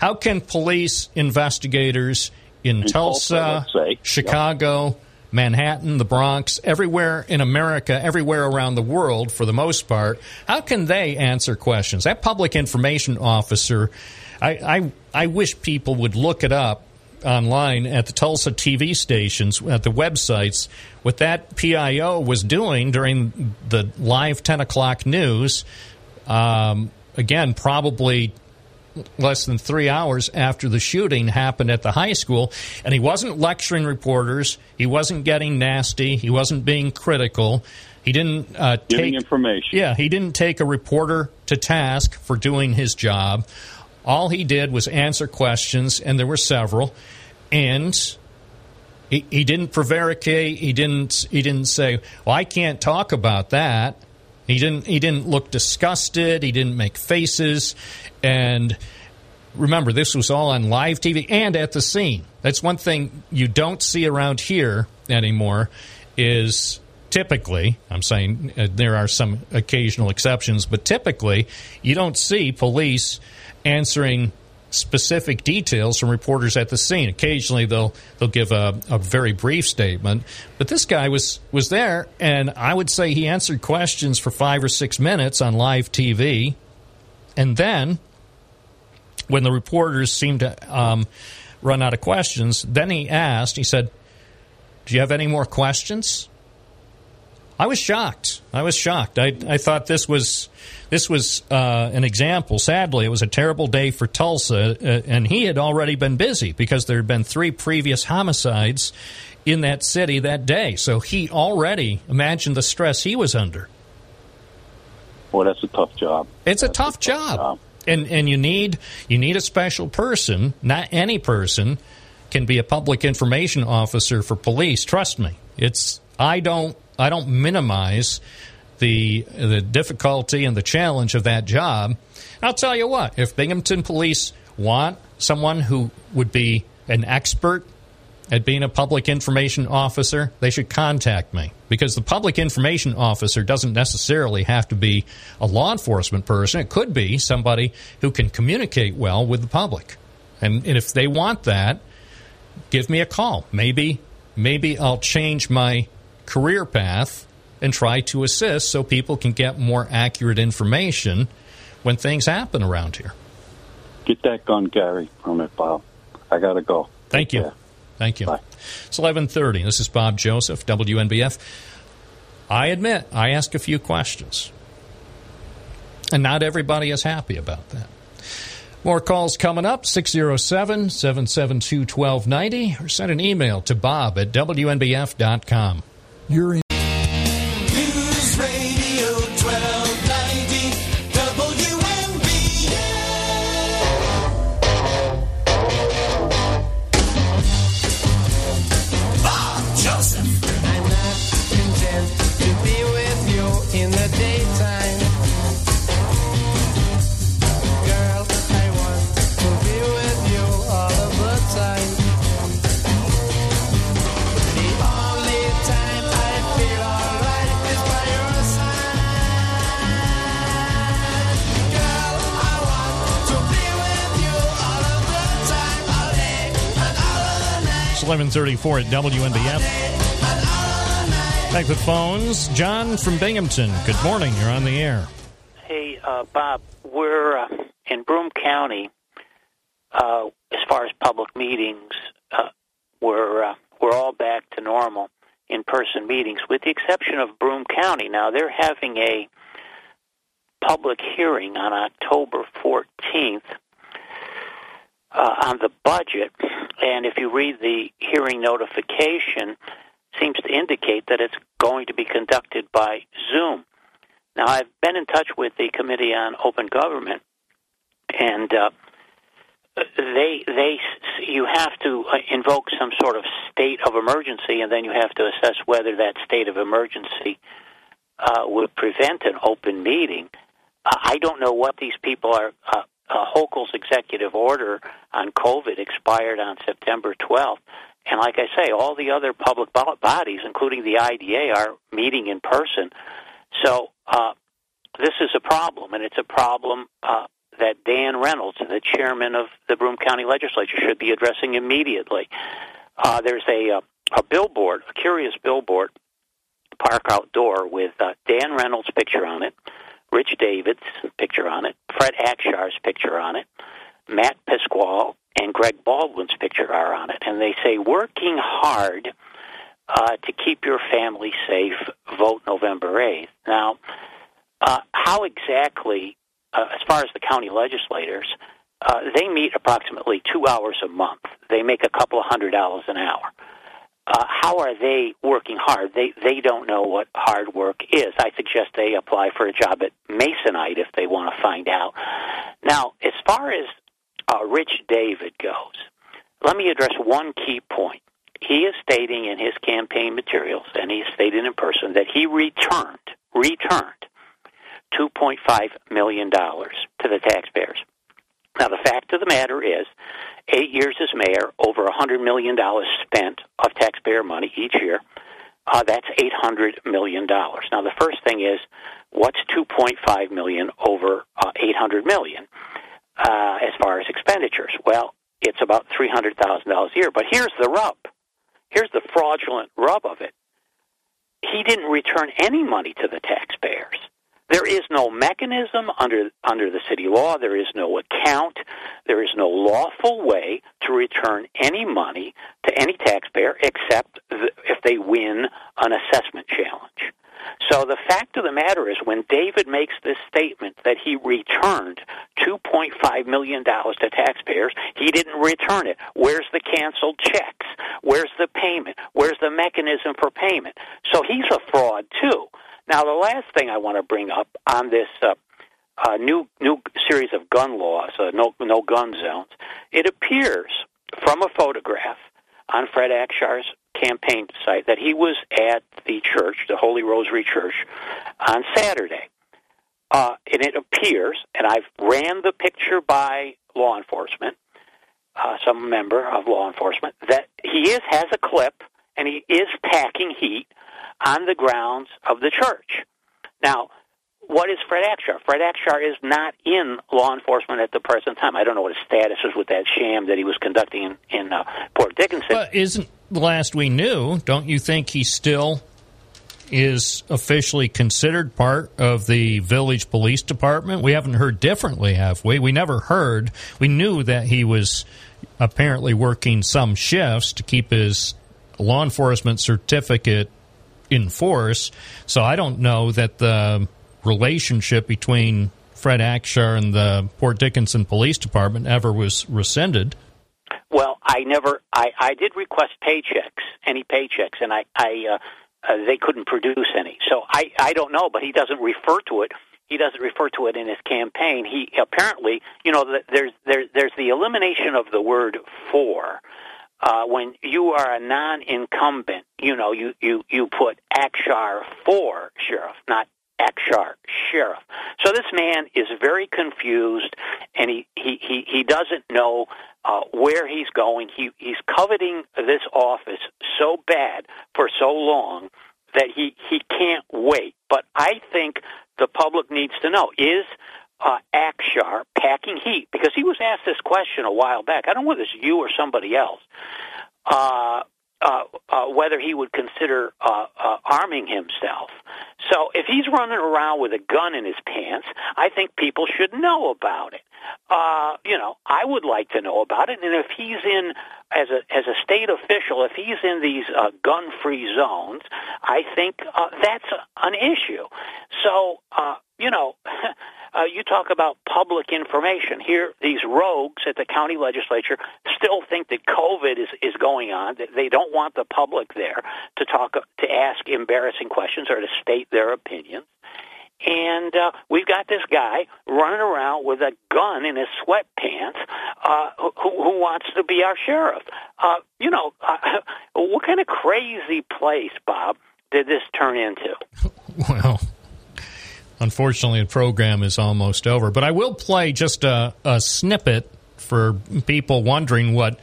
how can police investigators in Tulsa, Chicago... Yep. Manhattan, the Bronx, everywhere in America, everywhere around the world, for the most part, how can they answer questions? That public information officer, I wish people would look it up online at the Tulsa TV stations, at the websites, what that PIO was doing during the live 10 o'clock news, again, probably less than 3 hours after the shooting happened at the high school, and he wasn't lecturing reporters. He wasn't getting nasty. He wasn't being critical. He didn't giving information. Yeah, he didn't take a reporter to task for doing his job. All he did was answer questions, and there were several. And he didn't prevaricate. He didn't say, "Well, I can't talk about that." He didn't look disgusted. He didn't make faces. And remember, this was all on live TV and at the scene. That's one thing you don't see around here anymore is typically, I'm saying there are some occasional exceptions, but typically you don't see police answering specific details from reporters at the scene. Occasionally they'll give a very brief statement, but this guy was there, and I would say he answered questions for 5 or 6 minutes on live TV, and then when the reporters seemed to run out of questions, then he said, "Do you have any more questions?" I was shocked. I thought this was an example. Sadly, it was a terrible day for Tulsa, and he had already been busy because there had been 3 previous homicides in that city that day. So he already imagined the stress he was under. Boy, that's a tough job. It's a tough job. And you need a special person. Not any person can be a public information officer for police. Trust me. I don't minimize the difficulty and the challenge of that job. I'll tell you what, if Binghamton police want someone who would be an expert at being a public information officer, they should contact me, because the public information officer doesn't necessarily have to be a law enforcement person. It could be somebody who can communicate well with the public. And if they want that, give me a call. Maybe I'll change my career path and try to assist so people can get more accurate information when things happen around here. Get that gun, Gary, from it, Bob. I got to go. Thank you. Yeah. Thank you. Bye. It's 11:30. This is Bob Joseph, WNBF. I admit, I ask a few questions. And not everybody is happy about that. More calls coming up, 607-772-1290, or send an email to bob at wnbf.com. You're in News Radio 1290, WNBF. Bob Joseph. I'm not content to be with you in the daytime. It's 11:34 at WNBF. Back with phones. John from Binghamton. Good morning. You're on the air. Hey, Bob. We're in Broome County. As far as public meetings, we're all back to normal in-person meetings, with the exception of Broome County. Now they're having a public hearing on October 14th. On the budget, and if you read the hearing notification, it seems to indicate that it's going to be conducted by Zoom. Now, I've been in touch with the Committee on Open Government, and you have to invoke some sort of state of emergency, and then you have to assess whether that state of emergency would prevent an open meeting. I don't know what these people are. Hochul's executive order on COVID expired on September 12th. And like I say, all the other public bodies, including the IDA, are meeting in person. So this is a problem, and it's a problem that Dan Reynolds, the chairman of the Broome County Legislature, should be addressing immediately. There's a billboard, a curious billboard, park outdoor with Dan Reynolds' picture on it, Rich David's picture on it, Fred Akshar's picture on it, Matt Pasquale and Greg Baldwin's picture are on it. And they say, working hard to keep your family safe, vote November 8th. Now, how exactly, as far as the county legislators, they meet approximately 2 hours a month. They make a couple of $100 an hour. How are they working hard? They don't know what hard work is. I suggest they apply for a job at Masonite if they want to find out. Now, as far as Rich David goes, let me address one key point. He is stating in his campaign materials, and he stated in person, that he returned $2.5 million to the taxpayers. Now, the fact of the matter is, 8 years as mayor, over $100 million spent of taxpayer money each year. That's $800 million. Now, the first thing is, what's $2.5 million over $800 million as far as expenditures? Well, it's about $300,000 a year. But here's the rub. Here's the fraudulent rub of it. He didn't return any money to the taxpayers. There is no mechanism under the city law. There is no account. There is no lawful way to return any money to any taxpayer except if they win an assessment challenge. So the fact of the matter is, when David makes this statement that he returned $2.5 million to taxpayers, he didn't return it. Where's the canceled checks? Where's the payment? Where's the mechanism for payment? So he's a fraud, too. Now, the last thing I want to bring up on this new series of gun laws, no gun zones, it appears from a photograph on Fred Akshar's campaign site that he was at the church, the Holy Rosary Church, on Saturday. And it appears, and I've ran the picture by law enforcement, some member of law enforcement, that he has a clip and he is packing heat on the grounds of the church. Now, what is Fred Akshar? Fred Akshar is not in law enforcement at the present time. I don't know what his status is with that sham that he was conducting in Port Dickinson. But isn't last we knew, don't you think he still is officially considered part of the village police department? We haven't heard differently, have we? We never heard. We knew that he was apparently working some shifts to keep his law enforcement certificate in force. So I don't know that the relationship between Fred Akshar and the Port Dickinson Police Department ever was rescinded. Well, I did request paychecks, any paychecks, and they couldn't produce any. So I don't know, but he doesn't refer to it. He doesn't refer to it in his campaign. He apparently, there's the elimination of the word for. When you are a non-incumbent, you put Akshar for sheriff, not Akshar sheriff. So this man is very confused, and he doesn't know where he's going. He's coveting this office so bad for so long that he can't wait. But I think the public needs to know, is Akshar packing heat? Because he was asked this question a while back. I don't know whether it's you or somebody else, whether he would consider arming himself. So if he's running around with a gun in his pants, I think people should know about it. I would like to know about it. And if he's in, as a state official, if he's in these gun-free zones, I think that's an issue. So, you talk about public information. Here, these rogues at the county legislature still think that COVID is going on, that they don't want the public there to ask embarrassing questions or to state their opinions. And we've got this guy running around with a gun in his sweatpants who wants to be our sheriff. What kind of crazy place, Bob, did this turn into? Well, unfortunately, the program is almost over. But I will play just a snippet for people wondering what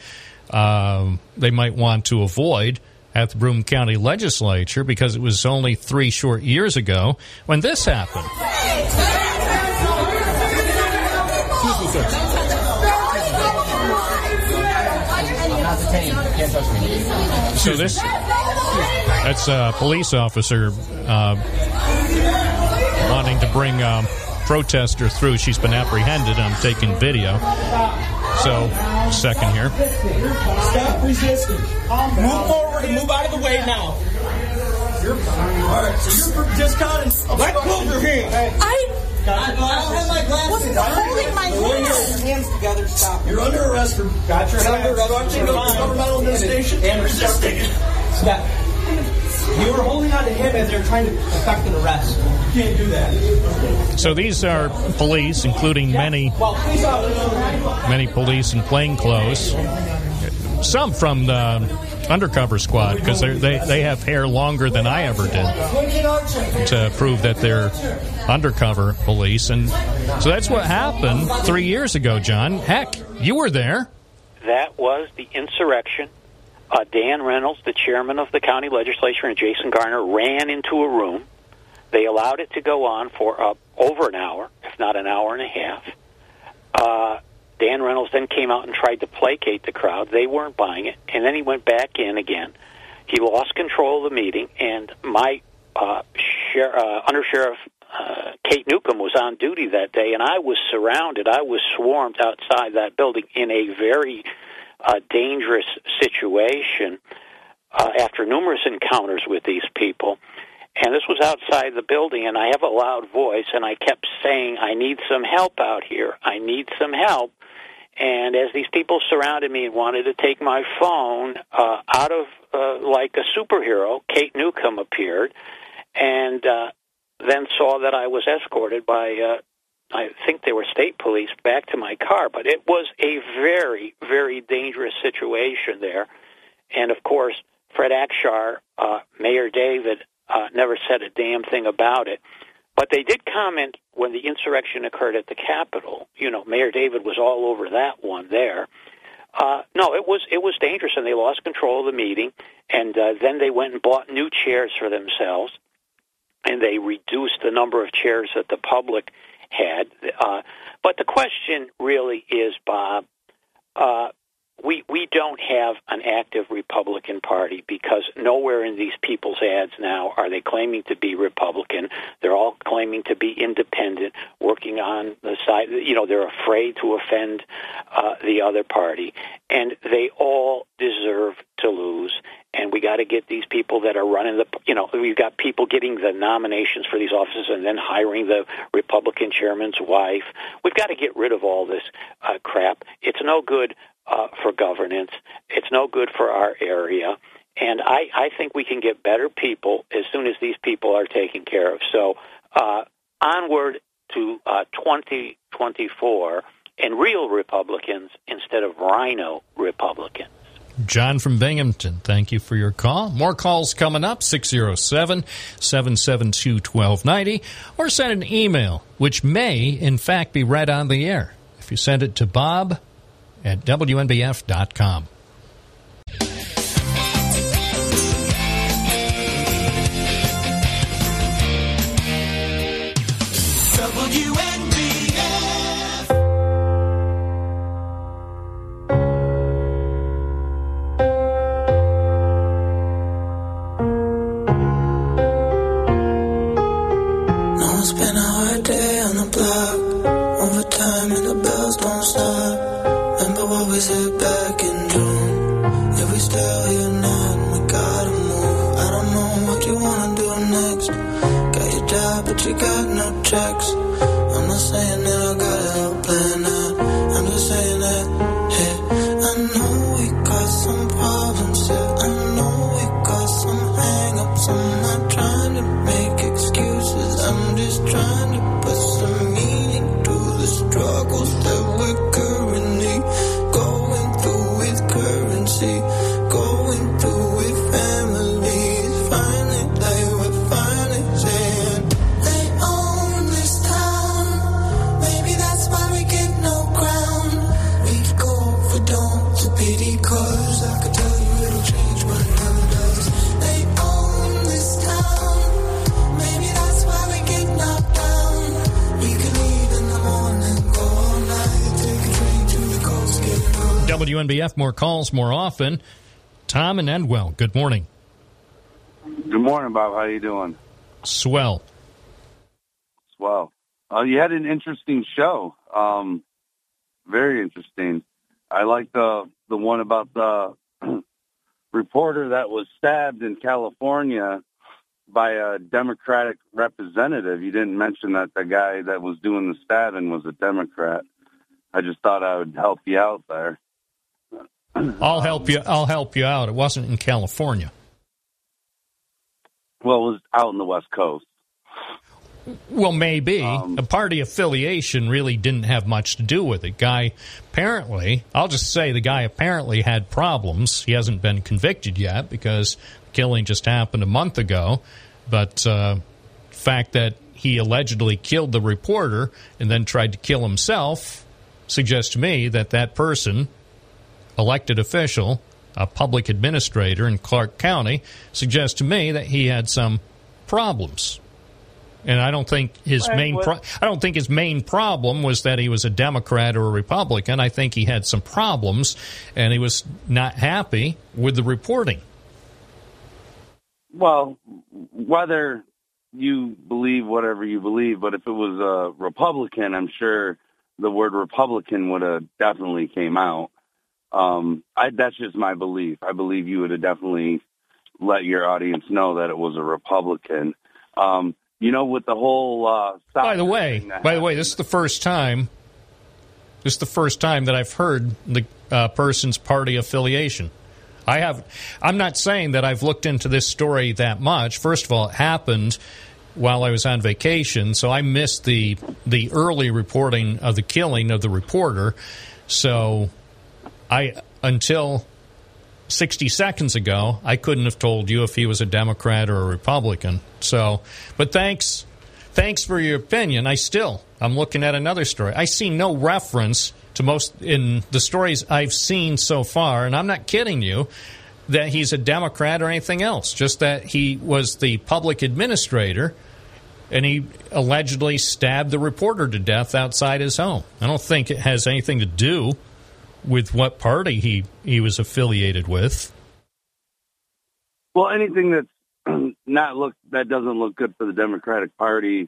they might want to avoid at the Broome County Legislature, because it was only 3 short years ago when this happened. So that's a police officer wanting to bring a protester through. She's been apprehended. I'm taking video. So, second here. Stop resisting. Move forward and move out of the way now. You're just kind of... Black clover here. I don't have my glasses. I'm holding my hands together. Stop. You're under arrest for... Got your hands. Obstructing governmental administration and resisting. Stop. You were holding on to him as they're trying to effect an arrest. You can't do that. So these are police, including many police in plainclothes. Some from the undercover squad, because they have hair longer than I ever did, to prove that they're undercover police. And so that's what happened 3 years ago, John. Heck, you were there. That was the insurrection. Dan Reynolds, the chairman of the county legislature, and Jason Garner ran into a room. They allowed it to go on for over an hour, if not an hour and a half. Dan Reynolds then came out and tried to placate the crowd. They weren't buying it. And then he went back in again. He lost control of the meeting, and my undersheriff, Kate Newcomb, was on duty that day, and I was surrounded. I was swarmed outside that building in a very... a dangerous situation after numerous encounters with these people. And this was outside the building, and I have a loud voice, and I kept saying, I need some help out here. I need some help. And as these people surrounded me and wanted to take my phone, out of, like a superhero, Kate Newcomb appeared, and then saw that I was escorted by... I think they were state police, back to my car. But it was a very, very dangerous situation there. And, of course, Fred Akshar, Mayor David, never said a damn thing about it. But they did comment when the insurrection occurred at the Capitol. Mayor David was all over that one there. No, it was dangerous, and they lost control of the meeting, and then they went and bought new chairs for themselves, and they reduced the number of chairs that the public had. But the question really is, Bob, we don't have an active Republican Party, because nowhere in these people's ads now are they claiming to be Republican. They're all claiming to be independent, working on the side. You know, they're afraid to offend the other party, and they all deserve to lose. And we got to get these people that are running the, you know, we've got people getting the nominations for these offices and then hiring the Republican chairman's wife. We've got to get rid of all this crap. It's no good for governance. It's no good for our area. And I think we can get better people as soon as these people are taken care of. So onward to 2024 and real Republicans instead of rhino Republicans. John from Binghamton, thank you for your call. More calls coming up, 607-772-1290, or send an email, which may, in fact, be read on the air if you send it to bob@wnbf.com. WNBF, more calls, more often. Tom and Endwell, good morning. Good morning, Bob. How you doing? Swell. You had an interesting show. Very interesting. I like the one about the reporter that was stabbed in California by a Democratic representative. You didn't mention that the guy that was doing the stabbing was a Democrat. I just thought I would help you out there. I'll help you out. It wasn't in California. Well, it was out on the West Coast. Well, maybe. The party affiliation really didn't have much to do with it. The guy apparently had problems. He hasn't been convicted yet because the killing just happened a month ago. But the fact that he allegedly killed the reporter and then tried to kill himself suggests to me that that person, elected official, a public administrator in Clark County, suggests to me that he had some problems. And I don't think his main problem was that he was a Democrat or a Republican. I think he had some problems, and he was not happy with the reporting. Well, whether you believe whatever you believe, but if it was a Republican, I'm sure the word Republican would have definitely came out. That's just my belief. I believe you would have definitely let your audience know that it was a Republican. With the whole By the way, this is the first time that I've heard the person's party affiliation. I'm not saying that I've looked into this story that much. First of all, it happened while I was on vacation, so I missed the early reporting of the killing of the reporter. So until 60 seconds ago, I couldn't have told you if he was a Democrat or a Republican. So, but thanks for your opinion. I'm looking at another story. I see no reference to most in the stories I've seen so far, and I'm not kidding you, that he's a Democrat or anything else, just that he was the public administrator and he allegedly stabbed the reporter to death outside his home. I don't think it has anything to do with what party he was affiliated with. Well, anything that's that doesn't look good for the Democratic Party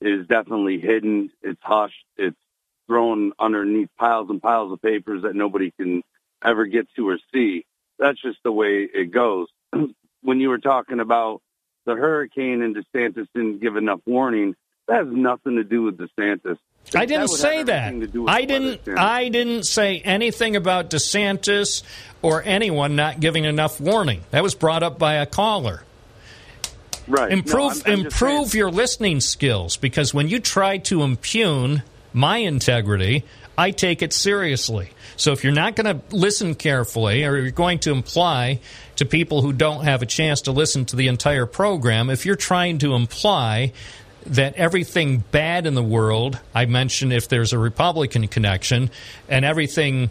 is definitely hidden. It's hushed. It's thrown underneath piles and piles of papers that nobody can ever get to or see. That's just the way it goes. When you were talking about the hurricane and DeSantis didn't give enough warning, that has nothing to do with DeSantis. I didn't say that. I didn't say anything about DeSantis or anyone not giving enough warning. That was brought up by a caller. Right. Improve your listening skills, because when you try to impugn my integrity, I take it seriously. So if you're not going to listen carefully, or you're going to imply to people who don't have a chance to listen to the entire program, if you're trying to imply that everything bad in the world, I mentioned if there's a Republican connection, and everything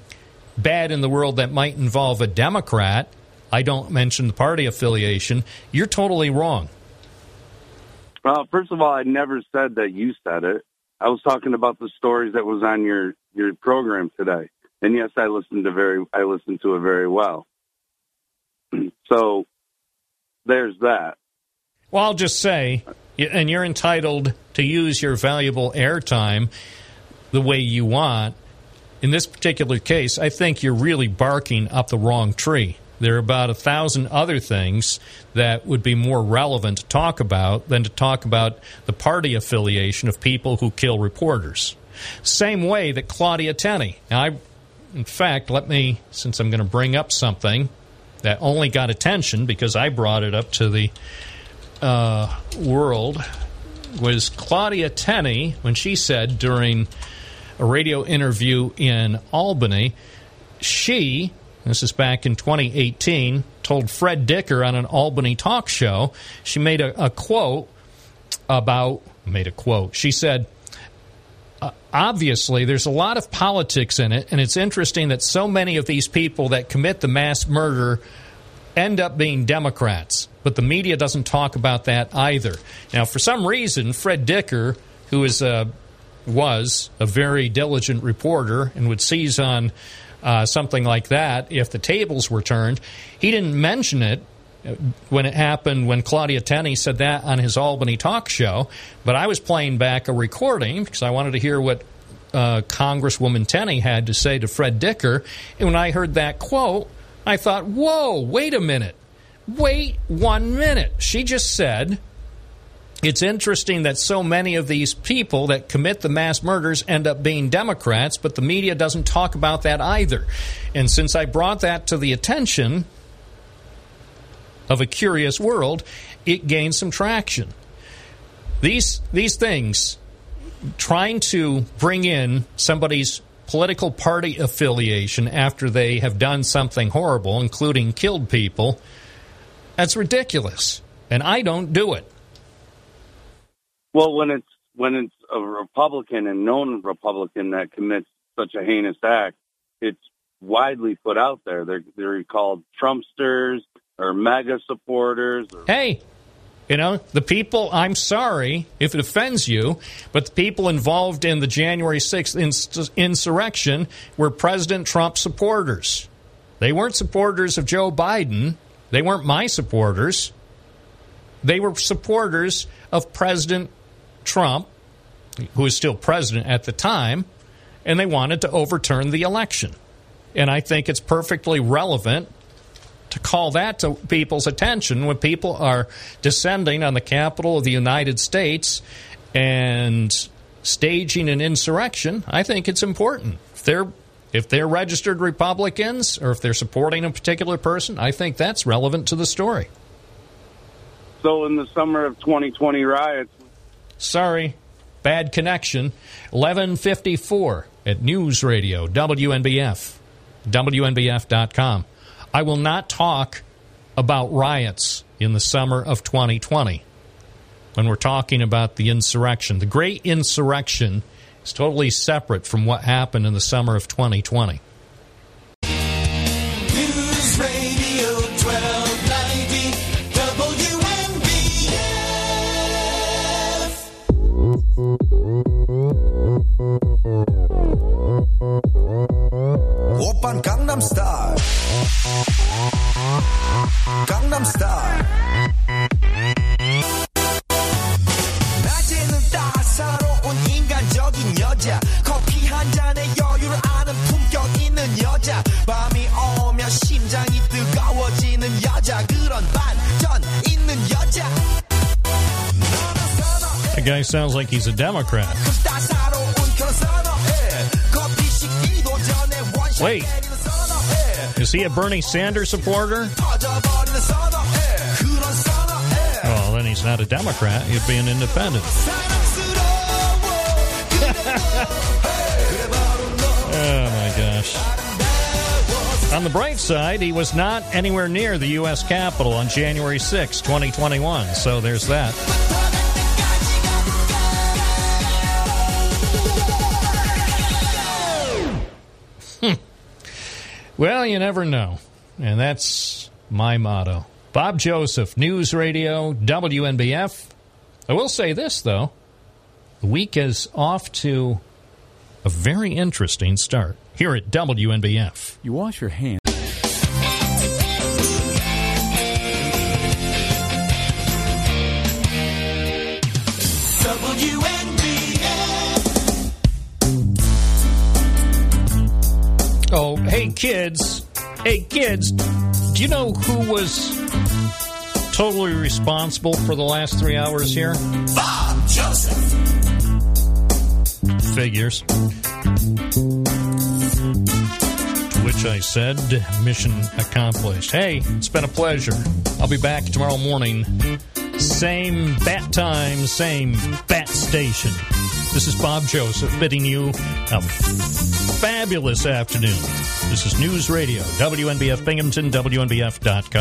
bad in the world that might involve a Democrat, I don't mention the party affiliation, you're totally wrong. Well, first of all, I never said that you said it. I was talking about the stories that was on your program today. And yes, I listened to it very well. So there's that. Well, I'll just say, and you're entitled to use your valuable airtime the way you want. In this particular case, I think you're really barking up the wrong tree. There are about 1,000 other things that would be more relevant to talk about than to talk about the party affiliation of people who kill reporters. Same way that Claudia Tenney. Now, in fact, since I'm going to bring up something that only got attention because I brought it up to the world, was Claudia Tenney when she said during a radio interview in Albany, this is back in 2018, told Fred Dicker on an Albany talk show, she made a quote. She said, obviously, there's a lot of politics in it, and it's interesting that so many of these people that commit the mass murder end up being Democrats, but the media doesn't talk about that either. Now, for some reason, Fred Dicker, who was a very diligent reporter and would seize on something like that if the tables were turned, he didn't mention it when it happened, when Claudia Tenney said that on his Albany talk show. But I was playing back a recording because I wanted to hear what Congresswoman Tenney had to say to Fred Dicker. And when I heard that quote, I thought, whoa, wait a minute. Wait 1 minute. She just said, it's interesting that so many of these people that commit the mass murders end up being Democrats, but the media doesn't talk about that either. And since I brought that to the attention of a curious world, it gained some traction. These things, trying to bring in somebody's political party affiliation after they have done something horrible, including killed people, that's ridiculous. And I don't do it. Well, when it's a Republican and known Republican that commits such a heinous act, it's widely put out there. They're called Trumpsters or MAGA supporters. The people, I'm sorry if it offends you, but the people involved in the January 6th insurrection were President Trump supporters. They weren't supporters of Joe Biden. They weren't my supporters. They were supporters of President Trump, who was still president at the time, and they wanted to overturn the election. And I think it's perfectly relevant to call that to people's attention when people are descending on the Capitol of the United States and staging an insurrection. I think it's important. If they're registered Republicans or if they're supporting a particular person, I think that's relevant to the story. So in the summer of 2020 riots. Sorry, bad connection. 11:54 at News Radio, WNBF, WNBF.com. I will not talk about riots in the summer of 2020 when we're talking about the insurrection. The great insurrection It's totally separate from what happened in the summer of 2020. News Radio 1290 WMBF. Oppan Gangnam Style. Gangnam Style. That guy sounds like he's a Democrat. Wait, is he a Bernie Sanders supporter? Well, then he's not a Democrat. He'd be an independent. Oh, my gosh. On the bright side, he was not anywhere near the U.S. Capitol on January 6, 2021. So there's that. Well, you never know. And that's my motto. Bob Joseph, News Radio, WNBF. I will say this, though. The week is off to a very interesting start here at WNBF. You wash your hands. WNBF. Oh, hey kids, do you know who was totally responsible for the last 3 hours here? Bob Joseph. Figures. To which I said, mission accomplished. Hey, it's been a pleasure. I'll be back tomorrow morning. Same bat time, same bat station. This is Bob Joseph bidding you a fabulous afternoon. This is News Radio, WNBF Binghamton, WNBF.com.